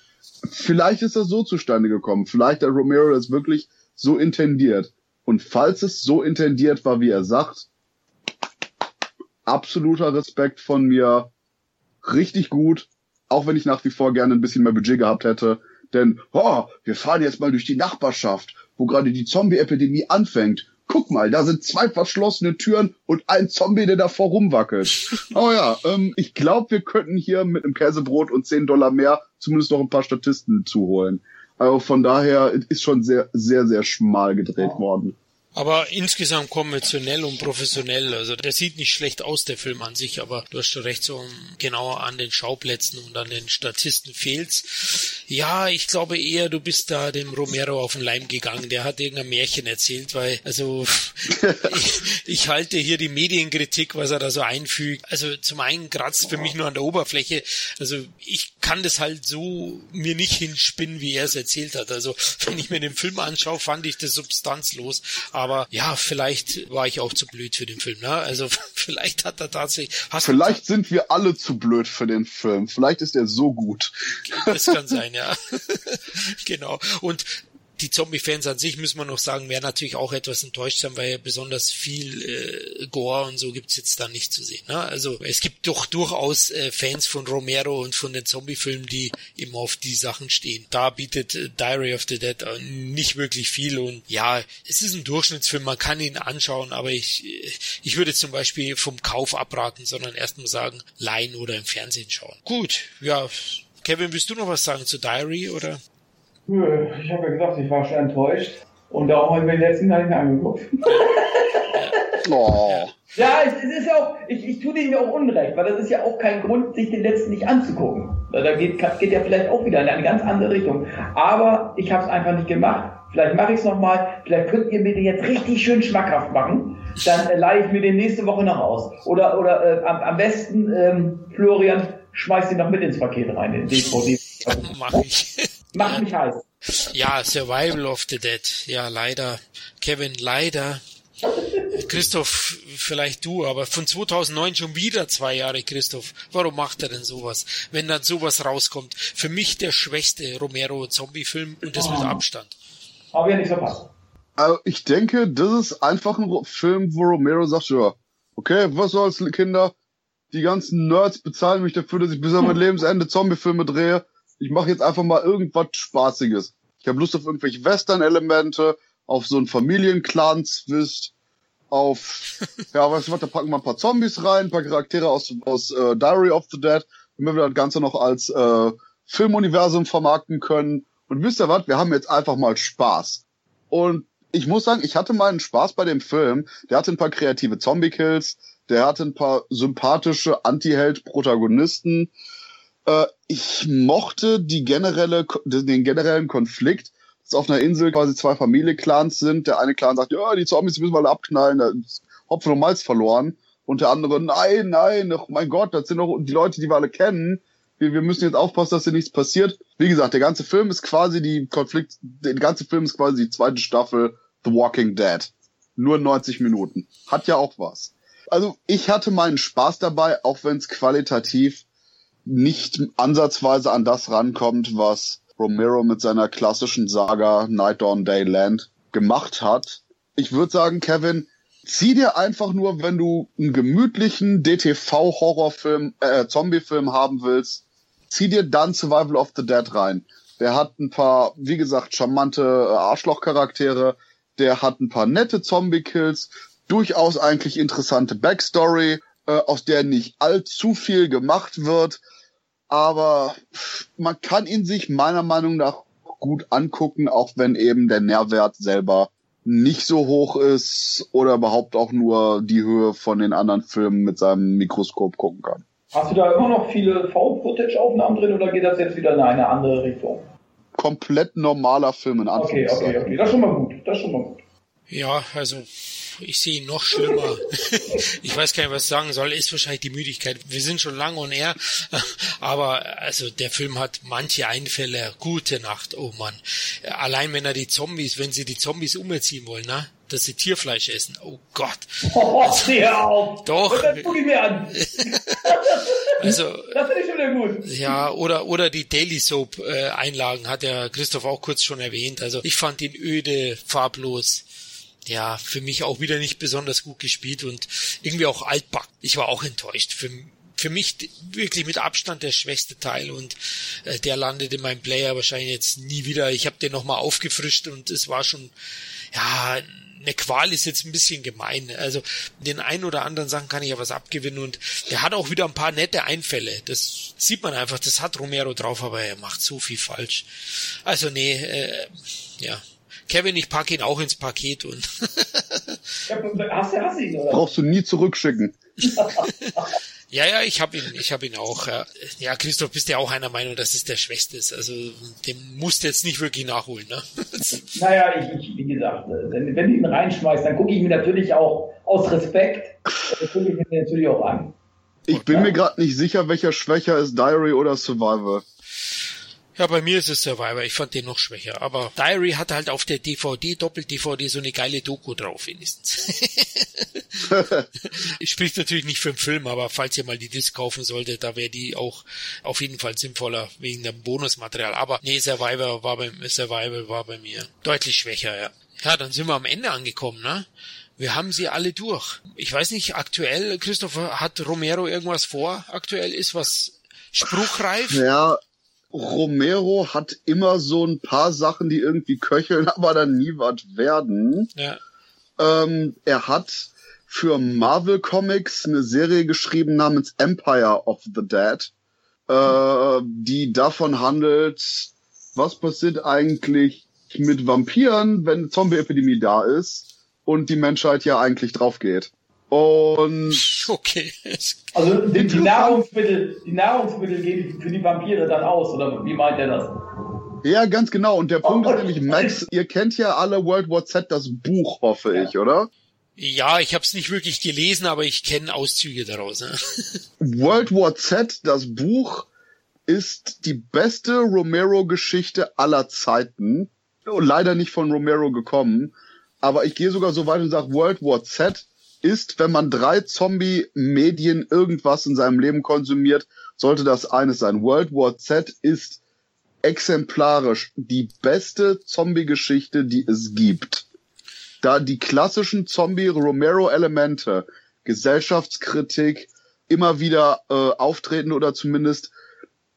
Vielleicht ist das so zustande gekommen, vielleicht hat Romero das wirklich so intendiert. Und falls es so intendiert war, wie er sagt, absoluter Respekt von mir, richtig gut, auch wenn ich nach wie vor gerne ein bisschen mehr Budget gehabt hätte. Denn, wir fahren jetzt mal durch die Nachbarschaft, wo gerade die Zombie-Epidemie anfängt. Guck mal, da sind 2 verschlossene Türen und ein Zombie, der davor rumwackelt. Ich glaube, wir könnten hier mit einem Käsebrot und $10 mehr zumindest noch ein paar Statisten zuholen. Also von daher ist schon sehr, sehr, sehr schmal gedreht worden. Aber insgesamt konventionell und professionell. Also der sieht nicht schlecht aus, der Film an sich, aber du hast schon recht, so genauer an den Schauplätzen und an den Statisten fehlt's. Ja, ich glaube eher, du bist da dem Romero auf den Leim gegangen. Der hat irgendein Märchen erzählt, weil, also ich halte hier die Medienkritik, was er da so einfügt. Also zum einen kratzt für mich nur an der Oberfläche. Also ich kann das halt so mir nicht hinspinnen, wie er es erzählt hat. Also wenn ich mir den Film anschaue, fand ich das substanzlos. Aber ja, vielleicht war ich auch zu blöd für den Film, ne? Also vielleicht hat er tatsächlich... Vielleicht sind wir alle zu blöd für den Film. Vielleicht ist er so gut. Das kann sein, ja. Genau. Und die Zombie-Fans an sich, müssen wir noch sagen, werden natürlich auch etwas enttäuscht sein, weil besonders viel Gore und so gibt's jetzt da nicht zu sehen, ne? Also es gibt doch durchaus Fans von Romero und von den Zombie-Filmen, die eben auf die Sachen stehen. Da bietet Diary of the Dead nicht wirklich viel und ja, es ist ein Durchschnittsfilm, man kann ihn anschauen, aber ich würde zum Beispiel vom Kauf abraten, sondern erstmal sagen, leihen oder im Fernsehen schauen. Gut, ja, Kevin, willst du noch was sagen zu Diary, oder? Nö, ich habe ja gesagt, ich war schon enttäuscht. Und darum haben wir den letzten gar nicht mehr angeguckt. Oh. Ja, es ist ja auch, ich tue denen ja auch Unrecht, weil das ist ja auch kein Grund, sich den letzten nicht anzugucken. Da geht ja vielleicht auch wieder in eine ganz andere Richtung. Aber ich habe es einfach nicht gemacht. Vielleicht mache ich es nochmal. Vielleicht könnt ihr mir den jetzt richtig schön schmackhaft machen. Dann leihe ich mir den nächste Woche noch aus. Oder am besten, Florian, schmeiß den noch mit ins Paket rein. In DVD. Mach ich. Macht mich heiß. Ja, Survival of the Dead. Ja, leider. Kevin, leider. Christoph, vielleicht du, aber von 2009 schon wieder 2 Jahre, Christoph. Warum macht er denn sowas, wenn dann sowas rauskommt? Für mich der schwächste Romero-Zombie-Film und das mit Abstand. Hab ja nicht verpasst. Also ich denke, das ist einfach ein Film, wo Romero sagt, ja, okay, was soll's, Kinder? Die ganzen Nerds bezahlen mich dafür, dass ich bis an mein Lebensende Zombie-Filme drehe. Ich mache jetzt einfach mal irgendwas Spaßiges. Ich habe Lust auf irgendwelche Western-Elemente, auf so einen Familien-Clan-Zwist, auf, ja, weißt du was, da packen wir ein paar Zombies rein, ein paar Charaktere aus Diary of the Dead, damit wir das Ganze noch als Filmuniversum vermarkten können. Und wisst ihr was, wir haben jetzt einfach mal Spaß. Und ich muss sagen, ich hatte meinen Spaß bei dem Film. Der hatte ein paar kreative Zombie-Kills, der hatte ein paar sympathische Anti-Held-Protagonisten. Ich mochte den generellen Konflikt, dass auf einer Insel quasi 2 Familienclans sind. Der eine Clan sagt, ja, die Zombies müssen wir alle abknallen, da ist Hopfen und Malz verloren. Und der andere, nein, oh mein Gott, das sind doch die Leute, die wir alle kennen. Wir müssen jetzt aufpassen, dass hier nichts passiert. Wie gesagt, der ganze Film ist quasi die zweite Staffel The Walking Dead. Nur 90 Minuten. Hat ja auch was. Also ich hatte meinen Spaß dabei, auch wenn es qualitativ nicht ansatzweise an das rankommt, was Romero mit seiner klassischen Saga Night, Dawn, Day, Land gemacht hat. Ich würde sagen, Kevin, zieh dir einfach nur, wenn du einen gemütlichen DTV-Horrorfilm, Zombie-Film haben willst, zieh dir dann Survival of the Dead rein. Der hat ein paar, wie gesagt, charmante Arschloch-Charaktere, der hat ein paar nette Zombie-Kills, durchaus eigentlich interessante Backstory, aus der nicht allzu viel gemacht wird, aber man kann ihn sich meiner Meinung nach gut angucken, auch wenn eben der Nährwert selber nicht so hoch ist oder überhaupt auch nur die Höhe von den anderen Filmen mit seinem Mikroskop gucken kann. Hast du da immer noch viele V-Footage-Aufnahmen drin oder geht das jetzt wieder in eine andere Richtung? Komplett normaler Film in Anführungszeichen. Okay. Das ist schon mal gut. Ja, also ich sehe ihn noch schlimmer. Ich weiß gar nicht, was ich sagen soll. Ist wahrscheinlich die Müdigkeit. Wir sind schon lange on air. Aber also der Film hat manche Einfälle. Gute Nacht, oh Mann. Allein wenn sie die Zombies umerziehen wollen, ne? Dass sie Tierfleisch essen. Oh Gott. Hör auf. Doch. Das guck ich mir an. Also, das finde ich schon wieder gut. Ja, oder die Daily Soap Einlagen hat ja Christoph auch kurz schon erwähnt. Also ich fand ihn öde, farblos. Ja, für mich auch wieder nicht besonders gut gespielt und irgendwie auch altbacken. Ich war auch enttäuscht. Für mich wirklich mit Abstand der schwächste Teil und der landet in meinem Player wahrscheinlich jetzt nie wieder. Ich habe den nochmal aufgefrischt und es war schon, ja, eine Qual ist jetzt ein bisschen gemein. Also den einen oder anderen Sachen kann ich ja was abgewinnen und der hat auch wieder ein paar nette Einfälle. Das sieht man einfach, das hat Romero drauf, aber er macht so viel falsch. Also ja. Kevin, ich packe ihn auch ins Paket und... hast du ihn, oder? Brauchst du nie zurückschicken. Ja, ich hab ihn auch. Ja, Christoph, bist ja auch einer Meinung, dass es der Schwächste ist. Also, den musst du jetzt nicht wirklich nachholen, ne? Naja, ich, wie gesagt, wenn du ihn reinschmeißt, dann gucke ich mir natürlich auch aus Respekt, gucke ich mir natürlich auch an. Ich bin mir gerade nicht sicher, welcher schwächer ist, Diary oder Survivor. Ja, bei mir ist es Survivor. Ich fand den noch schwächer. Aber Diary hat halt auf der DVD, Doppel-DVD, so eine geile Doku drauf, wenigstens. Spricht natürlich nicht für den Film, aber falls ihr mal die Disc kaufen solltet, da wäre die auch auf jeden Fall sinnvoller wegen dem Bonusmaterial. Aber nee, Survivor war bei mir deutlich schwächer, ja. Ja, dann sind wir am Ende angekommen, ne? Wir haben sie alle durch. Ich weiß nicht, aktuell, Christopher, hat Romero irgendwas vor? Aktuell ist was spruchreif? Ja. Romero hat immer so ein paar Sachen, die irgendwie köcheln, aber dann nie was werden. Ja. Er hat für Marvel Comics eine Serie geschrieben namens Empire of the Dead, die davon handelt, was passiert eigentlich mit Vampiren, wenn eine Zombie-Epidemie da ist und die Menschheit ja eigentlich drauf geht. Und okay. Also die Nahrungsmittel gehen für die Vampire dann aus, oder wie meint er das? Ja, ganz genau. Und der Punkt ist nämlich, Max, ihr kennt ja alle World War Z, das Buch, hoffe ich, oder? Ja, ich habe es nicht wirklich gelesen, aber ich kenne Auszüge daraus. Ne? World War Z, das Buch, ist die beste Romero-Geschichte aller Zeiten. Leider nicht von Romero gekommen. Aber ich gehe sogar so weit und sage, World War Z ist, wenn man 3 Zombie-Medien irgendwas in seinem Leben konsumiert, sollte das eines sein. World War Z ist exemplarisch die beste Zombie-Geschichte, die es gibt. Da die klassischen Zombie-Romero-Elemente, Gesellschaftskritik, immer wieder auftreten oder zumindest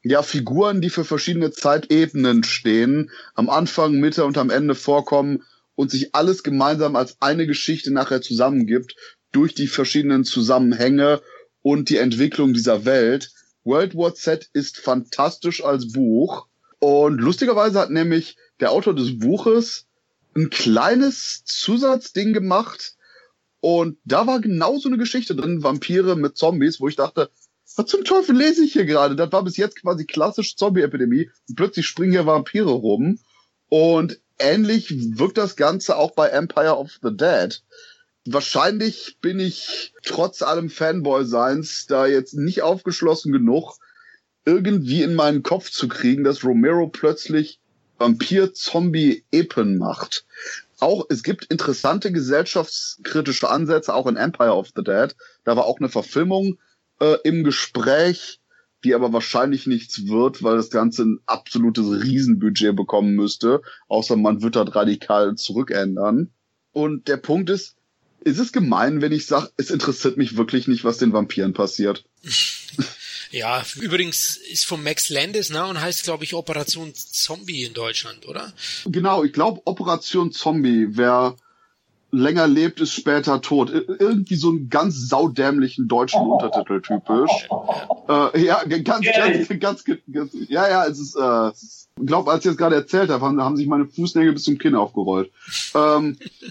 ja Figuren, die für verschiedene Zeitebenen stehen, am Anfang, Mitte und am Ende vorkommen und sich alles gemeinsam als eine Geschichte nachher zusammengibt durch die verschiedenen Zusammenhänge und die Entwicklung dieser Welt. World War Z ist fantastisch als Buch und lustigerweise hat nämlich der Autor des Buches ein kleines Zusatzding gemacht und da war genau so eine Geschichte drin, Vampire mit Zombies, wo ich dachte, was zum Teufel lese ich hier gerade? Das war bis jetzt quasi klassisch Zombie-Epidemie und plötzlich springen hier Vampire rum und ähnlich wirkt das Ganze auch bei Empire of the Dead. Wahrscheinlich bin ich trotz allem Fanboy-Seins da jetzt nicht aufgeschlossen genug, irgendwie in meinen Kopf zu kriegen, dass Romero plötzlich Vampir-Zombie-Epen macht. Auch, es gibt interessante gesellschaftskritische Ansätze, auch in Empire of the Dead. Da war auch eine Verfilmung im Gespräch, die aber wahrscheinlich nichts wird, weil das Ganze ein absolutes Riesenbudget bekommen müsste, außer man wird das radikal zurückändern. Und der Punkt ist, ist es gemein, wenn ich sage, es interessiert mich wirklich nicht, was den Vampiren passiert. Ja, übrigens ist von Max Landis, ne, und heißt, glaube ich, Operation Zombie in Deutschland, oder? Genau, ich glaube, Operation Zombie. Wer länger lebt, ist später tot. Irgendwie so einen ganz saudämlichen deutschen Untertitel typisch. Ja, ganz, ja, es ist, ich glaube, als ich das gerade erzählt habe, haben sich meine Fußnägel bis zum Kinn aufgerollt.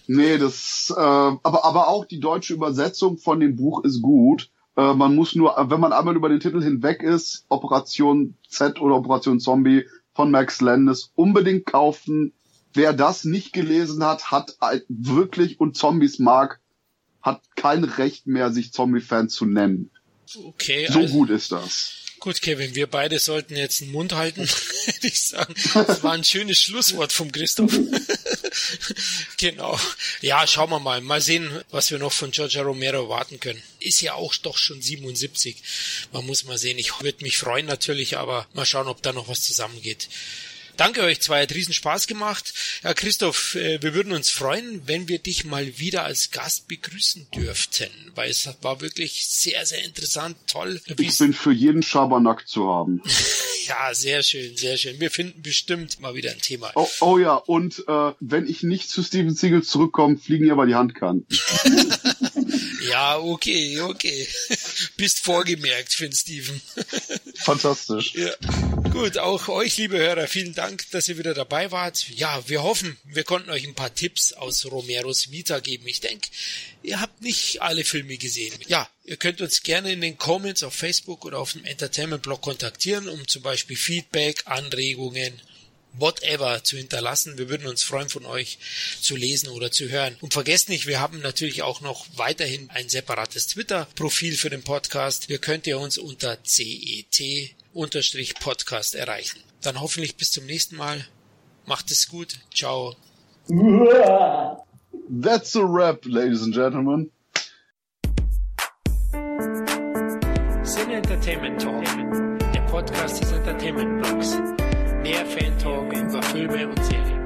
Nee, das, aber auch die deutsche Übersetzung von dem Buch ist gut. Man muss nur, wenn man einmal über den Titel hinweg ist, Operation Z oder Operation Zombie von Max Landis unbedingt kaufen. Wer das nicht gelesen hat, hat wirklich und Zombies mag, hat kein Recht mehr, sich Zombie-Fan zu nennen. Okay. So also, gut ist das. Gut, Kevin, wir beide sollten jetzt den Mund halten, würde ich sagen. Das war ein schönes Schlusswort vom Christoph. Genau. Ja, schauen wir mal. Mal sehen, was wir noch von George Romero erwarten können. Ist ja auch doch schon 77. Man muss mal sehen. Ich würde mich freuen natürlich, aber mal schauen, ob da noch was zusammengeht. Danke euch zwei, hat riesen Spaß gemacht. Ja, Christoph, wir würden uns freuen, wenn wir dich mal wieder als Gast begrüßen dürften, weil es war wirklich sehr, sehr interessant, toll. Ich bin für jeden Schabernack zu haben. Ja, sehr schön, sehr schön. Wir finden bestimmt mal wieder ein Thema. Oh ja, und wenn ich nicht zu Steven Seagal zurückkomme, fliegen ihr mal die Handkanten. Ja, okay. Bist vorgemerkt, Finn Steven. Fantastisch. Ja. Gut, auch euch, liebe Hörer, vielen Dank, dass ihr wieder dabei wart. Ja, wir hoffen, wir konnten euch ein paar Tipps aus Romeros Vita geben. Ich denke, ihr habt nicht alle Filme gesehen. Ja, ihr könnt uns gerne in den Comments auf Facebook oder auf dem Entertainment-Blog kontaktieren, um zum Beispiel Feedback, Anregungen, whatever zu hinterlassen. Wir würden uns freuen, von euch zu lesen oder zu hören. Und vergesst nicht, wir haben natürlich auch noch weiterhin ein separates Twitter-Profil für den Podcast. Hier könnt ihr uns unter cet_podcast erreichen. Dann hoffentlich bis zum nächsten Mal. Macht es gut. Ciao. That's a wrap, ladies and gentlemen. Sin Entertainment Talk, der Podcast des Entertainment Blogs. Mehr Fan-Talk über Filme und Serien.